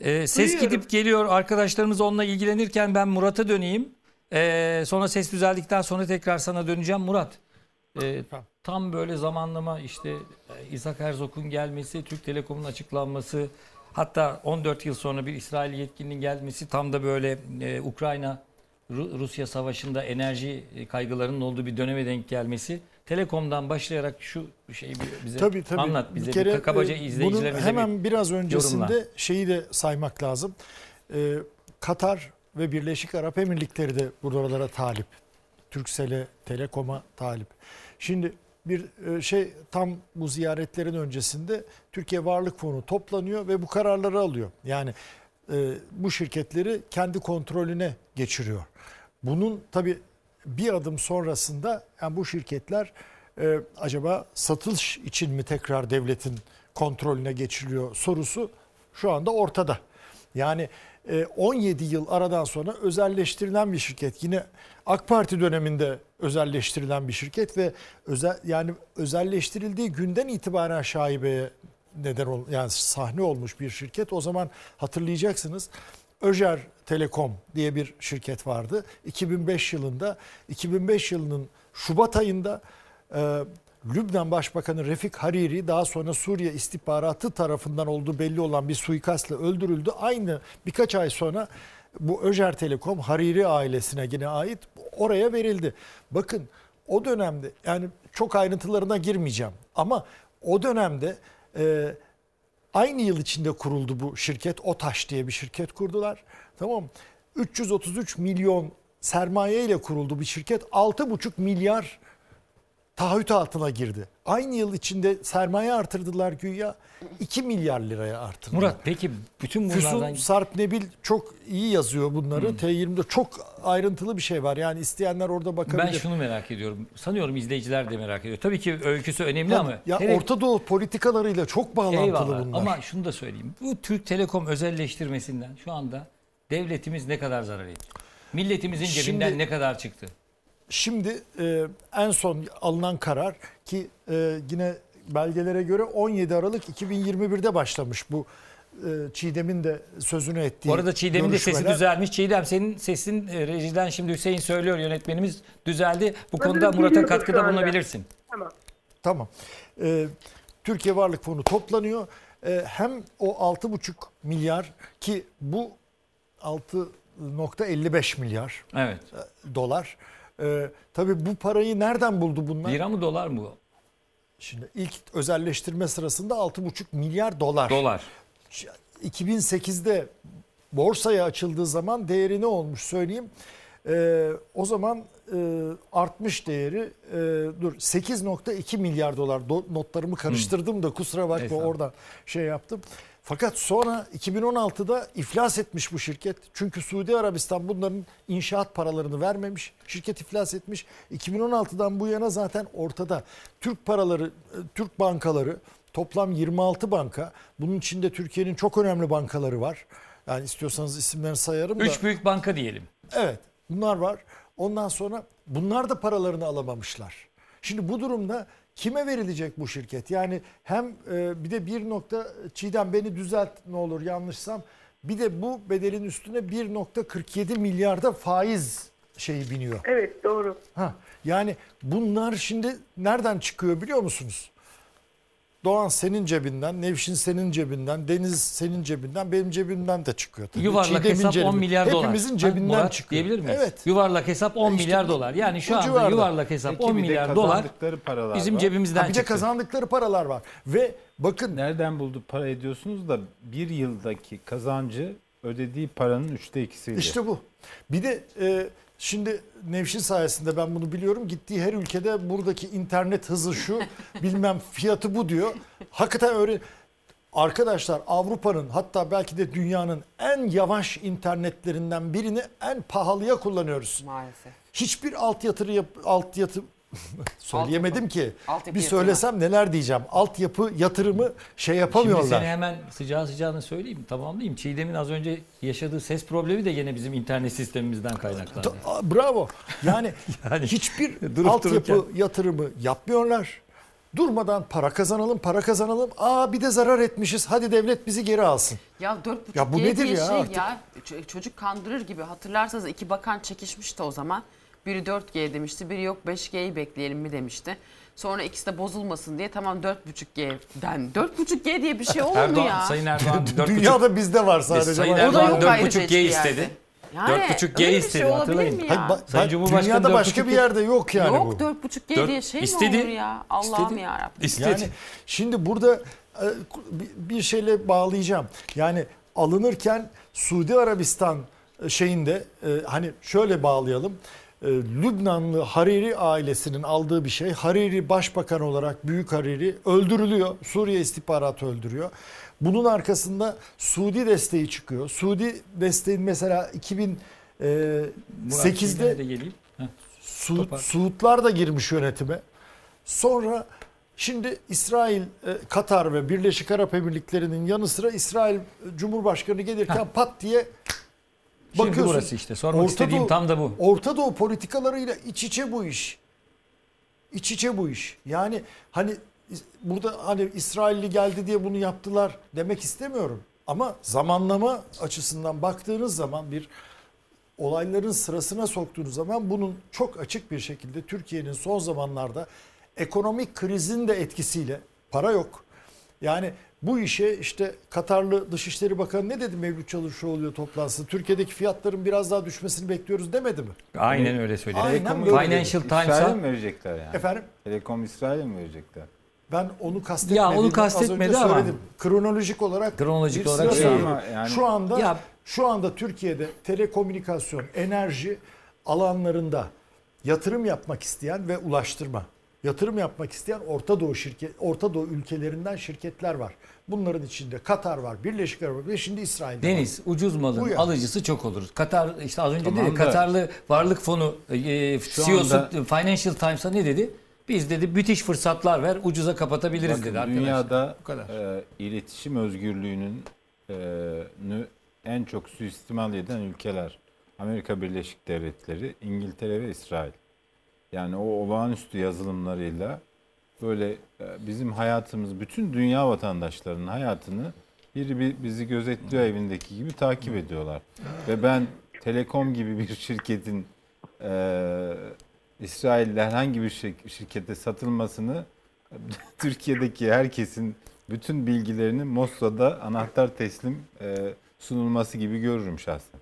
e, ses duyuyorum. Gidip geliyor. Arkadaşlarımız onunla ilgilenirken ben Murat'a döneyim. E, sonra ses düzeldikten sonra tekrar sana döneceğim. Murat, e, tam böyle zamanlama işte Isaac Herzog'un gelmesi, Türk Telekom'un açıklanması, hatta on dört yıl sonra bir İsrail yetkilinin gelmesi tam da böyle e, Ukrayna Rusya savaşında enerji kaygılarının olduğu bir döneme denk gelmesi. Telekom'dan başlayarak şu şeyi bize tabii, tabii. anlat bize bir kere, bir kabaca izleyicilerimize. Bunun hemen biraz öncesinde yorumla. Şeyi de saymak lazım. Ee, Katar ve Birleşik Arap Emirlikleri de buralara talip. Türksel'e, Telekom'a talip. Şimdi bir şey tam bu ziyaretlerin öncesinde Türkiye Varlık Fonu toplanıyor ve bu kararları alıyor. Yani e, bu şirketleri kendi kontrolüne geçiriyor. Bunun tabii bir adım sonrasında yani bu şirketler e, acaba satış için mi tekrar devletin kontrolüne geçiriliyor sorusu şu anda ortada. Yani e, on yedi yıl aradan sonra özelleştirilen bir şirket, yine AK Parti döneminde özelleştirilen bir şirket ve özel, yani özelleştirildiği günden itibaren şaibeye neden ol, yani sahne olmuş bir şirket. O zaman hatırlayacaksınız. Öjer Telekom diye bir şirket vardı. iki bin beş yılında, iki bin beş yılının Şubat ayında e, Lübnan Başbakanı Refik Hariri, daha sonra Suriye istihbaratı tarafından olduğu belli olan bir suikastla öldürüldü. Aynı birkaç ay sonra bu Öjer Telekom Hariri ailesine yine ait, oraya verildi. Bakın o dönemde, yani çok ayrıntılarına girmeyeceğim ama o dönemde e, aynı yıl içinde kuruldu bu şirket. Otaş diye bir şirket kurdular. Tamam. üç yüz otuz üç milyon sermaye ile kuruldu bir şirket. altı buçuk milyar taahhüt altına girdi. Aynı yıl içinde sermaye artırdılar güya. iki milyar liraya artırdılar. Murat peki bütün bunlardan... Füsun Sarp Nebil çok iyi yazıyor bunları. Hmm. T yirmi'de çok ayrıntılı bir şey var. Yani isteyenler orada bakabilir. Ben şunu merak ediyorum. Sanıyorum izleyiciler de merak ediyor. Tabii ki öyküsü önemli yani, ama... Ya Tele... Orta Doğu politikalarıyla çok bağlantılı eyvallah. Bunlar. Ama şunu da söyleyeyim. Bu Türk Telekom özelleştirmesinden şu anda devletimiz ne kadar zarar etti? Milletimizin Şimdi... cebinden ne kadar çıktı? Şimdi e, en son alınan karar ki e, yine belgelere göre on yedi Aralık iki bin yirmi bir'de başlamış bu e, Çiğdem'in de sözünü ettiği. Bu arada Çiğdem'in de sesi düzelmiş. Çiğdem senin sesin e, rejiden şimdi Hüseyin söylüyor, yönetmenimiz düzeldi. Bu ben konuda Murat'a katkıda bulunabilirsin. Tamam. Tamam. E, Türkiye Varlık Fonu toplanıyor. E, hem o altı buçuk milyar ki bu altı nokta elli beş milyar evet. dolar. Ee, tabii bu parayı nereden buldu bunlar? Lira mı dolar mı? Şimdi ilk özelleştirme sırasında altı buçuk milyar dolar. Dolar. iki bin sekiz'de borsaya açıldığı zaman değeri ne olmuş söyleyeyim. Ee, o zaman e, artmış değeri e, dur sekiz nokta iki milyar dolar. Do, notlarımı karıştırdım hmm. da kusura bakma Neyse. Orada şey yaptım. Fakat sonra iki bin on altıda iflas etmiş bu şirket. Çünkü Suudi Arabistan bunların inşaat paralarını vermemiş. Şirket iflas etmiş. iki bin on altıdan bu yana zaten ortada. Türk paraları, Türk bankaları toplam yirmi altı banka. Bunun içinde Türkiye'nin çok önemli bankaları var. Yani istiyorsanız isimlerini sayarım da. Üç büyük banka diyelim. Evet bunlar var. Ondan sonra bunlar da paralarını alamamışlar. Şimdi bu durumda kime verilecek bu şirket? Yani hem bir de bir nokta, Çiğdem beni düzelt ne olur yanlışsam, bir de bu bedelin üstüne bir nokta kırk yedi milyarda faiz şeyi biniyor. Evet, doğru. Ha, yani bunlar şimdi nereden çıkıyor biliyor musunuz? Doğan senin cebinden, Nevşin senin cebinden, Deniz senin cebinden, benim cebimden de çıkıyor. Tabii. Yuvarlak Çiğdem'in hesap cebimden. on milyar Hepimizin dolar. Hepimizin cebinden ha, çıkıyor. Diyebilir miyiz? Evet. Yuvarlak hesap on işte milyar dolar. Yani şu anda civarda. Yuvarlak hesap peki, on milyar dolar bizim var. Cebimizden ha, bir çıkıyor. Bir de kazandıkları paralar var. Ve bakın. Nereden buldu para ediyorsunuz da bir yıldaki kazancı ödediği paranın üçte ikisiydi. İşte bu. Bir de e, şimdi Nevşin sayesinde ben bunu biliyorum. Gittiği her ülkede buradaki internet hızı şu, bilmem fiyatı bu diyor. Hakikaten öyle. Arkadaşlar, Avrupa'nın hatta belki de dünyanın en yavaş internetlerinden birini en pahalıya kullanıyoruz. Maalesef. Hiçbir alt yatırı yap, alt yatı söyleyemedim alt ki. Alt bir söylesem yatırma. Neler diyeceğim. Altyapı yatırımı şey yapamıyorlar. Şimdi seni hemen sıcağı sıcağına söyleyeyim, tamamlayayım. Çiğdem'in az önce yaşadığı ses problemi de yine bizim internet sistemimizden kaynaklanıyor. Bravo. Yani, yani hiçbir altyapı yatırımı yapmıyorlar. Durmadan para kazanalım, para kazanalım. Aa bir de zarar etmişiz. Hadi devlet bizi geri alsın. Ya dört buçuk ya bu nedir ya? Şey ya? Çocuk kandırır gibi. Hatırlarsanız iki bakan çekişmişti o zaman. Biri dört G demişti, biri yok beş G'yi bekleyelim mi demişti. Sonra ikisi de bozulmasın diye tamam dört buçuk G'den. dört buçuk G diye bir şey olur mu ya? Sayın Erdoğan dört buçuk Dünyada bizde var sadece. Sayın Erdoğan dört buçuk G istedi. Yani, dört buçuk G istedi şey hatırlayın. Hayır, ba Sayın Cumhurbaşkanı dünyada başka bir yerde yok yani yok, bu. Yok dört buçuk G diye şey istedi, mi olur ya? Allah'ım yarabbim. İstedi. Yani şimdi burada bir şeyle bağlayacağım. Yani alınırken Suudi Arabistan şeyinde hani şöyle bağlayalım. Lübnanlı Hariri ailesinin aldığı bir şey. Hariri başbakan olarak Büyük Hariri öldürülüyor. Suriye istihbaratı öldürüyor. Bunun arkasında Suudi desteği çıkıyor. Suudi desteğin mesela iki bin sekizde Su Suudlar da girmiş yönetime. Sonra şimdi İsrail, Katar ve Birleşik Arap Emirlikleri'nin yanı sıra İsrail Cumhurbaşkanı gelirken ha. pat diye... Bakıyorsun, şimdi burası işte. Sormak Orta istediğim Doğu, tam da bu. Orta Doğu politikalarıyla iç içe bu iş. İç içe bu iş. Yani hani burada hani İsrailli geldi diye bunu yaptılar demek istemiyorum. Ama zamanlama açısından baktığınız zaman bir olayların sırasına soktuğunuz zaman bunun çok açık bir şekilde Türkiye'nin son zamanlarda ekonomik krizin de etkisiyle para yok. Yani bu işe işte Katarlı Dışişleri Bakanı ne dedi Mevlüt Çavuşoğlu toplantısı? Türkiye'deki fiyatların biraz daha düşmesini bekliyoruz demedi mi? Aynen öyle söyledi. Aynen böyle. Financial Times'a mi verecekler yani? Efendim? Telekom İsrail'e mi verecekler? Ben onu kastetmedim. Ya onu kastetmedi ama söyledim. Kronolojik olarak kronolojik olarak şey ama yani şu anda ya. şu anda Türkiye'de telekomünikasyon, enerji alanlarında yatırım yapmak isteyen ve ulaştırma yatırım yapmak isteyen Orta Doğu şirket, Orta Doğu ülkelerinden şirketler var. Bunların içinde Katar var, Birleşik Arap ve şimdi İsrail. Deniz var. Ucuz malın yani alıcısı çok olur. Katar işte az önce tamam dedi da. Katarlı Varlık Fonu e, C E O'su anda, Financial Times'a ne dedi? Biz dedi müthiş fırsatlar ver, ucuza kapatabiliriz bakın, dedi arkadaşlar. Dünyada e, iletişim özgürlüğünün e, en çok suistimal eden ülkeler Amerika Birleşik Devletleri, İngiltere ve İsrail. Yani o olağanüstü yazılımlarıyla böyle bizim hayatımız, bütün dünya vatandaşlarının hayatını biri bizi gözetliyor evindeki gibi takip ediyorlar. Ve ben Telekom gibi bir şirketin e, İsrail'de herhangi bir şir şirkete satılmasını Türkiye'deki herkesin bütün bilgilerinin Mossad'a anahtar teslim e, sunulması gibi görürüm şahsen.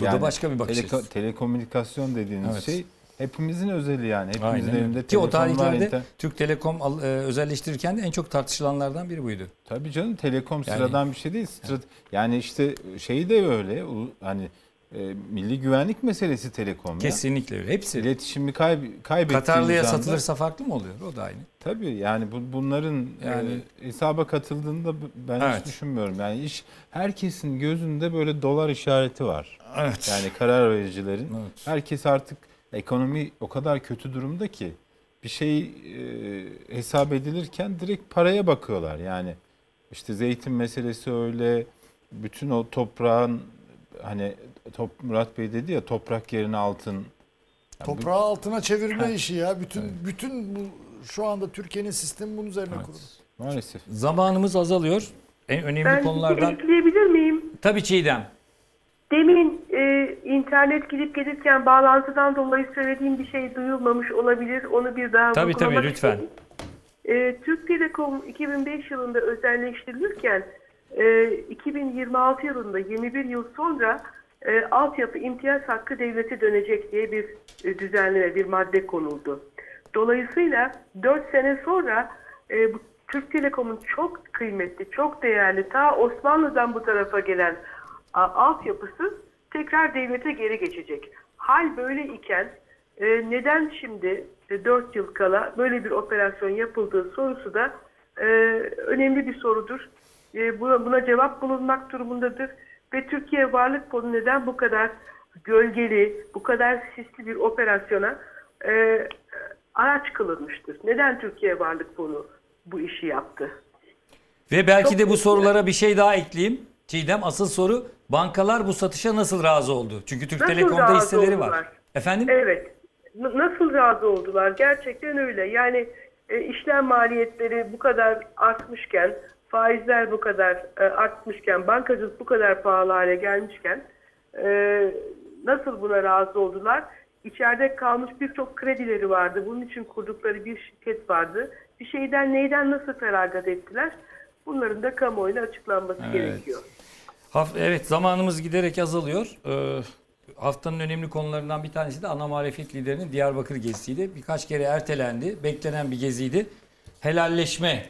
Bu yani da başka bir bakış. Tele telekomünikasyon dediğiniz evet. şey... Hepimizin özeli yani. Hepimizin elinde ki o tarihlerde inter... Türk Telekom al, e, özelleştirirken en çok tartışılanlardan biri buydu. Tabii canım Telekom yani, sıradan bir şey değil. Yani, yani işte şeyi de öyle hani e, milli güvenlik meselesi Telekom. Kesinlikle ya. Öyle. Hepsi. İletişimi kay, kaybettiğimiz Katarlı'ya anda, satılırsa farklı mı oluyor? O da aynı. Tabii yani bu, bunların yani, e, hesaba katıldığında ben evet. hiç düşünmüyorum. Yani iş herkesin gözünde böyle dolar işareti var. Evet. Yani karar vericilerin. Evet. Herkes artık ekonomi o kadar kötü durumda ki bir şey e, hesap edilirken direkt paraya bakıyorlar. Yani işte zeytin meselesi öyle, bütün o toprağın hani Top, Murat Bey dedi ya, toprak yerine altın. Yani toprağı bu... altına çevirme ha. işi ya. Bütün evet. bütün bu şu anda Türkiye'nin sistemi bunun üzerine evet. kuruldu. Maalesef. Zamanımız azalıyor. En önemli ben konulardan. Ben ekleyebilir miyim? Tabii Çiğdem. Demin e, internet gidip gelirken bağlantıdan dolayı söylediğim bir şey duyulmamış olabilir. Onu bir daha tabii, vurgulamak tabii, lütfen. E, Türk Telekom iki bin beş yılında özelleştirilirken e, iki bin yirmi altı yılında yirmi bir yıl sonra e, altyapı imtiyaz hakkı devlete dönecek diye bir e, düzenleme, bir madde konuldu. Dolayısıyla dört sene sonra e, bu, Türk Telekom'un çok kıymetli, çok değerli, ta Osmanlı'dan bu tarafa gelen altyapısı tekrar devlete geri geçecek. Hal böyle iken neden şimdi dört yıl kala böyle bir operasyon yapıldığı sorusu da önemli bir sorudur. Buna cevap bulunmak durumundadır. Ve Türkiye Varlık Fonu neden bu kadar gölgeli, bu kadar sisli bir operasyona araç kılınmıştır? Neden Türkiye Varlık Fonu bu işi yaptı? Ve belki çok de bu sorulara bir şey daha ekleyeyim. Çiğdem, asıl soru, bankalar bu satışa nasıl razı oldu? Çünkü Türk nasıl Telekom'da hisseleri oldular? Var. Efendim? Evet. Nasıl razı oldular? Gerçekten öyle. Yani e, işlem maliyetleri bu kadar artmışken, faizler bu kadar e, artmışken, bankacılık bu kadar pahalı hale gelmişken e, nasıl buna razı oldular? İçeride kalmış birçok kredileri vardı. Bunun için kurdukları bir şirket vardı. Bir şeyden, neyden nasıl feragat ettiler? Bunların da kamuoyuna açıklanması evet. gerekiyor. Evet, zamanımız giderek azalıyor. Ee, haftanın önemli konularından bir tanesi de ana muhalefet liderinin Diyarbakır gezisiydi. Birkaç kere ertelendi. Beklenen bir geziydi. Helalleşme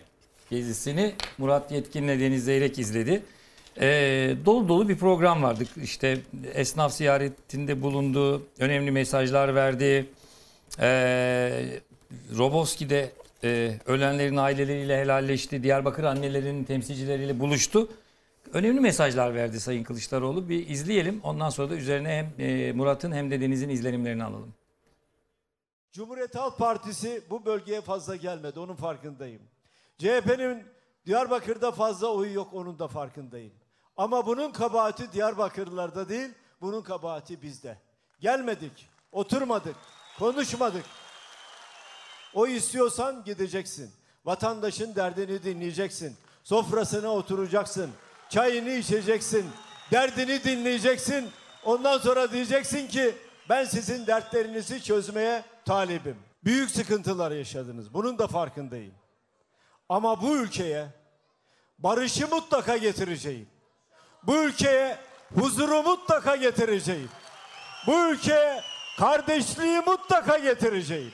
gezisini Murat Yetkin'le Deniz Zeyrek izledi. Ee, dolu dolu bir program vardı. İşte esnaf ziyaretinde bulundu. Önemli mesajlar verdi. Ee, Roboski'de Ee, ölenlerin aileleriyle helalleşti. Diyarbakır annelerinin temsilcileriyle buluştu. Önemli mesajlar verdi Sayın Kılıçdaroğlu. Bir izleyelim. Ondan sonra da üzerine hem e, Murat'ın hem de Deniz'in izlenimlerini alalım. Cumhuriyet Halk Partisi bu bölgeye fazla gelmedi. Onun farkındayım. C H P'nin Diyarbakır'da fazla oyu yok. Onun da farkındayım. Ama bunun kabahati Diyarbakırlılarda değil. Bunun kabahati bizde. Gelmedik. Oturmadık. Konuşmadık. O istiyorsan gideceksin. Vatandaşın derdini dinleyeceksin. Sofrasına oturacaksın. Çayını içeceksin. Derdini dinleyeceksin. Ondan sonra diyeceksin ki ben sizin dertlerinizi çözmeye talibim. Büyük sıkıntılar yaşadınız. Bunun da farkındayım. Ama bu ülkeye barışı mutlaka getireceğim. Bu ülkeye huzuru mutlaka getireceğim. Bu ülkeye kardeşliği mutlaka getireceğim.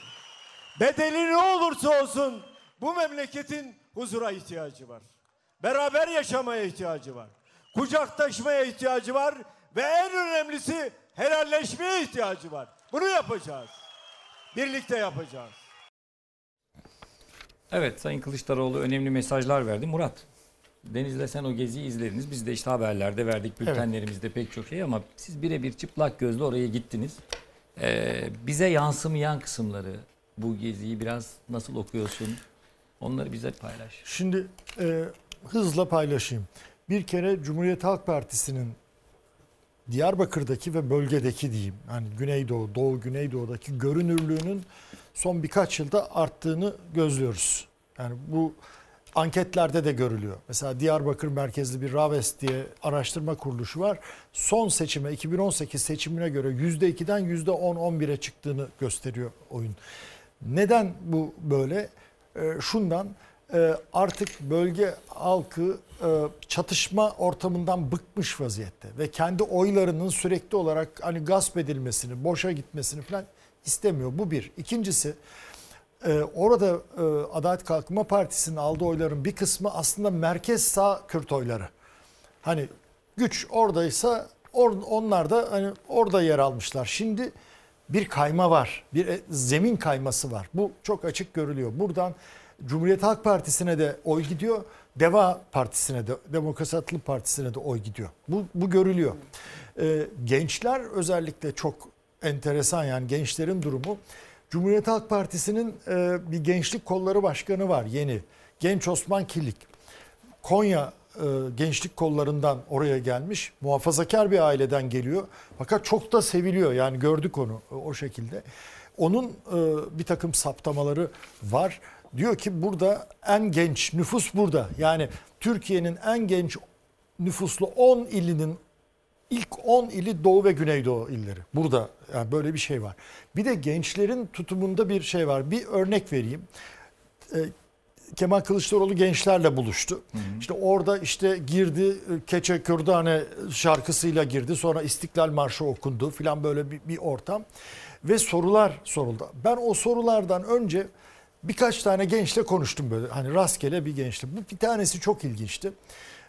Bedeli ne olursa olsun bu memleketin huzura ihtiyacı var. Beraber yaşamaya ihtiyacı var. Kucaklaşmaya ihtiyacı var. Ve en önemlisi helalleşmeye ihtiyacı var. Bunu yapacağız. Birlikte yapacağız. Evet, Sayın Kılıçdaroğlu önemli mesajlar verdi. Murat, Deniz'le sen o geziyi izlediniz. Biz de işte haberlerde verdik, bültenlerimizde evet. pek çok şey, ama siz birebir çıplak gözle oraya gittiniz. Ee, bize yansımayan kısımları, bu geziyi biraz nasıl okuyorsun? Onları bize paylaş. Şimdi e, hızla paylaşayım. Bir kere Cumhuriyet Halk Partisi'nin Diyarbakır'daki ve bölgedeki diyeyim, yani Güneydoğu, Doğu, Güneydoğu'daki görünürlüğünün son birkaç yılda arttığını gözlüyoruz. Yani bu anketlerde de görülüyor. Mesela Diyarbakır merkezli bir Raves diye araştırma kuruluşu var. Son seçime, iki bin on sekiz seçimine göre yüzde ikiden yüzde on on bire çıktığını gösteriyor oyun. Neden bu böyle? E, şundan e, artık bölge halkı e, çatışma ortamından bıkmış vaziyette ve kendi oylarının sürekli olarak hani gasp edilmesini, boşa gitmesini falan istemiyor. Bu bir. İkincisi, e, orada e, Adalet Kalkınma Partisi'nin aldığı oyların bir kısmı aslında merkez sağ Kürt oyları. Hani güç oradaysa or, onlar da hani orada yer almışlar. Şimdi bir kayma var, bir zemin kayması var. Bu çok açık görülüyor. Buradan Cumhuriyet Halk Partisi'ne de oy gidiyor, Deva Partisi'ne de, Demokrasi Atılım Partisi'ne de oy gidiyor. Bu, bu görülüyor. Ee, gençler özellikle çok enteresan, yani gençlerin durumu. Cumhuriyet Halk Partisi'nin e, bir gençlik kolları başkanı var yeni. Genç Osman Kirlik. Konya gençlik kollarından oraya gelmiş. Muhafazakar bir aileden geliyor. Fakat çok da seviliyor. Yani gördük onu o şekilde. Onun bir takım saptamaları var. Diyor ki burada en genç nüfus burada. Yani Türkiye'nin en genç nüfuslu on ilinin ilk on ili Doğu ve Güneydoğu illeri. Burada yani böyle bir şey var. Bir de gençlerin tutumunda bir şey var. Bir örnek vereyim. Kemal Kılıçdaroğlu gençlerle buluştu. Hı hı. İşte orada işte girdi, Keçe Kürdane şarkısıyla girdi. Sonra İstiklal Marşı okundu filan, böyle bir, bir ortam. Ve sorular soruldu. Ben o sorulardan önce birkaç tane gençle konuştum böyle. Hani rastgele bir gençle. Bu bir tanesi çok ilginçti.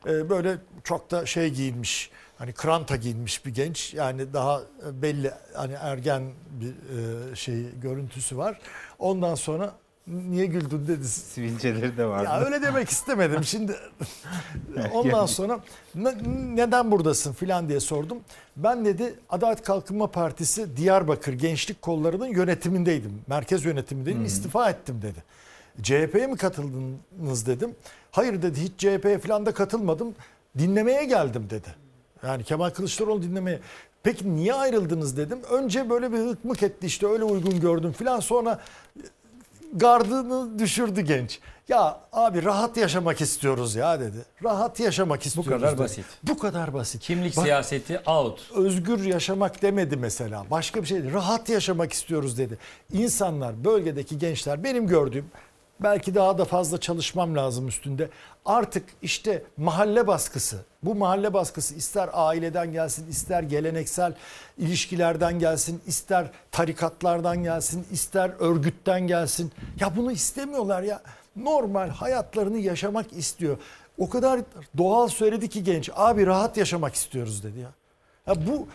Ee, böyle çok da şey giyinmiş. Hani kranta giyinmiş bir genç. Yani daha belli, hani ergen bir e, şey görüntüsü var. Ondan sonra niye güldün dedi. Sivilceleri de vardı. Ya öyle demek istemedim. Şimdi ondan sonra neden buradasın filan diye sordum. Ben dedi Adalet Kalkınma Partisi Diyarbakır Gençlik Kolları'nın yönetimindeydim. Merkez yönetimindeydim. Hmm. İstifa ettim dedi. C H P'ye mi katıldınız dedim. Hayır dedi, hiç C H P'ye filan da katılmadım. Dinlemeye geldim dedi. Yani Kemal Kılıçdaroğlu dinlemeye. Peki niye ayrıldınız dedim. Önce böyle bir hıkmık etti, işte öyle uygun gördüm filan, sonra gardını düşürdü genç. Ya abi rahat yaşamak istiyoruz ya dedi. Rahat yaşamak istiyoruz. Bu kadar dedi. Basit. Bu kadar basit. Kimlik bak, siyaseti out. Özgür yaşamak demedi mesela. Başka bir şey değil. Rahat yaşamak istiyoruz dedi. İnsanlar, bölgedeki gençler, benim gördüğüm, belki daha da fazla çalışmam lazım üstünde. Artık işte mahalle baskısı. Bu mahalle baskısı ister aileden gelsin, ister geleneksel ilişkilerden gelsin, ister tarikatlardan gelsin, ister örgütten gelsin. Ya bunu istemiyorlar ya. Normal hayatlarını yaşamak istiyor. O kadar doğal söyledi ki genç. Abi rahat yaşamak istiyoruz dedi ya. Ya bu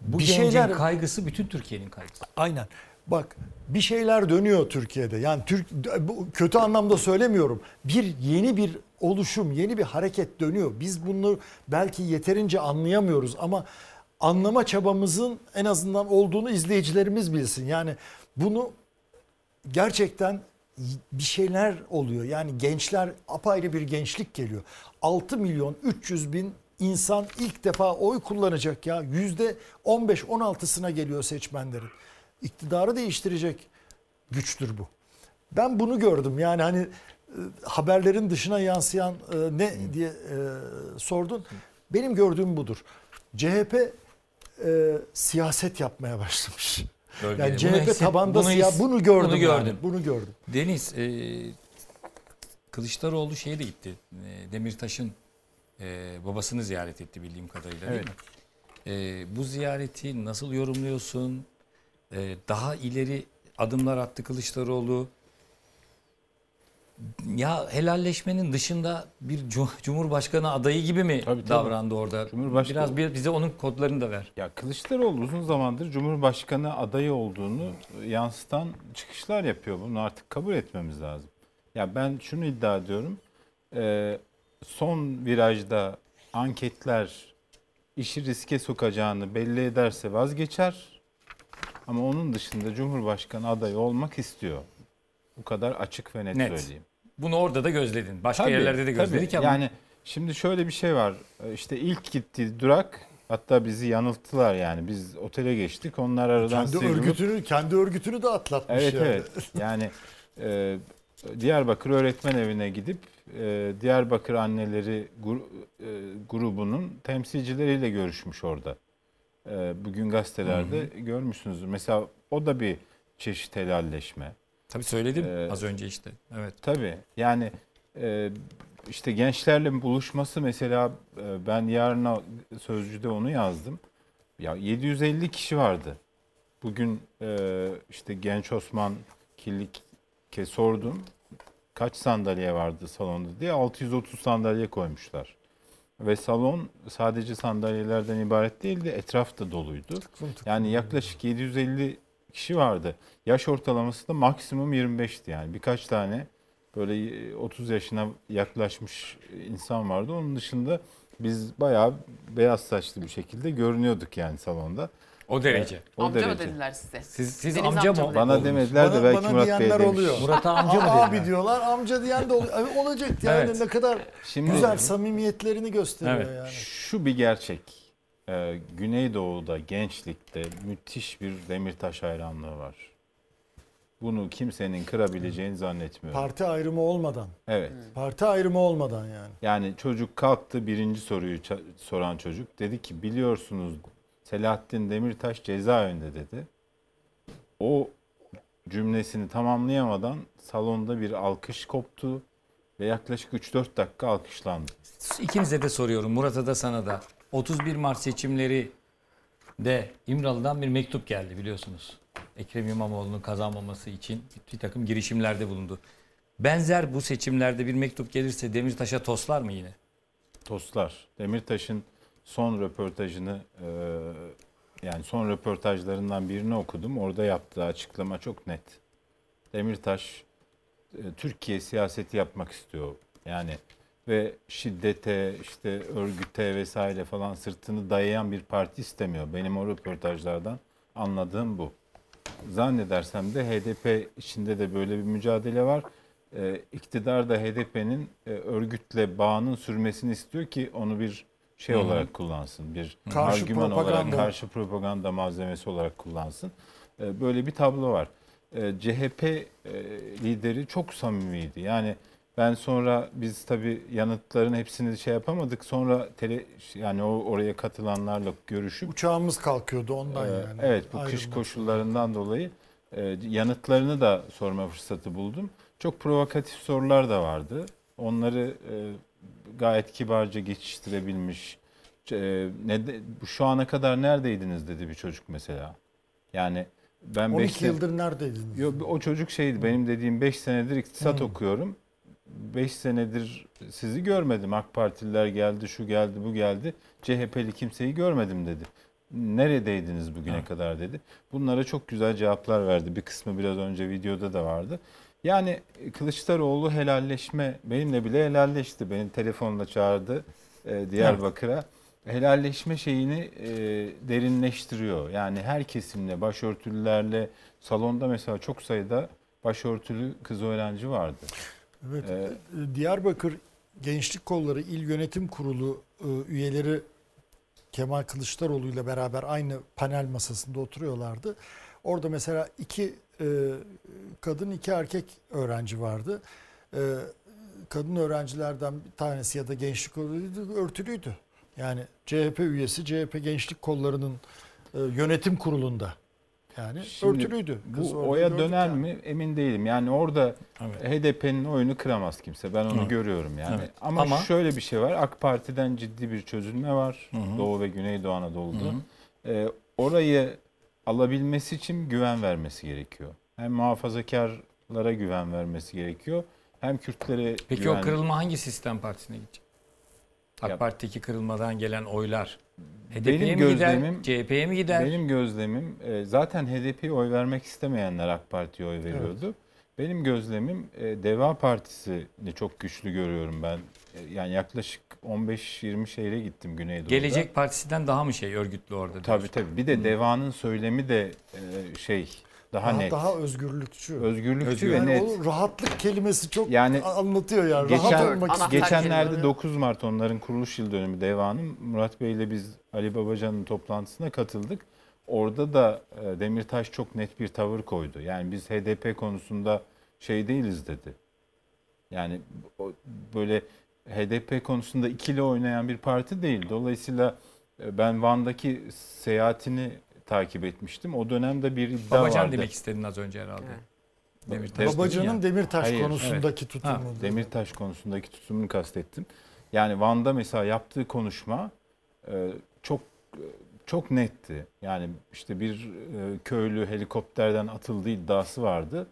bu bir gencin şeyler... kaygısı bütün Türkiye'nin kaygısı. Aynen. Bak bir şeyler dönüyor Türkiye'de. Yani Türk, bu kötü anlamda söylemiyorum. Bir yeni bir oluşum, yeni bir hareket dönüyor. Biz bunu belki yeterince anlayamıyoruz ama anlama çabamızın en azından olduğunu izleyicilerimiz bilsin. Yani bunu gerçekten bir şeyler oluyor. Yani gençler, apayrı bir gençlik geliyor. altı milyon üç yüz bin insan ilk defa oy kullanacak ya. yüzde on beş on altısına geliyor seçmenlerin. İktidarı değiştirecek güçtür bu. Ben bunu gördüm. Yani hani e, haberlerin dışına yansıyan e, ne diye e, sordun. Benim gördüğüm budur. C H P e, siyaset yapmaya başlamış. Bölgeli. Yani C H P bunu tabanda bunu, siyah, bunu gördüm. Bunu gördüm. Yani, bunu gördüm. Deniz, e, Kılıçdaroğlu şeye de gitti. Demirtaş'ın e, babasını ziyaret etti bildiğim kadarıyla, değil evet. mi? E, bu ziyareti nasıl yorumluyorsun? Daha ileri adımlar attı Kılıçdaroğlu. Ya helalleşmenin dışında bir Cumhurbaşkanı adayı gibi mi tabii, davrandı tabii. orada? Cumhurbaşkanı... Biraz bize onun kodlarını da ver. Ya Kılıçdaroğlu uzun zamandır Cumhurbaşkanı adayı olduğunu yansıtan çıkışlar yapıyor. Bunu artık kabul etmemiz lazım. Ya ben şunu iddia ediyorum. Son virajda anketler işi riske sokacağını belli ederse vazgeçer. Ama onun dışında Cumhurbaşkanı adayı olmak istiyor. Bu kadar açık ve net, net. söyleyeyim. Bunu orada da gözledin. Başka tabii, yerlerde de gözledik ama. Yani şimdi şöyle bir şey var. İşte ilk gittiği durak, hatta bizi yanılttılar yani. Biz otele geçtik. Onlar aradan kendi sıyrılıp... Örgütünü, kendi örgütünü de atlatmış. Evet yani. evet. Yani e, Diyarbakır Öğretmen Evi'ne gidip e, Diyarbakır Anneleri gru, e, grubunun temsilcileriyle görüşmüş orada. Bugün gazetelerde hı hı. görmüşsünüz. Mesela o da bir çeşit helalleşme. Tabii söyledim ee, az önce işte. Evet. Tabii yani işte gençlerle buluşması mesela, ben yarına Sözcü'de onu yazdım. Ya yedi yüz elli kişi vardı. Bugün işte Genç Osman Kirlik'e sordum. Kaç sandalye vardı salonda diye. altı yüz otuz sandalye koymuşlar. Ve salon sadece sandalyelerden ibaret değildi. Etraf da doluydu. Yani yaklaşık yedi yüz elli kişi vardı. Yaş ortalaması da maksimum yirmi beşti yani. Birkaç tane böyle otuz yaşına yaklaşmış insan vardı. Onun dışında biz bayağı beyaz saçlı bir şekilde görünüyorduk yani salonda. O derece. Evet, o amca derece. Mı dediler size? Siz, siz amca mı? Bana demediler de belki bana Murat Bey demiş. Murat'a amca mı dediler? Abi diyorlar, amca diyen de olacak. Yani evet. Ne kadar şimdi, güzel samimiyetlerini gösteriyor evet. Yani. Şu bir gerçek. Ee, Güneydoğu'da gençlikte müthiş bir Demirtaş hayranlığı var. Bunu kimsenin kırabileceğini zannetmiyorum. Parti ayrımı olmadan. Evet. Parti ayrımı olmadan yani. Yani çocuk kalktı, birinci soruyu soran çocuk dedi ki biliyorsunuz Selahattin Demirtaş cezaevinde dedi. O cümlesini tamamlayamadan salonda bir alkış koptu ve yaklaşık üç dört dakika alkışlandı. İkinize de soruyorum, Murat'a da sana da. otuz bir Mart seçimleri de İmralı'dan bir mektup geldi biliyorsunuz. Ekrem İmamoğlu'nun kazanmaması için bir takım girişimlerde bulundu. Benzer bu seçimlerde bir mektup gelirse Demirtaş'a toslar mı yine? Toslar. Demirtaş'ın son röportajını yani son röportajlarından birini okudum. Orada yaptığı açıklama çok net. Demirtaş Türkiye siyaseti yapmak istiyor. Yani ve şiddete, işte örgüte vesaire falan sırtını dayayan bir parti istemiyor. Benim o röportajlardan anladığım bu. Zannedersem de H D P içinde de böyle bir mücadele var. E, iktidar da H D P'nin e, örgütle bağının sürmesini istiyor ki onu bir şey Hı-hı. olarak kullansın. Bir karşı argüman propaganda. Olarak, karşı propaganda malzemesi olarak kullansın. E, böyle bir tablo var. E, C H P e, lideri çok samimiydi. Yani ben sonra biz tabii yanıtların hepsini şey yapamadık. Sonra tele, yani o oraya katılanlarla görüşüp... Uçağımız kalkıyordu ondan e, yani. Evet, bu ayrılma. Kış koşullarından dolayı e, yanıtlarını da sorma fırsatı buldum. Çok provokatif sorular da vardı. Onları e, gayet kibarca geçiştirebilmiş. E, ne de, şu ana kadar neredeydiniz dedi bir çocuk mesela. Yani... ben on iki beş yıldır neredeydiniz? Yok, o çocuk şeydi, Hı. benim dediğim beş senedir iktisat Hı. okuyorum. beş senedir sizi görmedim. A K Partililer geldi, şu geldi, bu geldi. C H P'li kimseyi görmedim dedi. Neredeydiniz bugüne ha. kadar dedi. Bunlara çok güzel cevaplar verdi. Bir kısmı biraz önce videoda da vardı. Yani Kılıçdaroğlu helalleşme, benimle bile helalleşti. Beni telefonla çağırdı e, Diyarbakır'a. Helalleşme şeyini e, derinleştiriyor. Yani her kesimle, başörtülülerle, salonda mesela çok sayıda başörtülü kız öğrenci vardı. Evet, ee, Diyarbakır Gençlik Kolları İl Yönetim Kurulu e, üyeleri Kemal Kılıçdaroğlu ile beraber aynı panel masasında oturuyorlardı. Orada mesela iki e, kadın, iki erkek öğrenci vardı. E, kadın öğrencilerden bir tanesi ya da gençlik kolları örtülüydü. Yani C H P üyesi, C H P Gençlik Kolları'nın e, yönetim kurulunda. Yani şimdi örtülüydü. Kız bu oya döner yani. Mi emin değilim. Yani orada evet. H D P'nin oyunu kıramaz kimse. Ben onu Hı. görüyorum yani. Evet. Ama, Ama şöyle bir şey var. A K Parti'den ciddi bir çözülme var. Hı -hı. Doğu ve Güneydoğu Anadolu'da. Ee, orayı alabilmesi için güven vermesi gerekiyor. Hem muhafazakarlara güven vermesi gerekiyor. Hem Kürtlere Peki güven... o kırılma hangi sistem partisine gidecek? A K Parti'deki kırılmadan gelen oylar... H D P'ye mi gider, C H P'ye mi gider? Benim gözlemim, zaten H D P'ye oy vermek istemeyenler A K Parti'ye oy veriyordu. Evet. Benim gözlemim, Deva Partisi'ni çok güçlü görüyorum ben. Yani yaklaşık on beş yirmi şehre gittim Güneydoğu'da. Gelecek Partisi'den daha mı şey örgütlü orada? Tabii tabii. Bir de Deva'nın söylemi de şey... Daha, daha net. Daha özgürlükçü. Özgürlükçü, özgürlükçü yani ve net. Rahatlık kelimesi çok yani, anlatıyor yani. Geçen, rahat geçenlerde yani. dokuz Mart onların kuruluş yıl dönümü Deva'nın. Murat Bey ile biz Ali Babacan'ın toplantısına katıldık. Orada da Demirtaş çok net bir tavır koydu. Yani biz H D P konusunda şey değiliz dedi. Yani böyle H D P konusunda ikili oynayan bir parti değil. Dolayısıyla ben Van'daki seyahatini... takip etmiştim. O dönemde bir iddia Babacan vardı. Babacan demek istedin az önce herhalde. Evet. Demirtaş Babacan'ın yani. Demirtaş Hayır, konusundaki evet. tutumu. Ha, Demirtaş konusundaki tutumunu kastettim. Yani Van'da mesela yaptığı konuşma çok çok netti. Yani işte bir köylü helikopterden atıldığı iddiası vardı.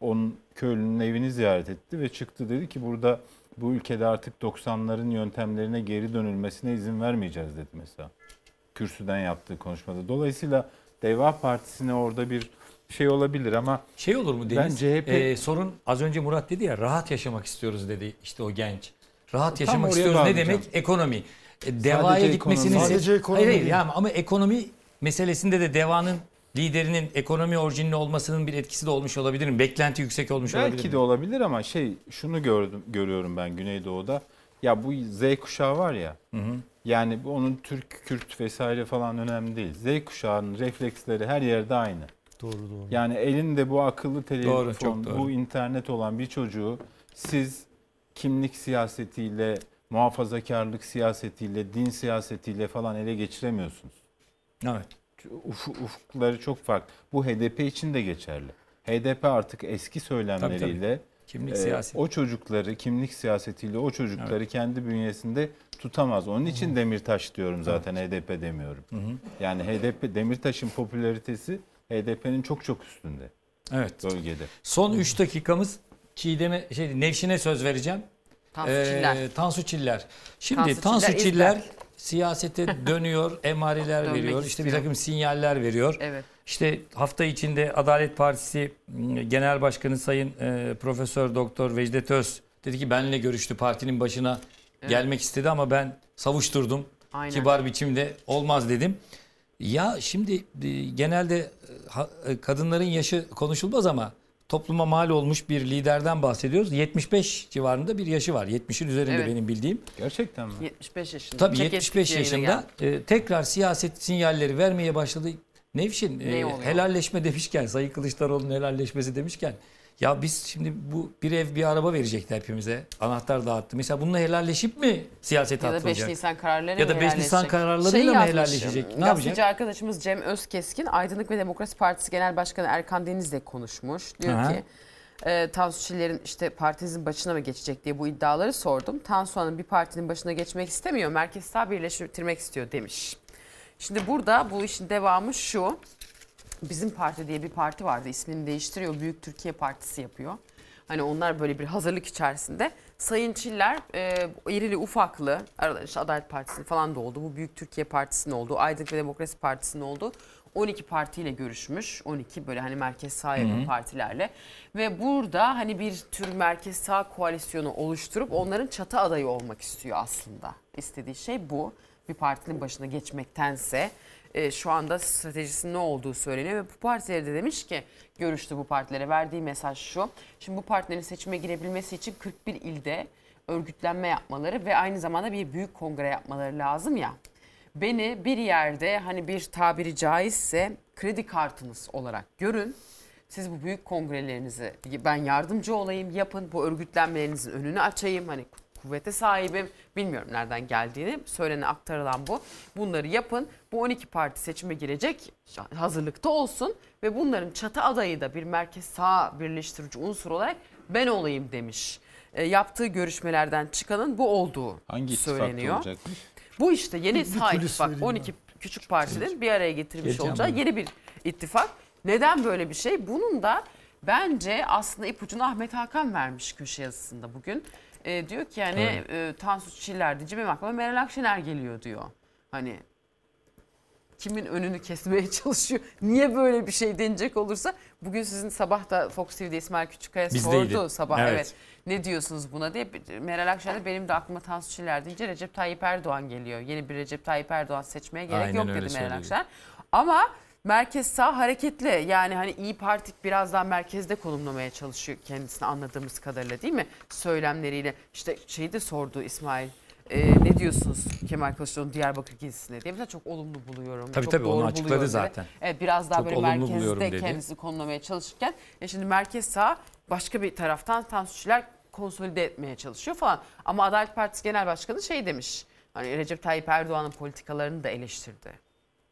Onun köylünün evini ziyaret etti ve çıktı dedi ki burada bu ülkede artık doksanların yöntemlerine geri dönülmesine izin vermeyeceğiz dedi mesela. Kürsüden yaptığı konuşmada. Dolayısıyla Deva Partisi'ne orada bir şey olabilir ama... Şey olur mu Deniz? Ben C H P... e, sorun az önce Murat dedi ya, rahat yaşamak istiyoruz dedi işte o genç. Rahat yaşamak istiyoruz ne demek? Ekonomi. E, Deva'ya gitmesini... Sadece ekonomi. Hayır, hayır, yani, ama ekonomi meselesinde de D E Va'nın liderinin ekonomi orijinli olmasının bir etkisi de olmuş olabilir mi? Beklenti yüksek olmuş belki olabilir mi? Belki de olabilir ama şey şunu gördüm, görüyorum ben Güneydoğu'da. Ya bu Z kuşağı var ya. Hı hı. Yani onun Türk, Kürt vesaire falan önemli değil. Z kuşağının refleksleri her yerde aynı. Doğru doğru. Yani elinde bu akıllı telefon, doğru, çok doğru. bu internet olan bir çocuğu siz kimlik siyasetiyle, muhafazakarlık siyasetiyle, din siyasetiyle falan ele geçiremiyorsunuz. Evet. Uf, ufukları çok farklı. Bu H D P için de geçerli. H D P artık eski söylemleriyle tabii, tabii. Kimlik e, o çocukları, kimlik siyasetiyle o çocukları evet. kendi bünyesinde tutamaz. Onun için Hı-hı. Demirtaş diyorum zaten, evet. H D P demiyorum. Hı-hı. Yani H D P, Demirtaş'ın popülaritesi H D P'nin çok çok üstünde. Evet. Bölgede. Son üç dakikamız Çiğdem'e, şey, Nevşin'e söz vereceğim. Tansu ee, Çiller. Tansu Çiller. Şimdi Tansu, Tansu Çiller, Çiller siyasete dönüyor, emareler veriyor, istiyor. işte bir takım sinyaller veriyor. Evet. İşte hafta içinde Adalet Partisi Genel Başkanı Sayın e, Profesör Doktor Vecdet Öz dedi ki benimle görüştü, partinin başına evet. gelmek istedi ama ben savuşturdum. Aynen. Kibar biçimde olmaz dedim. Ya şimdi e, genelde ha, kadınların yaşı konuşulmaz ama topluma mal olmuş bir liderden bahsediyoruz. yetmiş beş civarında bir yaşı var. yetmişin üzerinde evet. benim bildiğim. Gerçekten mi? yetmiş beş yaşında. Tabii Çek yetmiş beş yaşında e, tekrar siyaset sinyalleri vermeye başladı. Nevşin e, helalleşme demişken, Sayın Kılıçdaroğlu'nun helalleşmesi demişken, ya biz şimdi bu bir ev bir araba verecekti hepimize. Anahtar dağıttı. Mesela bununla helalleşip mi siyasete atılacak? Ya da beş Nisan kararlarıyla mı helalleşecek? Ya da beş Nisan kararlarıyla mı helalleşecek? Ne yapacak? Arkadaşımız Cem Özkeskin, Aydınlık ve Demokrasi Partisi Genel Başkanı Erkan Deniz'le konuşmuş. Diyor Aha. ki e, Tansu Çiller'in işte partinizin başına mı geçecek diye bu iddiaları sordum. Tansu Hanım bir partinin başına geçmek istemiyor. Merkez sağ birleştirmek istiyor demiş. Şimdi burada bu işin devamı şu. Bizim Parti diye bir parti vardı, ismini değiştiriyor, Büyük Türkiye Partisi yapıyor. Hani onlar böyle bir hazırlık içerisinde. Sayın Çiller e, irili ufaklı, işte Adalet Partisi'nin falan da oldu, bu Büyük Türkiye Partisi'nin oldu, Aydınlık ve Demokrasi Partisi'nin oldu. on iki partiyle görüşmüş, on iki böyle hani merkez sağ yakın partilerle. Ve burada hani bir tür merkez sağ koalisyonu oluşturup onların çatı adayı olmak istiyor aslında. İstediği şey bu, bir partinin başına geçmektense. E, şu anda stratejisinin ne olduğu söyleniyor ve bu partileri de demiş ki görüştü bu partilere, verdiği mesaj şu. Şimdi bu partilerin seçime girebilmesi için kırk bir ilde örgütlenme yapmaları ve aynı zamanda bir büyük kongre yapmaları lazım ya. Beni bir yerde hani bir tabiri caizse kredi kartınız olarak görün. Siz bu büyük kongrelerinizi ben yardımcı olayım, yapın, bu örgütlenmelerinizin önünü açayım, hani kuvvete sahibim. Bilmiyorum nereden geldiğini, söylenen aktarılan bu. Bunları yapın. Bu on iki parti seçime girecek, hazırlıkta olsun ve bunların çatı adayı da bir merkez sağ birleştirici unsur olarak ben olayım demiş. E, yaptığı görüşmelerden çıkanın bu olduğu hangi söyleniyor. Hangi ittifakta olacak? Bu işte yeni sağ ittifak. on iki küçük partinin bir araya getirmiş olacağı yeni bir ittifak. Neden böyle bir şey? Bunun da bence aslında ipucunu Ahmet Hakan vermiş köşe yazısında bugün. E, diyor ki yani evet. e, Tansu Çiller deyince benim aklıma Meral Akşener geliyor diyor. Hani kimin önünü kesmeye çalışıyor? Niye böyle bir şey denecek olursa bugün sizin sabah da Fox T V'de İsmail Küçükkaya sordu sabah evet. evet. Ne diyorsunuz buna diye. Meral Akşener benim de aklıma Tansu Çiller deyince Recep Tayyip Erdoğan geliyor. Yeni bir Recep Tayyip Erdoğan seçmeye gerek Aynen yok dedi Meral söyleyeyim. Akşener. Ama merkez sağ hareketli, yani hani İyi Parti biraz daha merkezde konumlamaya çalışıyor kendisini anladığımız kadarıyla, değil mi? Söylemleriyle işte şeyi de sordu İsmail, e, ne diyorsunuz Kemal Kılıçdaroğlu'nun Diyarbakır gezisine diye. Mesela çok olumlu buluyorum. Tabii çok tabii onu açıkladı zaten. Evet, biraz daha çok böyle merkezde kendisini konumlamaya çalışırken e şimdi merkez sağ başka bir taraftan Tansu Çiller konsolide etmeye çalışıyor falan. Ama Adalet Partisi Genel Başkanı şey demiş, hani Recep Tayyip Erdoğan'ın politikalarını da eleştirdi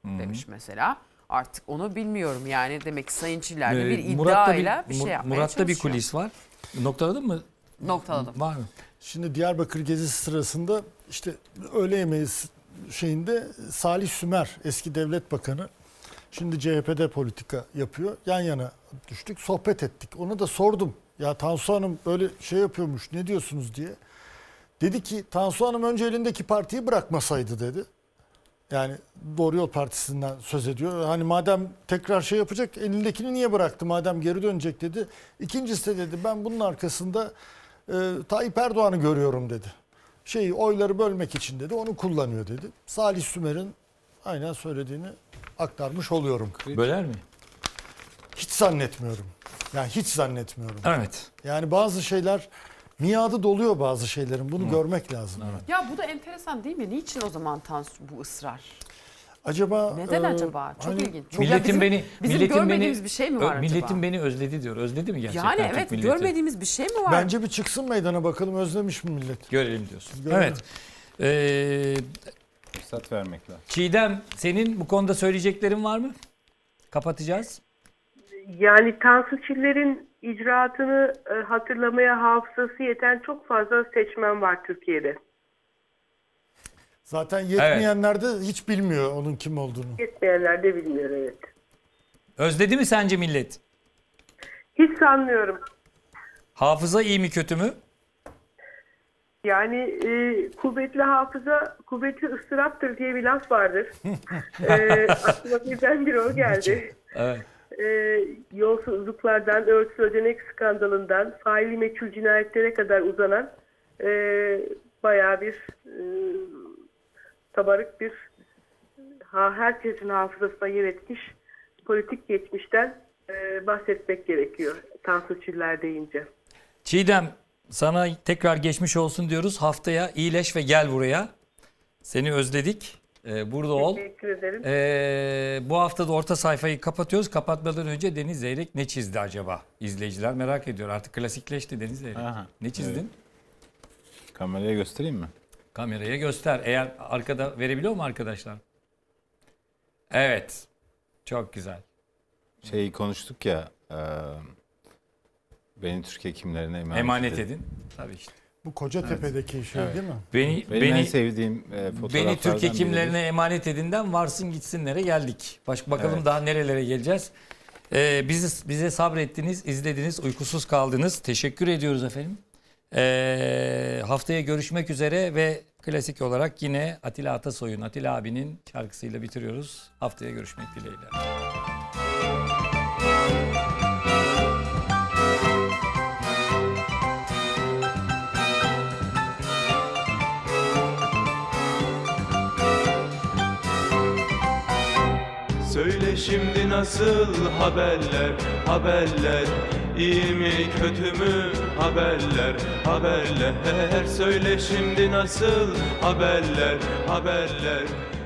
Hı-hı. demiş mesela. Artık onu bilmiyorum yani, demek ki Sayın Çiller'de bir iddiayla bir, bir şey yapmaya Murat'ta bir kulis var. Noktaladın mı? Noktaladım. Var mı? Şimdi Diyarbakır gezisi sırasında işte öğle yemeği şeyinde Salih Sümer, eski devlet bakanı, şimdi C H P'de politika yapıyor. Yan yana düştük, sohbet ettik. Ona da sordum. Ya Tansu Hanım böyle şey yapıyormuş, ne diyorsunuz diye. Dedi ki Tansu Hanım önce elindeki partiyi bırakmasaydı dedi. Yani Doğru Yol Partisi'nden söz ediyor. Hani madem tekrar şey yapacak, elindekini niye bıraktı madem geri dönecek dedi. İkincisi de dedi ben bunun arkasında e, Tayyip Erdoğan'ı görüyorum dedi. Şeyi oyları bölmek için dedi, onu kullanıyor dedi. Salih Sümer'in aynen söylediğini aktarmış oluyorum. Böler mi? Hiç zannetmiyorum. Yani hiç zannetmiyorum. Evet. Yani bazı şeyler miadı doluyor bazı şeylerin. Bunu Hı. görmek lazım. Evet. Ya bu da enteresan değil mi? Niçin o zaman Tansu bu ısrar? Acaba neden e, acaba? Çok hani, ilginç. Çok milletin bizim, beni bizim milletin görmediğimiz beni, bir şey mi var? Milletin acaba? Beni özledi diyor. Özledi mi gerçekten? Yani evet, milleti görmediğimiz bir şey mi var? Bence bir çıksın meydana bakalım, özlemiş mi millet? Görelim diyorsun. Görelim. Evet. Ee, fırsat vermek lazım. Çiğdem, senin bu konuda söyleyeceklerin var mı? Kapatacağız. Yani Tansu Çiller'in icraatını hatırlamaya hafızası yeten çok fazla seçmen var Türkiye'de. Zaten yetmeyenler de evet. hiç bilmiyor onun kim olduğunu. Yetmeyenler de bilmiyor, evet. Özledi mi sence millet? Hiç sanmıyorum. Hafıza iyi mi kötü mü? Yani e, kuvvetli hafıza, kuvveti ıstıraptır diye bir laf vardır. e, aklıma birden bir o geldi. Evet. E, yolsuzluklardan, örtüsü ödenek skandalından, faili meçhul cinayetlere kadar uzanan e, bayağı bir... E, kabarık bir, ha, herkesin hafızasına yer etmiş politik geçmişten e, bahsetmek gerekiyor Tansu Çiller deyince. Çiğdem, sana tekrar geçmiş olsun diyoruz. Haftaya iyileş ve gel buraya. Seni özledik. Ee, burada ol. Teşekkür ederim. Ee, bu hafta da orta sayfayı kapatıyoruz. Kapatmadan önce Deniz Zeyrek ne çizdi acaba? İzleyiciler merak ediyor. Artık klasikleşti Deniz Zeyrek. Aha, ne çizdin? Evet. Kameraya göstereyim mi? Kameraya göster. Eğer arkada verebiliyor mu arkadaşlar? Evet. Çok güzel. Şey konuştuk ya. E, beni Türkiye kimlerine emanet, emanet edin. edin. Tabii işte. Bu Kocatepe'deki evet. şey evet. değil mi? Beni, beni, beni en sevdiğim e, fotoğraflardan Beni Türkiye kimlerine biridir. emanet edinden varsın gitsinlere geldik. Baş, bakalım evet. daha nerelere geleceğiz. E, bizi, bize sabrettiniz, izlediniz, uykusuz kaldınız. Teşekkür ediyoruz efendim. Ee, haftaya görüşmek üzere ve klasik olarak yine Atilla Atasoy'un, Atilla abinin şarkısıyla bitiriyoruz. Haftaya görüşmek dileğiyle. Söyle şimdi nasıl haberler, haberler, iyi mi kötü mü haberler, haberler. Söyle şimdi nasıl haberler, haberler.